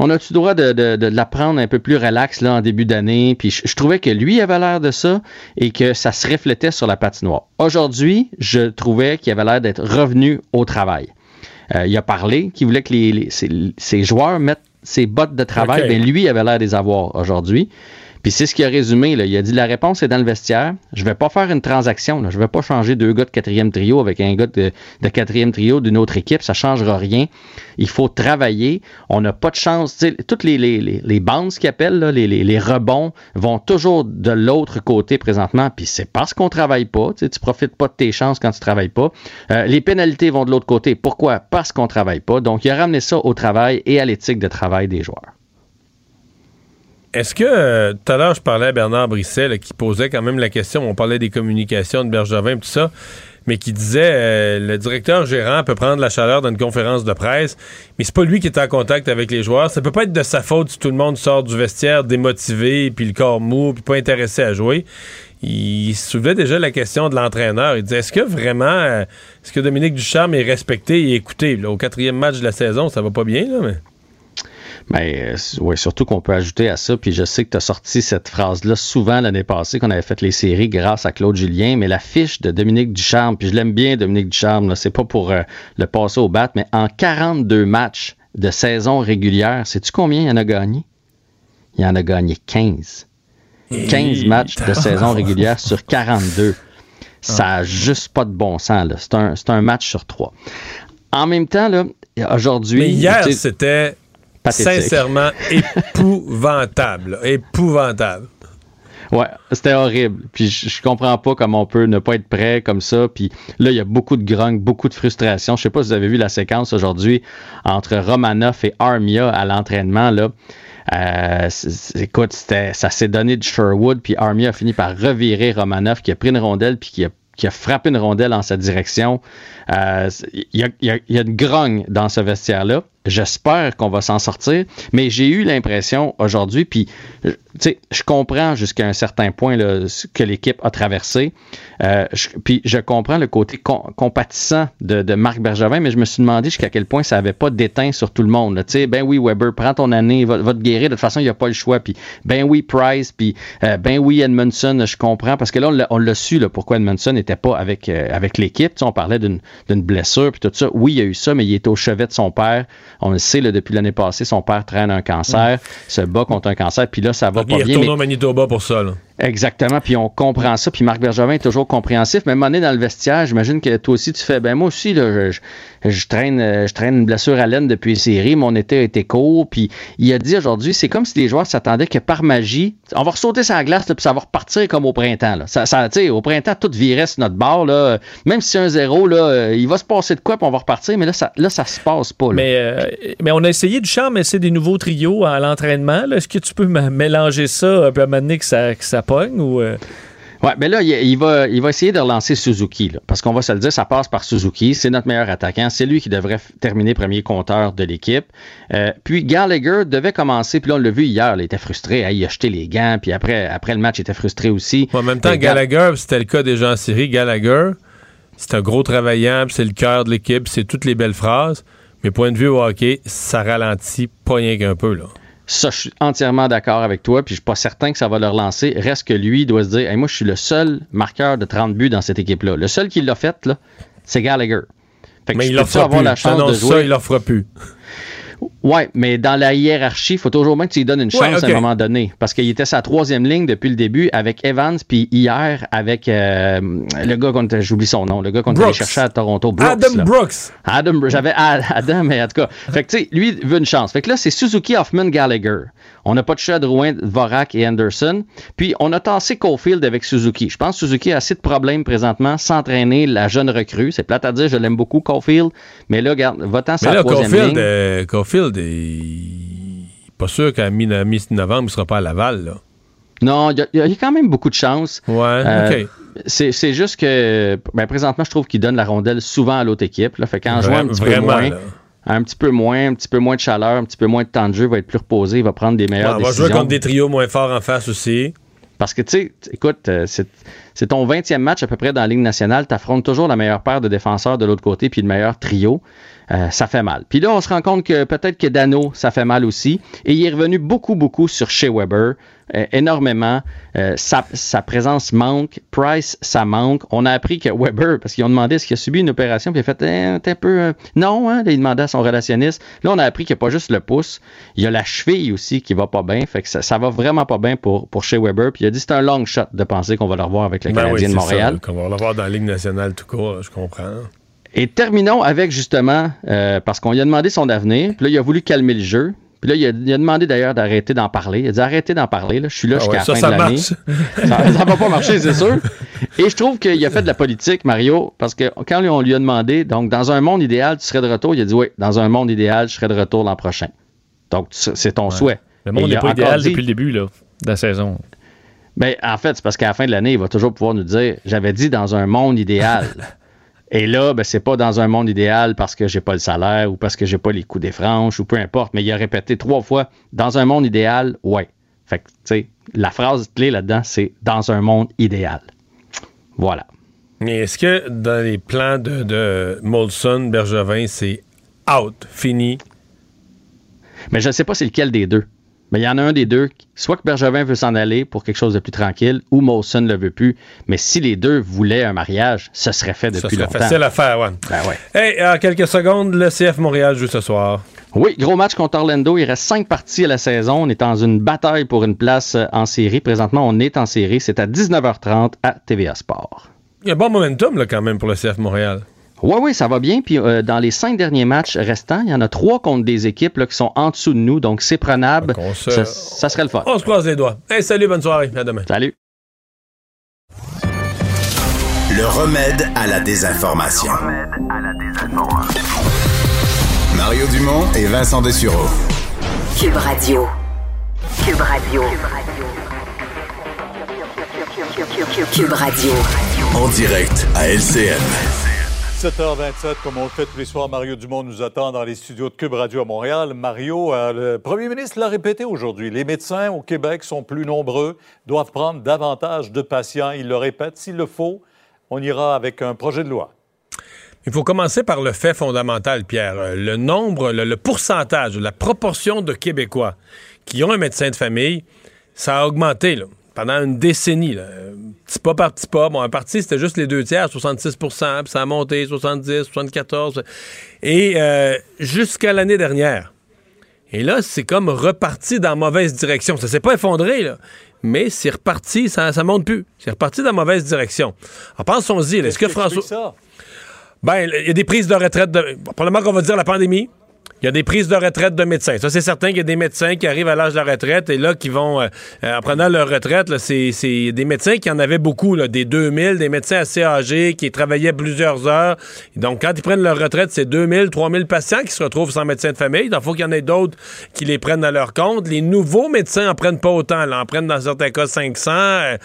la prendre un peu plus relax là, en début d'année? Puis je trouvais que lui avait l'air de ça et que ça se reflétait sur la patinoire. Aujourd'hui, je trouvais qu'il avait l'air d'être revenu au travail. Il a parlé qu'il voulait que ses joueurs mettent ses bottes de travail. Okay. Bien, lui, il avait l'air de les avoir aujourd'hui. Puis c'est ce qu'il a résumé, là. Il a dit, la réponse est dans le vestiaire. Je ne vais pas faire une transaction, là. Je ne vais pas changer 2 gars de 4e trio avec un gars de 4e trio d'une autre équipe. Ça ne changera rien. Il faut travailler. On n'a pas de chance. T'sais, toutes les bandes, ce qu'ils appellent, là, les rebonds, vont toujours de l'autre côté présentement. Puis c'est parce qu'on ne travaille pas. T'sais, tu ne profites pas de tes chances quand tu ne travailles pas. Les pénalités vont de l'autre côté. Pourquoi? Parce qu'on ne travaille pas. Donc, il a ramené ça au travail et à l'éthique de travail des joueurs. Est-ce que, tout à l'heure, je parlais à Bernard Brisset, là, qui posait quand même la question, on parlait des communications de Bergevin et tout ça, mais qui disait, le directeur gérant peut prendre la chaleur dans une conférence de presse, mais c'est pas lui qui est en contact avec les joueurs. Ça peut pas être de sa faute si tout le monde sort du vestiaire démotivé, puis le corps mou, puis pas intéressé à jouer. Il soulevait déjà la question de l'entraîneur. Il disait, est-ce que vraiment, est-ce que Dominique Ducharme est respecté et écouté? Là, au 4e match de la saison, ça va pas bien, là, mais... Ben, oui, surtout qu'on peut ajouter à ça, puis je sais que tu as sorti cette phrase-là souvent l'année passée, qu'on avait fait les séries grâce à Claude Julien, mais la fiche de Dominique Ducharme, puis je l'aime bien Dominique Ducharme, là, c'est pas pour le passer au bat, mais en 42 matchs de saison régulière, sais-tu combien il en a gagné? Il en a gagné 15. 15 matchs de saison régulière sur 42. Ça n'a juste pas de bon sens, là. C'est un match sur 3. En même temps, là, aujourd'hui... Mais hier, c'était... pathétique. Sincèrement épouvantable. Épouvantable. Ouais, c'était horrible. Puis je comprends pas comment on peut ne pas être prêt comme ça. Puis là, il y a beaucoup de grogne, beaucoup de frustration. Je sais pas si vous avez vu la séquence aujourd'hui entre Romanoff et Armia à l'entraînement, là. Écoute, ça s'est donné de Sherwood, puis Armia a fini par revirer Romanoff qui a pris une rondelle puis qui a frappé une rondelle en sa direction. Il y a une grogne dans ce vestiaire-là. J'espère qu'on va s'en sortir, mais j'ai eu l'impression aujourd'hui, puis tu sais, je comprends jusqu'à un certain point là, ce que l'équipe a traversé, puis je comprends le côté compatissant de Marc Bergevin, mais je me suis demandé jusqu'à quel point ça n'avait pas d'éteint sur tout le monde. Tu sais, ben oui, Weber, prends ton année, va te guérir, de toute façon, il n'y a pas le choix, puis ben oui, Price, puis ben oui, Edmondson, je comprends, parce que là, on l'a su, là, pourquoi Edmondson n'était pas avec l'équipe, tu sais, on parlait d'une blessure, puis tout ça, oui, il y a eu ça, mais il est au chevet de son père. On le sait, là, depuis l'année passée, son père traîne un cancer, se bat contre un cancer, puis là, ça va pas bien. Il retourne au Manitoba pour ça, là. Exactement, puis on comprend ça, puis Marc Bergevin est toujours compréhensif, même on est dans le vestiaire, j'imagine que toi aussi, tu fais, ben moi aussi, là, je traîne une blessure à l'aine depuis les séries, mon été a été court, puis il a dit aujourd'hui, c'est comme si les joueurs s'attendaient que par magie, on va ressauter sur la glace, là, puis ça va repartir comme au printemps, là. Ça, tu sais, au printemps, tout virait sur notre bord, là, même si c'est 1-0, là, il va se passer de quoi, puis on va repartir, mais là, ça se passe pas, là. Mais on a essayé du charme, mais c'est des nouveaux trios à l'entraînement, là. Est-ce que tu peux mélanger ça, puis à un moment donné que ça pogne, ou... Oui, mais là, il va essayer de relancer Suzuki, là, parce qu'on va se le dire, ça passe par Suzuki, c'est notre meilleur attaquant, c'est lui qui devrait terminer premier compteur de l'équipe. Puis Gallagher devait commencer, puis là, on l'a vu hier, il était frustré, hein, il a jeté les gants, puis après le match, il était frustré aussi. Ouais, en même temps, Gallagher, c'était le cas déjà en série, Gallagher, c'est un gros travaillant, puis c'est le cœur de l'équipe, c'est toutes les belles phrases, mais point de vue au hockey, ça ralentit pas rien qu'un peu, là. Ça, je suis entièrement d'accord avec toi, puis je suis pas certain que ça va le relancer. Reste que lui, il doit se dire, hey, moi, je suis le seul marqueur de 30 buts dans cette équipe-là. Le seul qui l'a fait, là, c'est Gallagher. Fait que mais il leur fera plus. T'annonces ça, il leur fera plus. Ouais, mais dans la hiérarchie, il faut toujours même que tu lui donnes une chance à un moment donné. Parce qu'il était sa troisième ligne depuis le début avec Evans, puis hier avec le gars qu'on... J'oublie son nom. Le gars qu'on allait chercher à Toronto. Brooks, Adam là. Brooks. Adam Brooks. J'avais Adam, mais en tout cas. Fait que tu sais, lui, il veut une chance. Fait que là, c'est Suzuki, Hoffman, Gallagher. On n'a pas de chat de Drouin, Dvorak et Anderson. Puis, on a tassé Caulfield avec Suzuki. Je pense que Suzuki a assez de problèmes présentement s'entraîner la jeune recrue. C'est plate à dire, je l'aime beaucoup, Caulfield. Mais là, regarde, va-t'en sa troisième ligne. Caulfield, pas sûr qu'à mi-novembre, il sera pas à Laval, là. Non, il y a quand même beaucoup de chance. Ouais, OK. C'est juste que, ben, présentement, je trouve qu'il donne la rondelle souvent à l'autre équipe, là. Fait qu'en jouant un petit peu moins... Là. Un petit peu moins de chaleur, un petit peu moins de temps de jeu, il va être plus reposé, il va prendre des meilleures décisions. On va jouer contre des trios moins forts en face aussi. Parce que, tu sais, écoute, c'est ton 20e match à peu près dans la Ligue nationale, t'affrontes toujours la meilleure paire de défenseurs de l'autre côté puis le meilleur trio, ça fait mal. Puis là, on se rend compte que peut-être que Dano, ça fait mal aussi. Et il est revenu beaucoup sur Shea Weber, énormément. Sa présence manque, Price, ça manque. On a appris que Weber, parce qu'ils ont demandé est-ce qu'il a subi une opération, puis il a fait t'es un peu... non, hein? Là, il demandait à son relationniste. Là, on a appris qu'il n'y a pas juste le pouce, il y a la cheville aussi qui va pas bien, fait que ça va vraiment pas bien pour Shea Weber. Puis il a dit c'est un long shot de penser qu'on va le revoir avec le Canadien de Montréal. Qu'on va le revoir dans la Ligue nationale tout court, je comprends. Et terminons avec, justement, parce qu'on lui a demandé son avenir, puis là, il a voulu calmer le jeu. Puis là, il a demandé d'ailleurs d'arrêter d'en parler. Il a dit arrêtez d'en parler, là. Je suis là jusqu'à la fin de l'année. Ça va pas marcher, c'est sûr. Et je trouve qu'il a fait de la politique, Mario, parce que quand on lui a demandé, donc dans un monde idéal, tu serais de retour, il a dit oui, dans un monde idéal, je serais de retour l'an prochain. Donc, c'est ton souhait. Le monde n'est pas idéal depuis le début là, de la saison. Ben, en fait, c'est parce qu'à la fin de l'année, il va toujours pouvoir nous dire j'avais dit dans un monde idéal. Et là, ben, c'est pas dans un monde idéal parce que j'ai pas le salaire ou parce que j'ai pas les coups des franches ou peu importe, mais il a répété 3 fois dans un monde idéal, ouais. Fait que, tu sais, la phrase clé là-dedans, c'est dans un monde idéal. Voilà. Mais est-ce que dans les plans de Molson, Bergevin, c'est out, fini? Mais je ne sais pas c'est lequel des deux. Mais il y en a un des deux, soit que Bergevin veut s'en aller pour quelque chose de plus tranquille, ou Molson ne le veut plus. Mais si les deux voulaient un mariage, ce serait fait depuis longtemps. Ça serait facile à faire, ouais. Ben ouais. Hey, en quelques secondes, le CF Montréal joue ce soir. Oui, gros match contre Orlando. Il reste 5 parties à la saison. On est dans une bataille pour une place en série. Présentement, on est en série. C'est à 19h30 à TVA Sport. Il y a un bon momentum là, quand même pour le CF Montréal. Oui, ça va bien. Puis dans les 5 derniers matchs restants, il y en a 3 contre des équipes là, qui sont en dessous de nous. Donc, c'est prenable. Donc ça serait le fun. On se croise les doigts. Hey, salut, bonne soirée. À demain. Salut. Le remède à la désinformation. Le remède à la désinformation. Mario Dumont et Vincent Dessureau. Cube Radio. Cube Radio. Cube Radio. En direct à LCN. 7h27, comme on le fait tous les soirs, Mario Dumont nous attend dans les studios de Cube Radio à Montréal. Mario, le premier ministre l'a répété aujourd'hui. Les médecins au Québec sont plus nombreux, doivent prendre davantage de patients. Il le répète, s'il le faut, on ira avec un projet de loi. Il faut commencer par le fait fondamental, Pierre. Le nombre, le pourcentage, la proportion de Québécois qui ont un médecin de famille, ça a augmenté, là. Pendant une décennie, là, petit pas par petit pas. Bon, en partie, c'était juste les 2/3, 66 %, puis ça a monté, 70, 74. Et jusqu'à l'année dernière. Et là, c'est comme reparti dans la mauvaise direction. Ça s'est pas effondré, là, mais c'est reparti, ça monte plus. C'est reparti dans la mauvaise direction. Alors, pensons-y. Là, est-ce que François... Ben, il y a des prises de retraite. Probablement qu'on va dire la pandémie. Il y a des prises de retraite de médecins. Ça, c'est certain qu'il y a des médecins qui arrivent à l'âge de la retraite et là, qui vont, en prenant leur retraite, là, c'est des médecins qui en avaient beaucoup, là, des 2000, des médecins assez âgés qui travaillaient plusieurs heures. Donc, quand ils prennent leur retraite, c'est 2000, 3000 patients qui se retrouvent sans médecin de famille. Donc, il faut qu'il y en ait d'autres qui les prennent à leur compte. Les nouveaux médecins en prennent pas autant. Là, en prennent dans certains cas 500.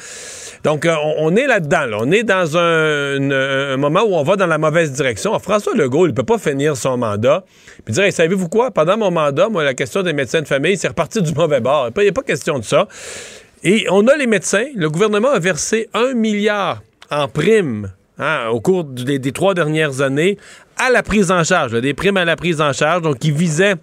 Donc, on est là-dedans. Là. On est dans un moment où on va dans la mauvaise direction. Alors, François Legault, il peut pas finir son mandat. Puis dire, hey, savez-vous quoi? Pendant mon mandat, moi, la question des médecins de famille, c'est reparti du mauvais bord. Il n'y a pas question de ça. Et on a les médecins. Le gouvernement a versé 1 milliard en primes, hein, au cours des 3 dernières années à la prise en charge. Là, des primes à la prise en charge. Donc, qui visaient...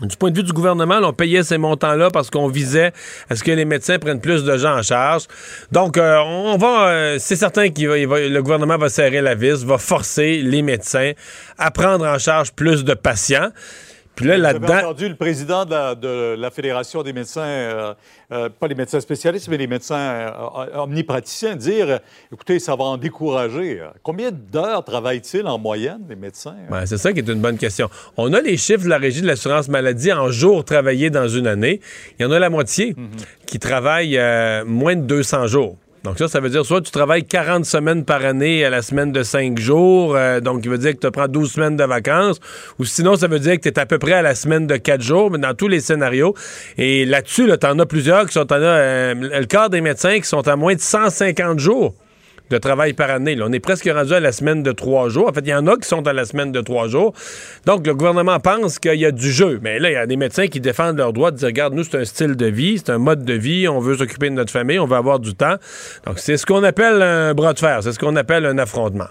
Du point de vue du gouvernement, là, on payait ces montants-là parce qu'on visait à ce que les médecins prennent plus de gens en charge. Donc, on va, c'est certain que le gouvernement va serrer la vis, va forcer les médecins à prendre en charge plus de patients. Puis là, là-dedans... J'ai entendu le président de la Fédération des médecins, pas les médecins spécialistes, mais les médecins omnipraticiens, dire « Écoutez, ça va en décourager. » Combien d'heures travaillent-ils en moyenne, les médecins? Ben, c'est ça qui est une bonne question. On a les chiffres de la Régie de l'assurance maladie en jours travaillés dans une année. Il y en a la moitié qui travaillent moins de 200 jours. Donc ça veut dire soit tu travailles 40 semaines par année à la semaine de 5 jours, donc il veut dire que tu prends 12 semaines de vacances, ou sinon ça veut dire que tu es à peu près à la semaine de 4 jours, mais dans tous les scénarios. Et là-dessus, là, t'en as plusieurs qui sont, le quart des médecins qui sont à moins de 150 jours de travail par année. Là, on est presque rendu à la semaine de 3 jours. En fait, il y en a qui sont à la semaine de 3 jours. Donc, le gouvernement pense qu'il y a du jeu. Mais là, il y a des médecins qui défendent leur droit de dire, regarde, nous, c'est un style de vie, c'est un mode de vie, on veut s'occuper de notre famille, on veut avoir du temps. Donc, c'est ce qu'on appelle un bras de fer, c'est ce qu'on appelle un affrontement.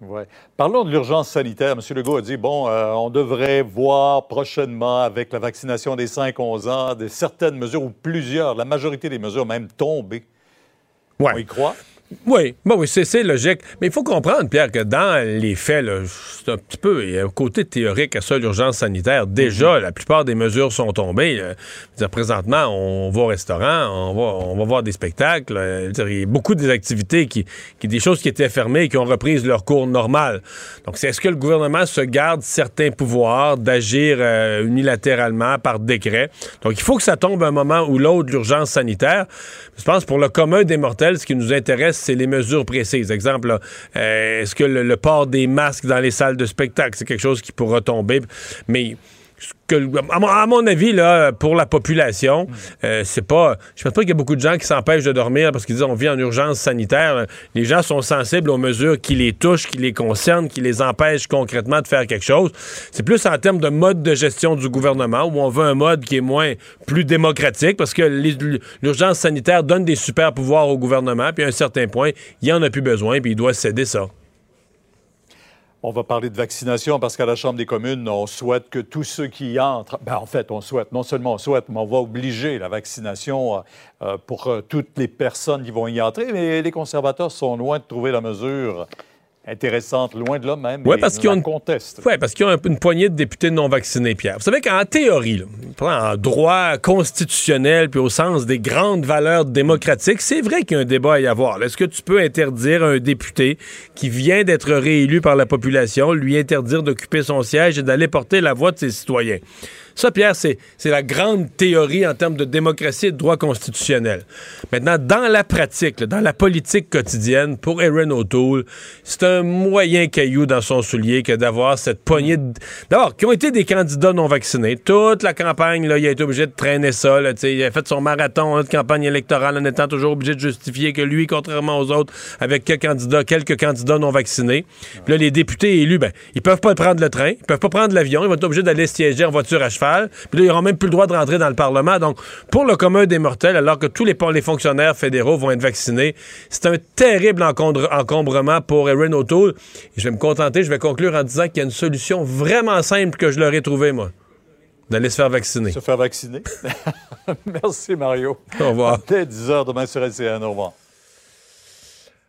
Ouais. Parlons de l'urgence sanitaire. M. Legault a dit, bon, on devrait voir prochainement avec la vaccination des 5-11 ans, de certaines mesures ou plusieurs, la majorité des mesures même tomber. Ouais. On y croit? Oui, ben oui, c'est logique. Mais il faut comprendre, Pierre, que dans les faits, là, c'est un petit peu, il y a un côté théorique à ça, l'urgence sanitaire. Déjà, la plupart des mesures sont tombées. Dire, présentement, on va au restaurant, on va voir des spectacles. Dire, il y a beaucoup des activités, des choses qui étaient fermées et qui ont repris leur cours normal. Donc, est-ce que le gouvernement se garde certains pouvoirs d'agir unilatéralement par décret? Donc, il faut que ça tombe à un moment ou l'autre, l'urgence sanitaire. Je pense pour le commun des mortels, ce qui nous intéresse, c'est les mesures précises. Exemple, là, est-ce que le port des masques dans les salles de spectacle, c'est quelque chose qui pourra tomber? Mais à mon avis, là, pour la population, c'est pas... Je pense pas qu'il y a beaucoup de gens qui s'empêchent de dormir parce qu'ils disent on vit en urgence sanitaire. Les gens sont sensibles aux mesures qui les touchent, qui les concernent, qui les empêchent concrètement de faire quelque chose. C'est plus en termes de mode de gestion du gouvernement où on veut un mode qui est plus démocratique parce que l'urgence sanitaire donne des super pouvoirs au gouvernement, puis à un certain point, il en a plus besoin, puis il doit céder ça. On va parler de vaccination parce qu'à la Chambre des communes, on souhaite que tous ceux qui y entrent... Ben, en fait, on souhaite, non seulement on souhaite, mais on va obliger la vaccination pour toutes les personnes qui vont y entrer. Mais les conservateurs sont loin de trouver la mesure intéressante, loin de là même, ouais, parce qu'ils contestent. Oui, parce qu'ils ont une poignée de députés non vaccinés, Pierre. Vous savez qu'en théorie, là, en droit constitutionnel puis au sens des grandes valeurs démocratiques, c'est vrai qu'il y a un débat à y avoir. Là, est-ce que tu peux interdire à un député qui vient d'être réélu par la population, lui interdire d'occuper son siège et d'aller porter la voix de ses citoyens? Ça, Pierre, c'est la grande théorie en termes de démocratie et de droit constitutionnel. Maintenant, dans la pratique, là, dans la politique quotidienne, pour Erin O'Toole, c'est un moyen caillou dans son soulier que d'avoir cette poignée de... D'abord, qui ont été des candidats non vaccinés. Toute la campagne, là, il a été obligé de traîner ça. Là, il a fait son marathon de campagne électorale en étant toujours obligé de justifier que lui, contrairement aux autres, avec quelques candidats non vaccinés. Puis là, les députés élus, ils peuvent pas prendre le train, ils peuvent pas prendre l'avion, ils vont être obligés d'aller siéger en voiture à cheval. Puis là, ils n'auront même plus le droit de rentrer dans le Parlement. Donc, pour le commun des mortels, alors que tous les fonctionnaires fédéraux vont être vaccinés, c'est un terrible encombrement pour Erin O'Toole. Et je vais me contenter, je vais conclure en disant qu'il y a une solution vraiment simple que je leur ai trouvée, moi. D'aller se faire vacciner. Se faire vacciner? Merci, Mario. Au revoir. Dès 10h demain sur LCN. Au revoir.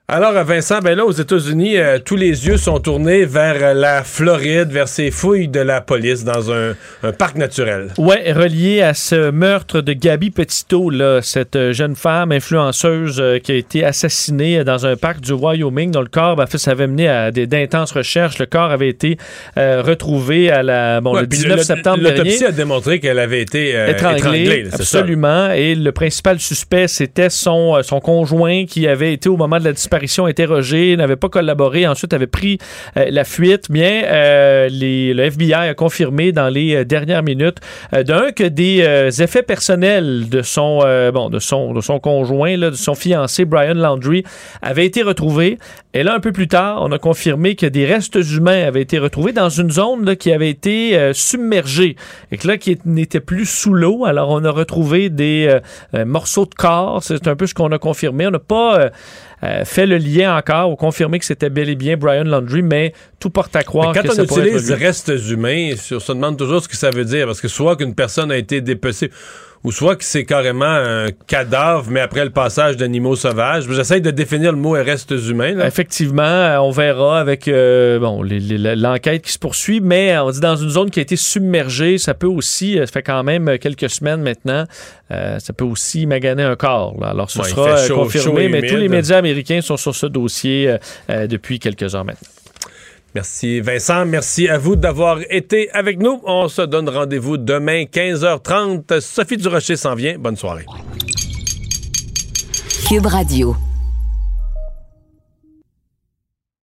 Alors, Vincent, ben là, aux États-Unis, tous les yeux sont tournés vers la Floride, vers ces fouilles de la police dans un parc naturel. Ouais, relié à ce meurtre de Gabby Petito, là, cette jeune femme influenceuse qui a été assassinée dans un parc du Wyoming, dont le corps, ben, ça avait mené à d'intenses recherches. Le corps avait été retrouvé à le 19 septembre dernier. L'autopsie a démontré qu'elle avait été étranglée, là, c'est absolument, ça. Et le principal suspect, c'était son conjoint qui avait été, au moment de la disparition, interrogé, n'avait pas collaboré, ensuite avait pris la fuite. Bien, le FBI a confirmé dans les dernières minutes que des effets personnels de son conjoint, là, de son fiancé Brian Laundrie, avaient été retrouvés. Et là, un peu plus tard, on a confirmé que des restes humains avaient été retrouvés dans une zone là, qui avait été submergée et que là, qui n'était plus sous l'eau. Alors, on a retrouvé des morceaux de corps. C'est un peu ce qu'on a confirmé. On n'a pas fait le lien encore ou confirmé que c'était bel et bien Brian Laundrie, mais tout porte à croire que ça pourrait être lui. Quand on utilise restes humains, on se demande toujours ce que ça veut dire, parce que soit qu'une personne a été dépecée, ou soit que c'est carrément un cadavre, mais après le passage d'animaux sauvages. J'essaie de définir le mot « restes humains ». Effectivement, on verra avec l'enquête qui se poursuit, mais on dit dans une zone qui a été submergée, ça peut aussi, ça fait quand même quelques semaines maintenant, ça peut aussi maganer un corps. Là. Alors, ce sera confirmé, mais tous les médias américains sont sur ce dossier depuis quelques heures maintenant. Merci Vincent, merci à vous d'avoir été avec nous. On se donne rendez-vous demain 15h30. Sophie Durocher s'en vient. Bonne soirée. Cube Radio.